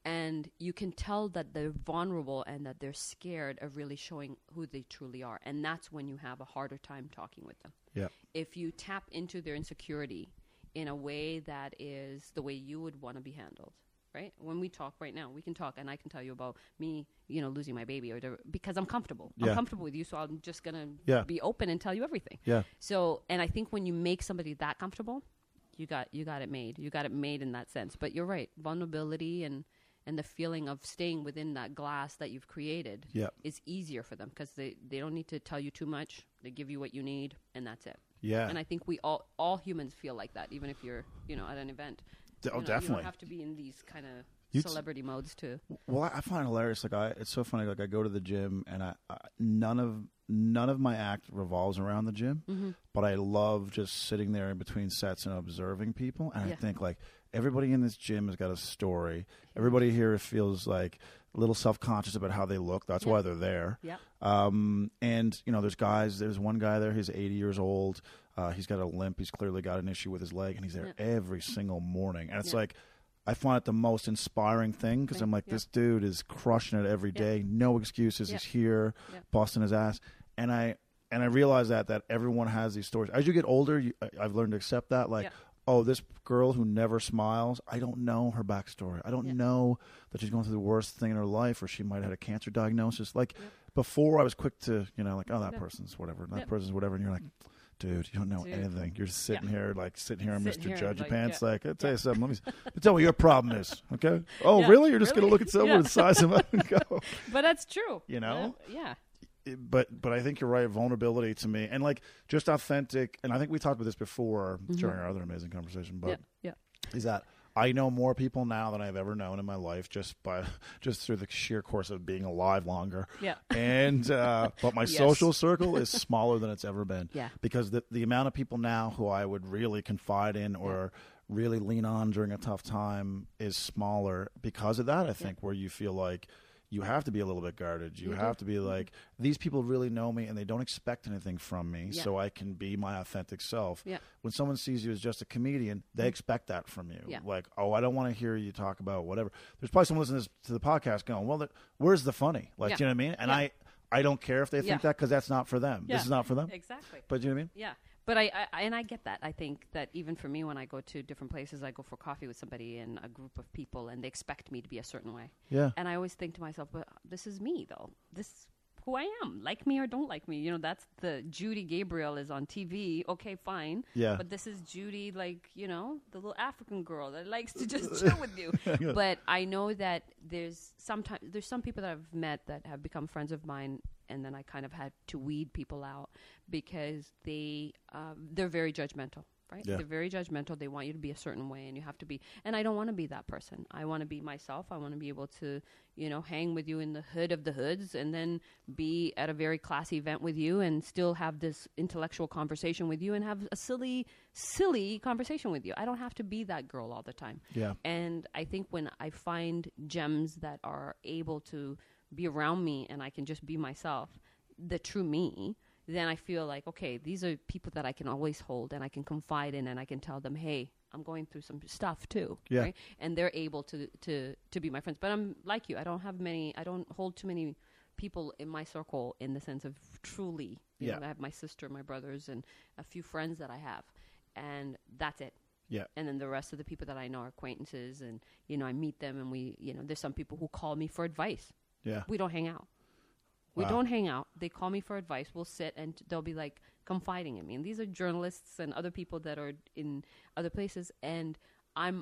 And you can tell that they're vulnerable and that they're scared of really showing who they truly are. And that's when you have a harder time talking with them. Yeah. If you tap into their insecurity in a way that is the way you would want to be handled. Right? When we talk right now, we can talk and I can tell you about me, you know, losing my baby or whatever, because I'm comfortable. Yeah. I'm comfortable with you, so I'm just going to yeah. be open and tell you everything. Yeah. So, and I think when you make somebody that comfortable, you got you got it made. You got it made in that sense. But you're right. Vulnerability and, and the feeling of staying within that glass that you've created yeah. is easier for them because they, they don't need to tell you too much. They give you what you need and that's it. Yeah. And I think we all, all humans feel like that, even if you're, you know, at an event. You oh, know, definitely. You don't have to be in these kind of celebrity t- modes too. Well, I, I find it hilarious. Like, I, it's so funny. Like, I go to the gym, and I, I none of none of my act revolves around the gym. Mm-hmm. But I love just sitting there in between sets and observing people. And yeah. I think like everybody in this gym has got a story. Everybody here feels like a little self-conscious about how they look. That's yeah. why they're there. Yeah. Um. And you know, there's guys. There's one guy there. He's eighty years old. Uh, he's got a limp. He's clearly got an issue with his leg, and he's there yeah. every single morning. And it's yeah. like, I find it the most inspiring thing because right. I'm like, yeah. this dude is crushing it every day. Yeah. No excuses. Yeah. He's here, yeah. busting his ass. And I and I realize that that everyone has these stories. As you get older, you, I've learned to accept that. Like, yeah. oh, this girl who never smiles, I don't know her backstory. I don't yeah. know that she's going through the worst thing in her life, or she might have had a cancer diagnosis. Like, yeah. before I was quick to, you know, like, oh, that yeah. person's whatever, that yeah. person's whatever. And you're like... Dude, you don't know Dude. anything. You're just sitting yeah. here, like, sitting here on Mister Here Judgy like, Pants, yeah. like, I'll tell yeah. you something. Let me I'll tell you what your problem is, okay? Oh, yeah, really? You're just really? going to look at someone yeah. and size them up and go. But that's true. You know? Uh, yeah. But but I think you're right. Vulnerability to me. And, like, just authentic. And I think we talked about this before mm-hmm. during our other amazing conversation. But yeah. yeah. is that I know more people now than I've ever known in my life just by just through the sheer course of being alive longer. Yeah. And uh, but my yes. social circle is smaller than it's ever been. Yeah. Because the the amount of people now who I would really confide in or yeah. really lean on during a tough time is smaller because of that, I think, yeah. where you feel like you have to be a little bit guarded. You, you have do. to be like, mm-hmm. these people really know me and they don't expect anything from me, yeah. so I can be my authentic self. Yeah. When someone sees you as just a comedian, they expect that from you. Yeah. Like, oh, I don't want to hear you talk about whatever. There's probably someone listening to, this, to the podcast going, well, where's the funny? Like, yeah. do you know what I mean? And yeah. I, I don't care if they think yeah. that because that's not for them. Yeah. This is not for them. Exactly. But do you know what I mean? Yeah. But I, I and I get that. I think that even for me, when I go to different places, I go for coffee with somebody and a group of people, and they expect me to be a certain way. Yeah. And I always think to myself, but this is me, though. This is who I am. Like me or don't like me. You know, that's the Judy Gabriel is on T V. Okay, fine. Yeah. But this is Judy, like, you know, the little African girl that likes to just chill with you. But I know that there's sometimes there's some people that I've met that have become friends of mine. And then I kind of had to weed people out because they, um, they're very judgmental, right? Yeah. They're very judgmental. They want you to be a certain way and you have to be, and I don't want to be that person. I want to be myself. I want to be able to, you know, hang with you in the hood of the hoods and then be at a very classy event with you and still have this intellectual conversation with you and have a silly, silly conversation with you. I don't have to be that girl all the time. Yeah. And I think when I find gems that are able to be around me and I can just be myself, the true me, then I feel like, okay, these are people that I can always hold and I can confide in and I can tell them, hey, I'm going through some stuff too. Yeah. Right? And they're able to, to, to be my friends. But I'm like you, I don't have many, I don't hold too many people in my circle in the sense of truly, you yeah. know, I have my sister, my brothers and a few friends that I have and that's it. Yeah. And then the rest of the people that I know are acquaintances and, you know, I meet them and we, you know, there's some people who call me for advice. Yeah. We don't hang out. We wow. don't hang out. They call me for advice. We'll sit and they'll be like confiding in me. And these are journalists and other people that are in other places. And I'm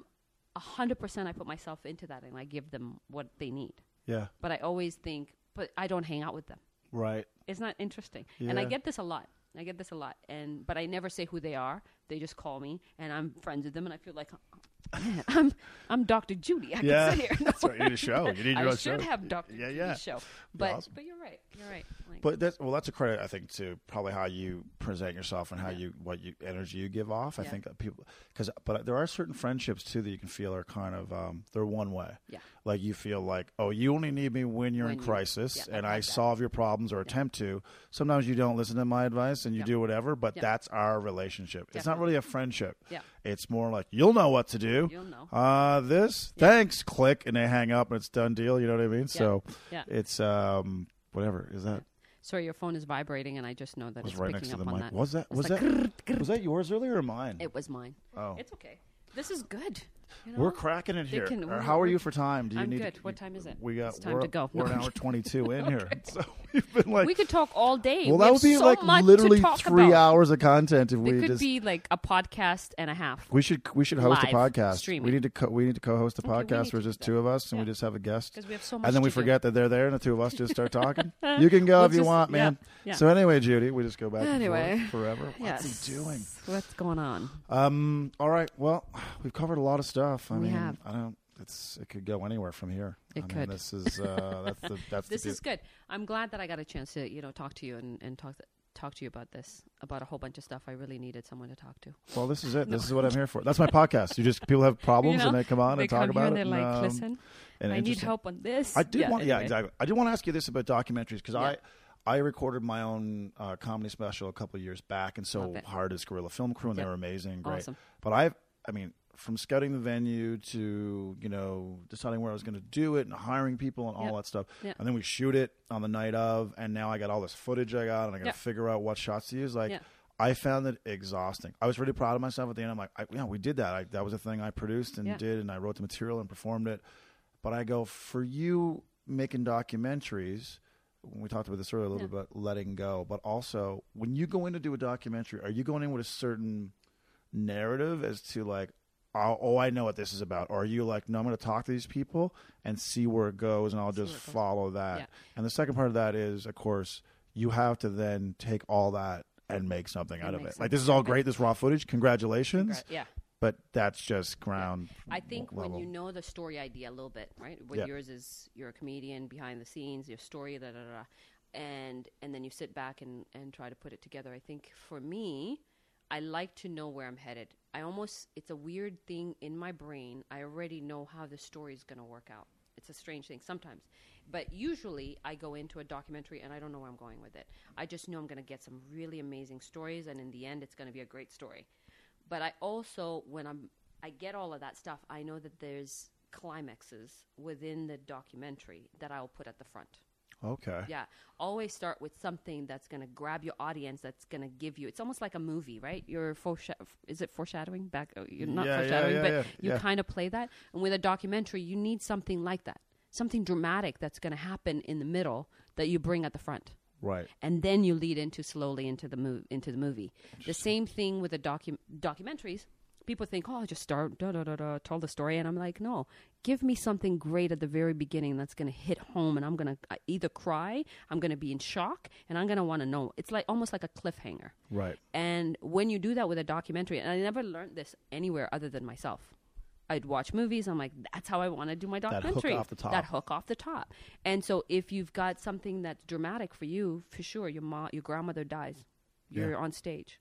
one hundred percent I put myself into that and I give them what they need. Yeah. But I always think, but I don't hang out with them. Right. It's not interesting. Yeah. And I get this a lot. I get this a lot. And but I never say who they are they just call me, and I'm friends with them, and I feel like, oh, man, I'm I'm Doctor Judy. I yeah, can sit here. No, that's right. You need a show. You need your I own show. I should have Doctor Yeah, yeah. Judy's show. But awesome. But you're right. You're right. Like, but that's well, that's a credit I think to probably how you present yourself and how yeah. you what you energy you give off. I yeah. think that people because but there are certain friendships too that you can feel are kind of um, they're one way. Yeah. Like you feel like, oh, you only need me when you're when in you, crisis, yeah, and I, like I solve your problems or yeah. attempt to. Sometimes you don't listen to my advice and you yeah. do whatever, but yeah. that's our relationship. Definitely. It's not really a friendship. Yeah. It's more like you'll know what to do. You'll know. Uh, this yeah. thanks, click, and they hang up, and it's done deal. You know what I mean? Yeah. So yeah. it's um whatever is that. Yeah. Sorry, your phone is vibrating, and I just know that it's right picking next to up the on mic. That. Was that was like, that grrr, grrr. was that yours earlier or mine? It was mine. Oh, it's okay. This is good. You know? We're cracking it here. Can, or how are you for time? Do you I'm need good. To, what time is it? We got it's time we're, to go. We're no, an hour twenty-two in okay. here, so we've been like we could talk all day. Well, we that would be so like literally three about. Hours of content if it we could just, be like a podcast and a half. We should we should host Live a podcast. Streaming. We need to co- we need to co-host a okay, podcast where just two of us and yeah. we just have a guest because we have so much. And then we forget do. That they're there and the two of us just start talking. You can go we'll if just, you want, man. So anyway, Judy, we just go back anyway forever. What's he doing? What's going on? Um. All right. Well, we've covered a lot of stuff. Stuff. I we mean, have. I don't. It's it could go anywhere from here. It I could. Mean, this is uh, that's the that's this the is good. I'm glad that I got a chance to you know talk to you and, and talk th- talk to you about this about a whole bunch of stuff. I really needed someone to talk to. Well, this is it. No. This is what I'm here for. That's my podcast. You just people have problems you know, and they come on they and talk about and it. And, like, um, listen, and I need help on this. I did yeah, want. Anyway. Yeah, exactly. I did want to ask you this about documentaries because yeah. I. I recorded my own uh, comedy special a couple of years back, and so hard as Guerrilla Film Crew, and yep. they were amazing, great. Awesome. But I've, I mean, from scouting the venue to you know deciding where I was going to do it and hiring people and yep. all that stuff, yep. and then we shoot it on the night of, and now I got all this footage I got, and I got to yep. figure out what shots to use. Like, yep. I found it exhausting. I was really proud of myself at the end. I'm like, I, yeah, we did that. I, that was a thing I produced and yep. did, and I wrote the material and performed it. But I go for you making documentaries. When we talked about this earlier a little yeah. bit about letting go, but also when you go in to do a documentary, are you going in with a certain narrative as to like, oh, oh I know what this is about? Or are you like, no, I'm going to talk to these people and see where it goes and I'll see just follow that. Yeah. And the second part of that is, of course, you have to then take all that and make something and out make of it. Something. Like, this is all great. This raw footage. Congratulations. Congra- yeah. But that's just ground. Yeah. I think level. When you know the story idea a little bit, right? When yeah. yours is you're a comedian behind the scenes, your story, da da da, and and then you sit back and, and try to put it together. I think for me, I like to know where I'm headed. I almost it's a weird thing in my brain. I already know how the story is going to work out. It's a strange thing sometimes. But usually I go into a documentary and I don't know where I'm going with it. I just know I'm going to get some really amazing stories, and in the end it's going to be a great story. But I also, when I'm, I get all of that stuff, I know that there's climaxes within the documentary that I'll put at the front. Okay. Yeah. Always start with something that's going to grab your audience, that's going to give you, it's almost like a movie, right? You're foresh- is it foreshadowing? Back? You're not yeah, foreshadowing, yeah, yeah, but yeah, yeah. you yeah. kind of play that. And with a documentary, you need something like that. Something dramatic that's going to happen in the middle that you bring at the front. Right, and then you lead into slowly into the move into the movie. The same thing with the docu- documentaries. People think, "Oh, I'll just start da da da da, tell the story," and I'm like, "No, give me something great at the very beginning that's going to hit home, and I'm going to uh, either cry, I'm going to be in shock, and I'm going to want to know." It's like almost like a cliffhanger. Right. And when you do that with a documentary, and I never learned this anywhere other than myself. I'd watch movies. I'm like, that's how I want to do my documentary. That hook off the top. That hook off the top. And so if you've got something that's dramatic for you, for sure, your mom, your grandmother dies. You're yeah. on stage.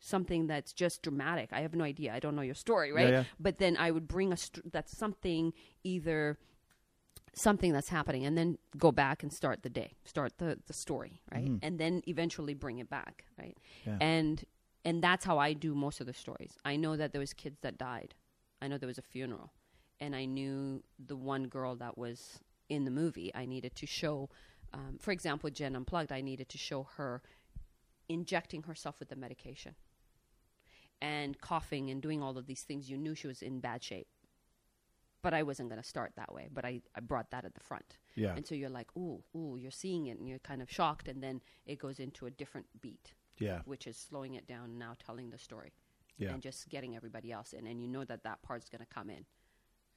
Something that's just dramatic. I have no idea. I don't know your story, right? Yeah, yeah. But then I would bring a st- that's something either something that's happening and then go back and start the day, start the, the story, right? Mm. And then eventually bring it back, right? Yeah. And and that's how I do most of the stories. I know that there was kids that died. I know there was a funeral, and I knew the one girl that was in the movie. I needed to show, um, for example, Jen Unplugged, I needed to show her injecting herself with the medication and coughing and doing all of these things. You knew she was in bad shape, but I wasn't going to start that way, but I, I brought that at the front. Yeah. And so you're like, ooh, ooh, you're seeing it, and you're kind of shocked, and then it goes into a different beat, yeah, which is slowing it down and now telling the story. Yeah. And just getting everybody else in, and you know that that part's going to come in,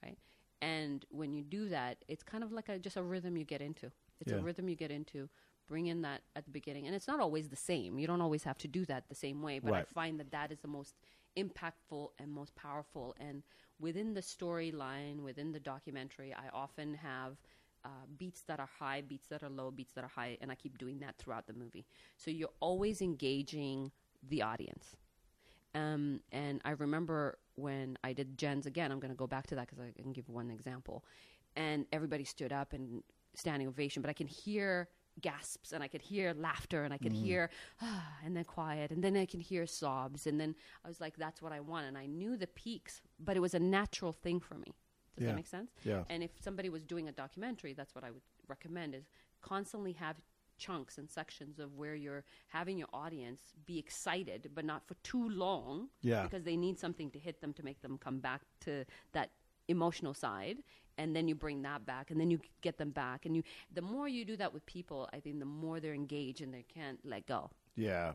right? And when you do that, it's kind of like a, just a rhythm you get into. It's yeah. a rhythm you get into, Bring in that at the beginning. And it's not always the same. You don't always have to do that the same way. But right. I find that that is the most impactful and most powerful. And within the storyline, within the documentary, I often have uh, beats that are high, beats that are low, beats that are high. And I keep doing that throughout the movie. So you're always engaging the audience. Um, and I remember when I did Jen's again, I'm going to go back to that because I can give one example. And everybody stood up and standing ovation. But I can hear gasps and I could hear laughter and I could mm. hear ah, and then quiet and then I can hear sobs. And then I was like, that's what I want. And I knew the peaks, but it was a natural thing for me. Does yeah. that make sense? Yeah. And if somebody was doing a documentary, that's what I would recommend, is constantly have chunks and sections of where you're having your audience be excited, but not for too long, yeah. because they need something to hit them to make them come back to that emotional side. And then you bring that back, and then you get them back. And you, the more you do that with people, I think the more they're engaged and they can't let go. Yeah.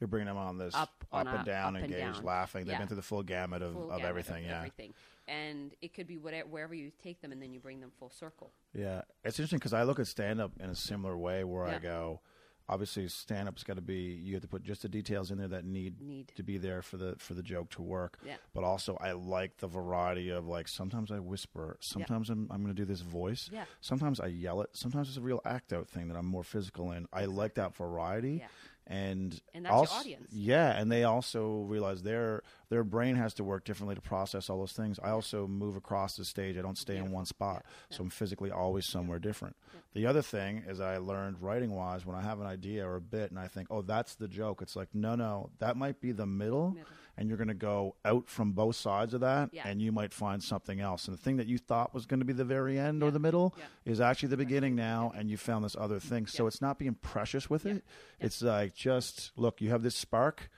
You're bringing them on this up, on up and down, up engaged, and down. laughing. They've yeah. been through the full gamut of, full of gamut everything. Of yeah. everything. And it could be whatever, wherever you take them, and then you bring them full circle. Yeah. It's interesting because I look at stand-up in a similar way where yeah. I go, obviously, stand-up's got to be, you have to put just the details in there that need, need to be there for the for the joke to work. Yeah. But also, I like the variety of, like, sometimes I whisper. Sometimes yeah. I'm, I'm going to do this voice. Yeah. Sometimes I yell it. Sometimes it's a real act-out thing that I'm more physical in. I like that variety. Yeah. And, and that's also, your audience. Yeah, and they also realize their their brain has to work differently to process all those things. I also move across the stage. I don't stay Beautiful. in one spot, yeah. Yeah. so I'm physically always somewhere yeah. different. Yeah. The other thing is I learned writing-wise, when I have an idea or a bit and I think, oh, that's the joke. It's like, no, no, that might be the middle, middle. and you're going to go out from both sides of that, yeah. and you might find something else. And the thing that you thought was going to be the very end yeah. or the middle yeah. is actually the beginning now, yeah. and you found this other thing. Yeah. So it's not being precious with yeah. it. Yeah. It's like, just look, you have this spark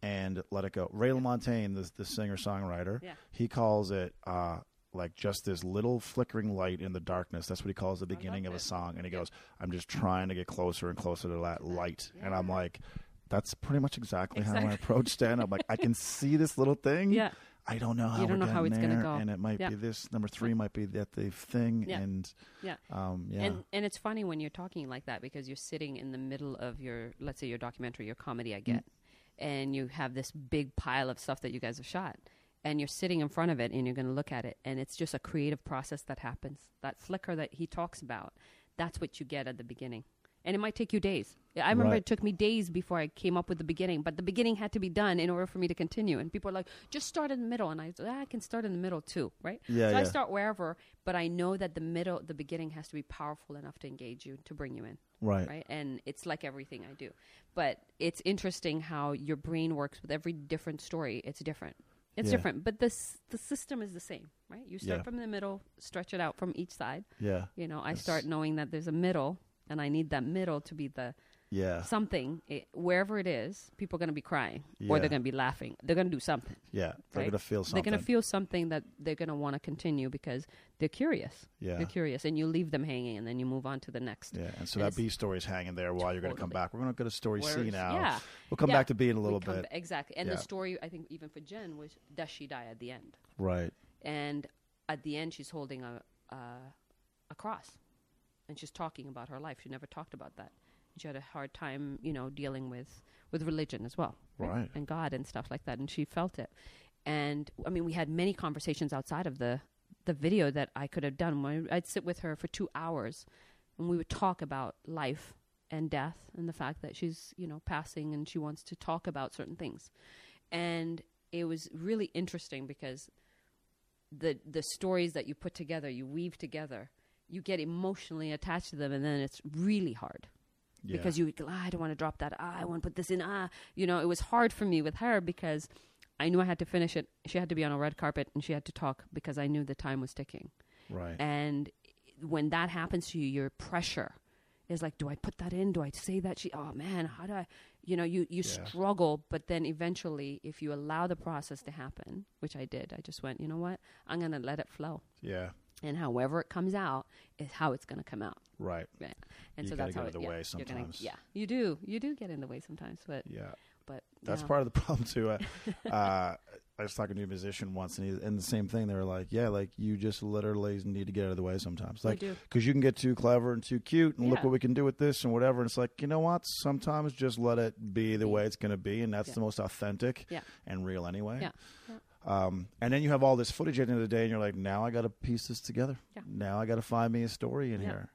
and let it go. Ray yeah. LaMontagne, the, the singer-songwriter, yeah. he calls it uh, like just this little flickering light in the darkness. That's what he calls the beginning of it. a song. And he yeah. goes, I'm just trying to get closer and closer to that light. Yeah. And I'm like, that's pretty much exactly, exactly. how I approach stand-up. I'm like, I can see this little thing. Yeah. I don't know how, don't know how it's going to go. And it might yeah. be this. Number three might be that the thing. Yeah. And, yeah. Um, yeah. And, and it's funny when you're talking like that because you're sitting in the middle of your, let's say your documentary, your comedy, I get. Mm. And you have this big pile of stuff that you guys have shot. And you're sitting in front of it and you're going to look at it. And it's just a creative process that happens. That flicker that he talks about, that's what you get at the beginning. And it might take you days. I remember right. it took me days before I came up with the beginning, but the beginning had to be done in order for me to continue. And people are like, just start in the middle. And I said, ah, I can start in the middle too, right? Yeah, so yeah. I start wherever, but I know that the middle, the beginning has to be powerful enough to engage you, to bring you in. Right. right? And it's like everything I do. But it's interesting how your brain works with every different story. It's different. It's yeah. different, but this, the system is the same, right? You start yeah. from the middle, stretch it out from each side. Yeah. You know, I That's... start knowing that there's a middle, and I need that middle to be the... Yeah. Something, it, wherever it is, people are going to be crying yeah. or they're going to be laughing. They're going to do something. Yeah. They're right? going to feel something. They're going to feel something that they're going to want to continue because they're curious. Yeah. They're curious. And you leave them hanging and then you move on to the next. Yeah. And so and that B story is hanging there while totally. you're going to come back. We're going to go to story Where's, C now. Yeah. We'll come yeah. back to B in a little bit. Ba- exactly. And yeah. the story, I think, even for Jen, was does she die at the end? Right. And at the end, she's holding a, uh, a cross and she's talking about her life. She never talked about that. She had a hard time, you know, dealing with, with religion as well. Right? Right. And God and stuff like that. And she felt it. And, I mean, we had many conversations outside of the, the video that I could have done. I'd sit with her for two hours, and we would talk about life and death and the fact that she's, you know, passing and she wants to talk about certain things. And it was really interesting because the the stories that you put together, you weave together, you get emotionally attached to them, and then it's really hard. Yeah. Because you, ah, I don't want to drop that. Ah, I want to put this in. Ah, you know, it was hard for me with her because I knew I had to finish it. She had to be on a red carpet and she had to talk because I knew the time was ticking. Right. And when that happens to you, your pressure is like, do I put that in? Do I say that? She, oh man, how do I, you know, you, you yeah. struggle. But then eventually if you allow the process to happen, which I did, I just went, you know what, I'm going to let it flow. Yeah. And however it comes out is how it's going to come out. Right. Right. And you so that's how it, the yeah, way sometimes. Gonna, yeah. You do. You do get in the way sometimes, but yeah. But that's yeah. part of the problem too. Uh, uh, I was talking to a musician once, and he, and the same thing. They were like, "Yeah, like you just literally need to get out of the way sometimes, like because you can get too clever and too cute, and yeah. look what we can do with this and whatever." And it's like, you know what? Sometimes just let it be the way it's going to be, and that's yeah. the most authentic yeah. and real anyway. Yeah. yeah. Um, and then you have all this footage at the end of the day, and you're like, "Now I got to piece this together. Yeah. Now I got to find me a story in yeah. here."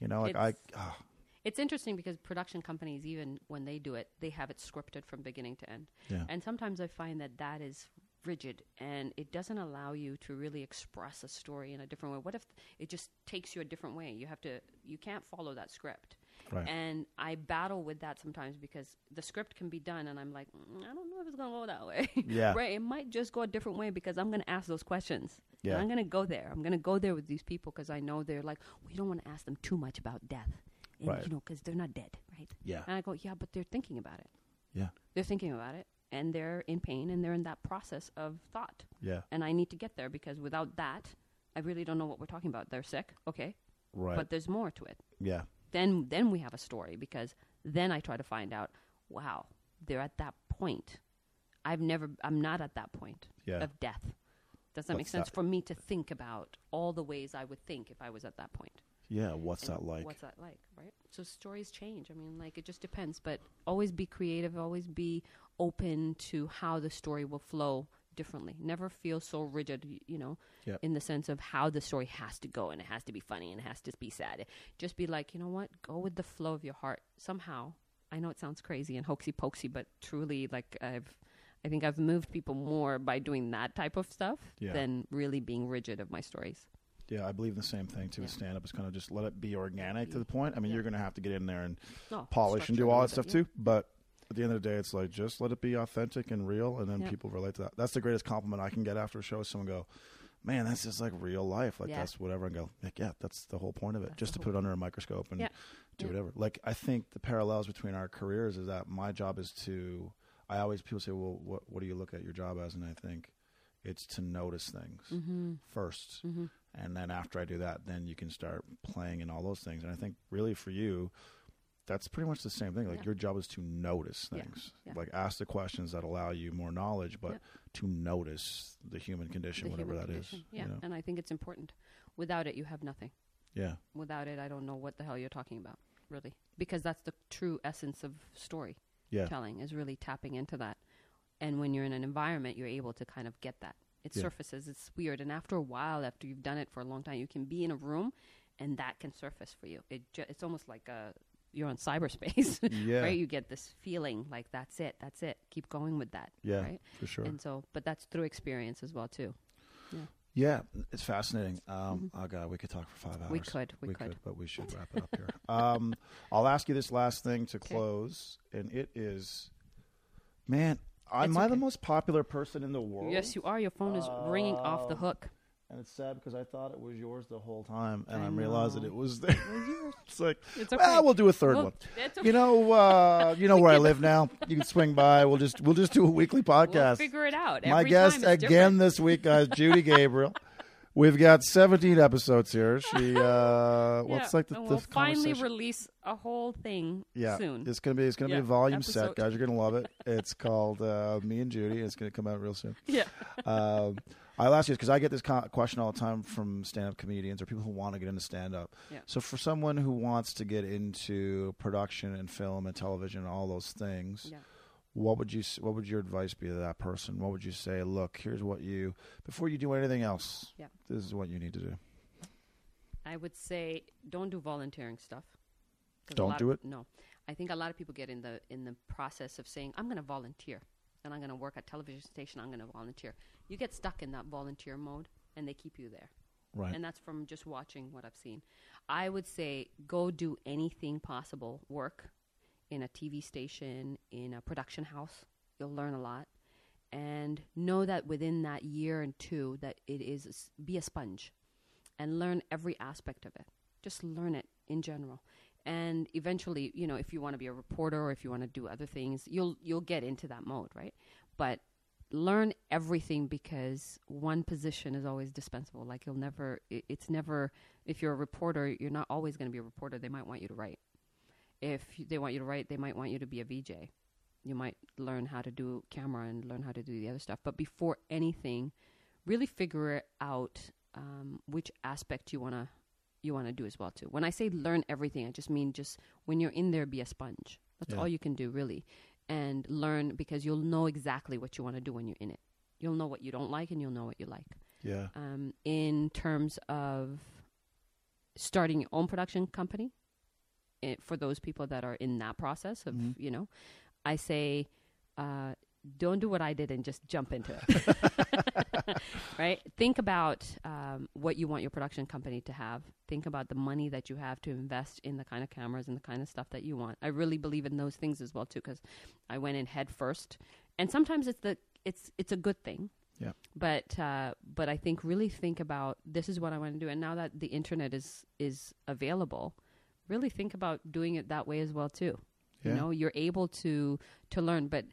You know, like it's, I. Oh. It's interesting because production companies, even when they do it, they have it scripted from beginning to end. Yeah. And sometimes I find that that is rigid and it doesn't allow you to really express a story in a different way. What if it just takes you a different way? You have to, you can't follow that script. Right. And I battle with that sometimes because the script can be done and I'm like, mm, I don't know if it's going to go that way. Yeah. Right. It might just go a different way because I'm going to ask those questions. Yeah. And I'm going to go there. I'm going to go there with these people because I know they're like, we don't want to ask them too much about death. And, right. you know, because they're not dead, right? Yeah. And I go, yeah, but they're thinking about it. Yeah. They're thinking about it, and they're in pain, and they're in that process of thought. Yeah. And I need to get there, because without that, I really don't know what we're talking about. They're sick, okay. Right. But there's more to it. Yeah. Then, then we have a story, because then I try to find out, wow, they're at that point. I've never, I'm not at that point yeah. of death. Does that What's make sense that? For me to think about all the ways I would think if I was at that point? Yeah, what's and that like? What's that like, right? So stories change. I mean, like, it just depends. But always be creative. Always be open to how the story will flow differently. Never feel so rigid, you know, yep. in the sense of how the story has to go. And it has to be funny. And it has to be sad. Just be like, you know what? Go with the flow of your heart. Somehow, I know it sounds crazy and hoaxy-poxy, but truly, like, I've, I think I've moved people more by doing that type of stuff yeah. than really being rigid of my stories. Yeah, I believe the same thing, too, yeah. with stand-up. It's kind of just let it be organic yeah. to the point. I mean, yeah. you're going to have to get in there and oh, polish and do all that stuff, it, yeah. too. But at the end of the day, it's like, just let it be authentic and real, and then yeah. people relate to that. That's the greatest compliment I can get after a show is someone go, man, that's just like real life. Like, yeah. that's whatever. And go, like, yeah, that's the whole point of it, that's just to put it under a microscope and yeah. do yeah. whatever. Like, I think the parallels between our careers is that my job is to – I always – people say, well, what, what do you look at your job as? And I think it's to notice things mm-hmm. first. Mm-hmm. And then after I do that, then you can start playing in all those things. And I think really for you, that's pretty much the same thing. Like yeah. your job is to notice things, yeah. Yeah. like ask the questions that allow you more knowledge, but yeah. to notice the human condition, the whatever human that condition. Is. Yeah. You know? And I think it's important. Without it, you have nothing. Yeah. Without it, I don't know what the hell you're talking about, really, because that's the true essence of story yeah. telling is really tapping into that. And when you're in an environment, you're able to kind of get that. It yeah. surfaces. It's weird. And after a while, after you've done it for a long time, you can be in a room and that can surface for you. It ju- It's almost like a, you're on cyberspace, yeah. right? You get this feeling like, that's it. That's it. Keep going with that. Yeah, right? For sure. And so, but that's through experience as well, too. Yeah. Yeah, it's fascinating. Um, mm-hmm. Oh, God, we could talk for five hours. We could. We, we could. could. But we should wrap it up here. Um, I'll ask you this last thing to close. Kay. And it is, man, am I okay. the most popular person in the world? Yes, you are. Your phone is uh, ringing off the hook. And it's sad because I thought it was yours the whole time, and I, I realized that it was there. It's like, it's okay. well, we'll do a third we'll, one. Okay. You know, uh, you know where I live now. You can swing by. We'll just we'll just do a weekly podcast. We'll figure it out. Every My guest again different. This week, guys, Judy Gabriel. We've got seventeen episodes here. She, uh, yeah. what's like the, the we'll finally release a whole thing yeah. soon. It's gonna be it's gonna yeah. be a volume Episode. set, guys. You're gonna love it. It's called uh, Me and Judy. It's gonna come out real soon. Yeah. Um, I'll ask you because I get this co- question all the time from stand-up comedians or people who want to get into stand-up. Yeah. So for someone who wants to get into production and film and television and all those things. Yeah. What would you? What would your advice be to that person? What would you say? Look, here's what you before you do anything else. Yeah. This is what you need to do. I would say don't do volunteering stuff. Don't do it. No, I think a lot of people get in the in the process of saying I'm going to volunteer and I'm going to work at a television station. I'm going to volunteer. You get stuck in that volunteer mode and they keep you there. Right. And that's from just watching what I've seen. I would say go do anything possible. Work. In a T V station, in a production house. You'll learn a lot. And know that within that year and two that it is, be a sponge and learn every aspect of it. Just learn it in general. And eventually, you know, if you want to be a reporter or if you want to do other things, you'll you'll get into that mode, right? But learn everything because one position is always dispensable. Like you'll never, it, it's never, if you're a reporter, you're not always going to be a reporter. They might want you to write. If they want you to write, they might want you to be a V J. you might learn how to do camera and learn how to do the other stuff. But before anything, really figure out um, which aspect you want to you want to do as well too. When I say learn everything, I just mean just when you're in there, be a sponge. That's yeah. all you can do really. And learn, because you'll know exactly what you want to do when you're in it. You'll know what you don't like and you'll know what you like. Yeah. Um, in terms of starting your own production company, it, for those people that are in that process of, mm-hmm. you know, I say, uh, don't do what I did and just jump into it. Right? Think about um, what you want your production company to have. Think about the money that you have to invest in the kind of cameras and the kind of stuff that you want. I really believe in those things as well too, because I went in head first, and sometimes it's the it's it's a good thing. Yeah. But uh, but I think really think about, this is what I want to do, and now that the internet is is available, really think about doing it that way as well too. Yeah. You know, you're able to to learn, but.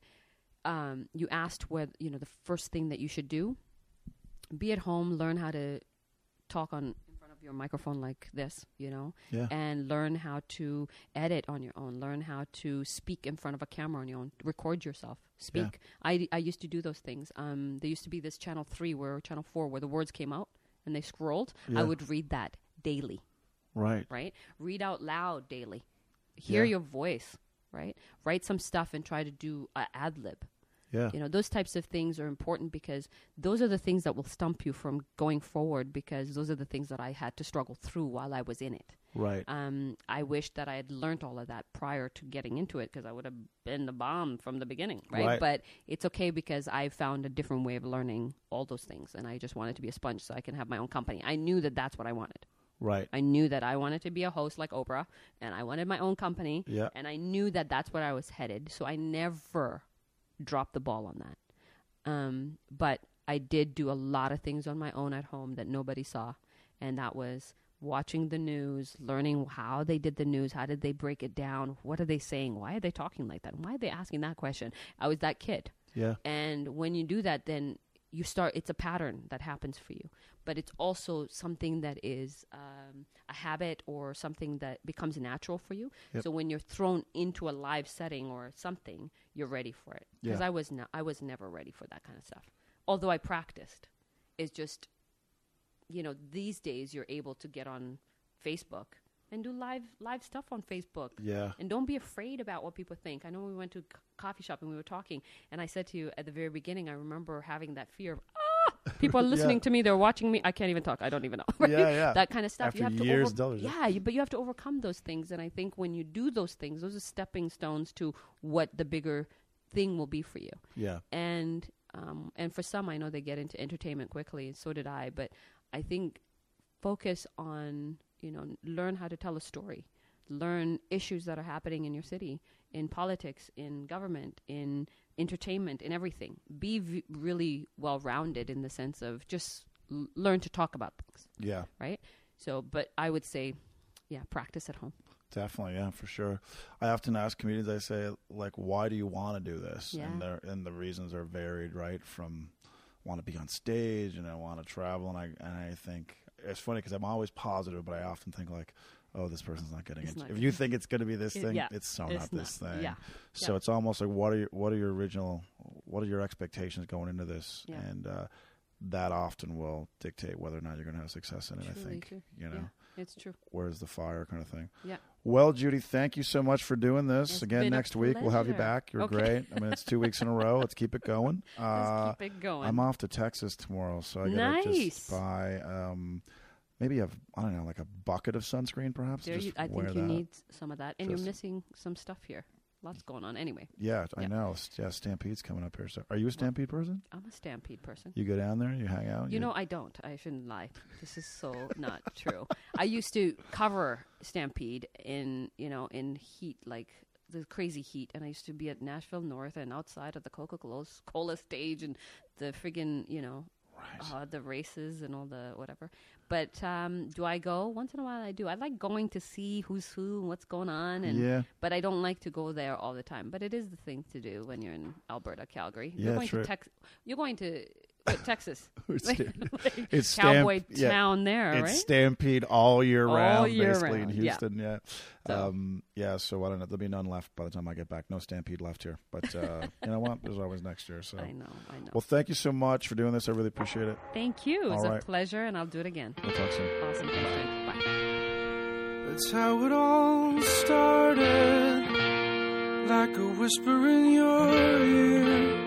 Um, you asked whether, you know, the first thing that you should do, be at home, learn how to talk on in front of your microphone like this, you know, yeah. and learn how to edit on your own, learn how to speak in front of a camera on your own, record yourself, speak. Yeah. I, I used to do those things. Um, there used to be this channel three where channel four, where the words came out and they scrolled. Yeah. I would read that daily. Right. Right. Read out loud daily. Hear yeah. your voice. Right. Write some stuff and try to do uh, ad lib. Yeah. You know, those types of things are important, because those are the things that will stump you from going forward, because those are the things that I had to struggle through while I was in it. Right. Um, I wish that I had learned all of that prior to getting into it, because I would have been the bomb from the beginning. Right? right. But it's okay, because I found a different way of learning all those things, and I just wanted to be a sponge so I can have my own company. I knew that that's what I wanted. Right. I knew that I wanted to be a host like Oprah, and I wanted my own company. Yeah. And I knew that that's where I was headed. So I never dropped the ball on that. Um, but I did do a lot of things on my own at home that nobody saw. And that was watching the news, learning how they did the news. How did they break it down? What are they saying? Why are they talking like that? Why are they asking that question? I was that kid. Yeah. And when you do that, then you start, it's a pattern that happens for you, but it's also something that is um, a habit or something that becomes natural for you. Yep. So when you're thrown into a live setting or something, you're ready for it. Because yeah. I was not, I was never ready for that kind of stuff. Although I practiced, it's just, you know, these days you're able to get on Facebook and do live live stuff on Facebook. Yeah. And don't be afraid about what people think. I know we went to a c- coffee shop and we were talking, and I said to you at the very beginning, I remember having that fear of, ah, people are listening yeah. to me, they're watching me, I can't even talk, I don't even know. Right? Yeah, yeah. That kind of stuff. After you have years, to over- dollars, yeah, you, but you have to overcome those things. And I think when you do those things, those are stepping stones to what the bigger thing will be for you. Yeah. And um, and for some, I know they get into entertainment quickly, and so did I, but I think focus on, you know, learn how to tell a story, learn issues that are happening in your city, in politics, in government, in entertainment, in everything. Be v- really well-rounded in the sense of just l- learn to talk about things. Yeah. Right? So, but I would say, yeah, practice at home. Definitely. Yeah, for sure. I often ask comedians, I say, like, why do you want to do this? Yeah. And, and the reasons are varied, right? From want to be on stage and I want to travel. And I, and I think, it's funny because I'm always positive, but I often think like, oh, this person's not getting it's it. Not if good. You think it's going to be this thing, yeah. it's so it's not, not this thing. Yeah. So yeah. it's almost like, what are your, what are your original, what are your expectations going into this? Yeah. And uh, that often will dictate whether or not you're going to have success in it, Truly I think. True. You know, yeah, it's true. Where's the fire kind of thing. Yeah. Well, Judy, thank you so much for doing this. It's Again, next week we'll have you back. You're okay. great. I mean, it's two weeks in a row. Let's keep it going. Uh, Let's keep it going. I'm off to Texas tomorrow, so I nice. gotta just buy um, maybe a I don't know, like a bucket of sunscreen, perhaps. There just you, I wear think you that. need some of that, and just, you're missing some stuff here. Lots going on, anyway. Yeah, yeah. I know. Yeah, Stampede's coming up here. So, are you a Stampede well, person? I'm a Stampede person. You go down there, you hang out. You, you know, I don't. I shouldn't lie. This is so not true. I used to cover Stampede in, you know, in heat, like the crazy heat, and I used to be at Nashville North and outside of the Coca-Cola stage and the friggin', you know, right. uh, the races and all the whatever. But um, do I go? Once in a while I do. I like going to see who's who and what's going on. And, yeah. But I don't like to go there all the time. But it is the thing to do when you're in Alberta, Calgary. Yeah, you're going true. to Tex- You're going to What, Texas? It's, like, it's cowboy stamp, town yeah, there, right? It's Stampede all year all round, year basically, round. in Houston. Yeah. Yeah. So. Um, yeah, so I don't know. There'll be none left by the time I get back. No Stampede left here. But uh, you know what? There's always next year. So I know, I know. Well, thank you so much for doing this. I really appreciate it. Thank you. It was all a right. pleasure, and I'll do it again. We'll talk soon. Awesome. Bye. Thank you. Bye. That's how it all started, like a whisper in your ear.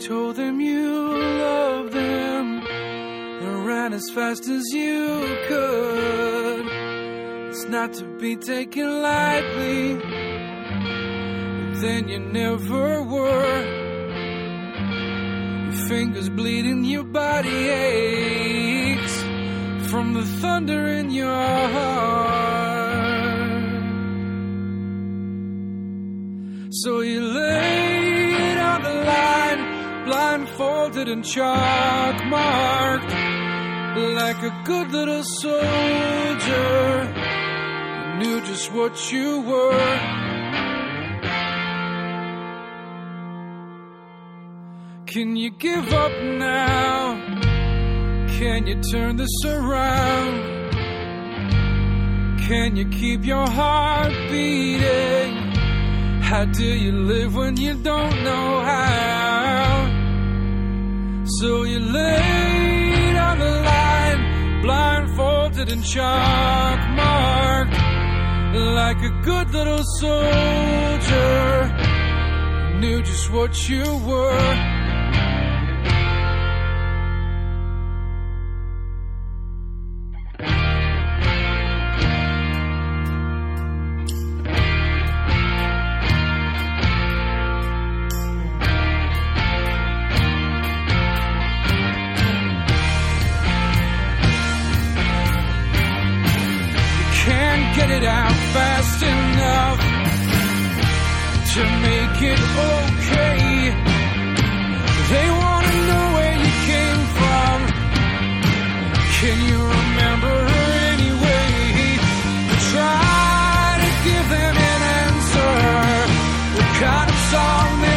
Told them you loved them and ran as fast as you could. It's not to be taken lightly, but then you never were. Your fingers bleeding, your body aches from the thunder in your heart. So you laid on the line, blindfolded and chalk marked, like a good little soldier, you knew just what you were. Can you give up now? Can you turn this around? Can you keep your heart beating? How do you live when you don't know how? So you laid on the line, blindfolded and chalk marked, like a good little soldier, you knew just what you were. Got a song.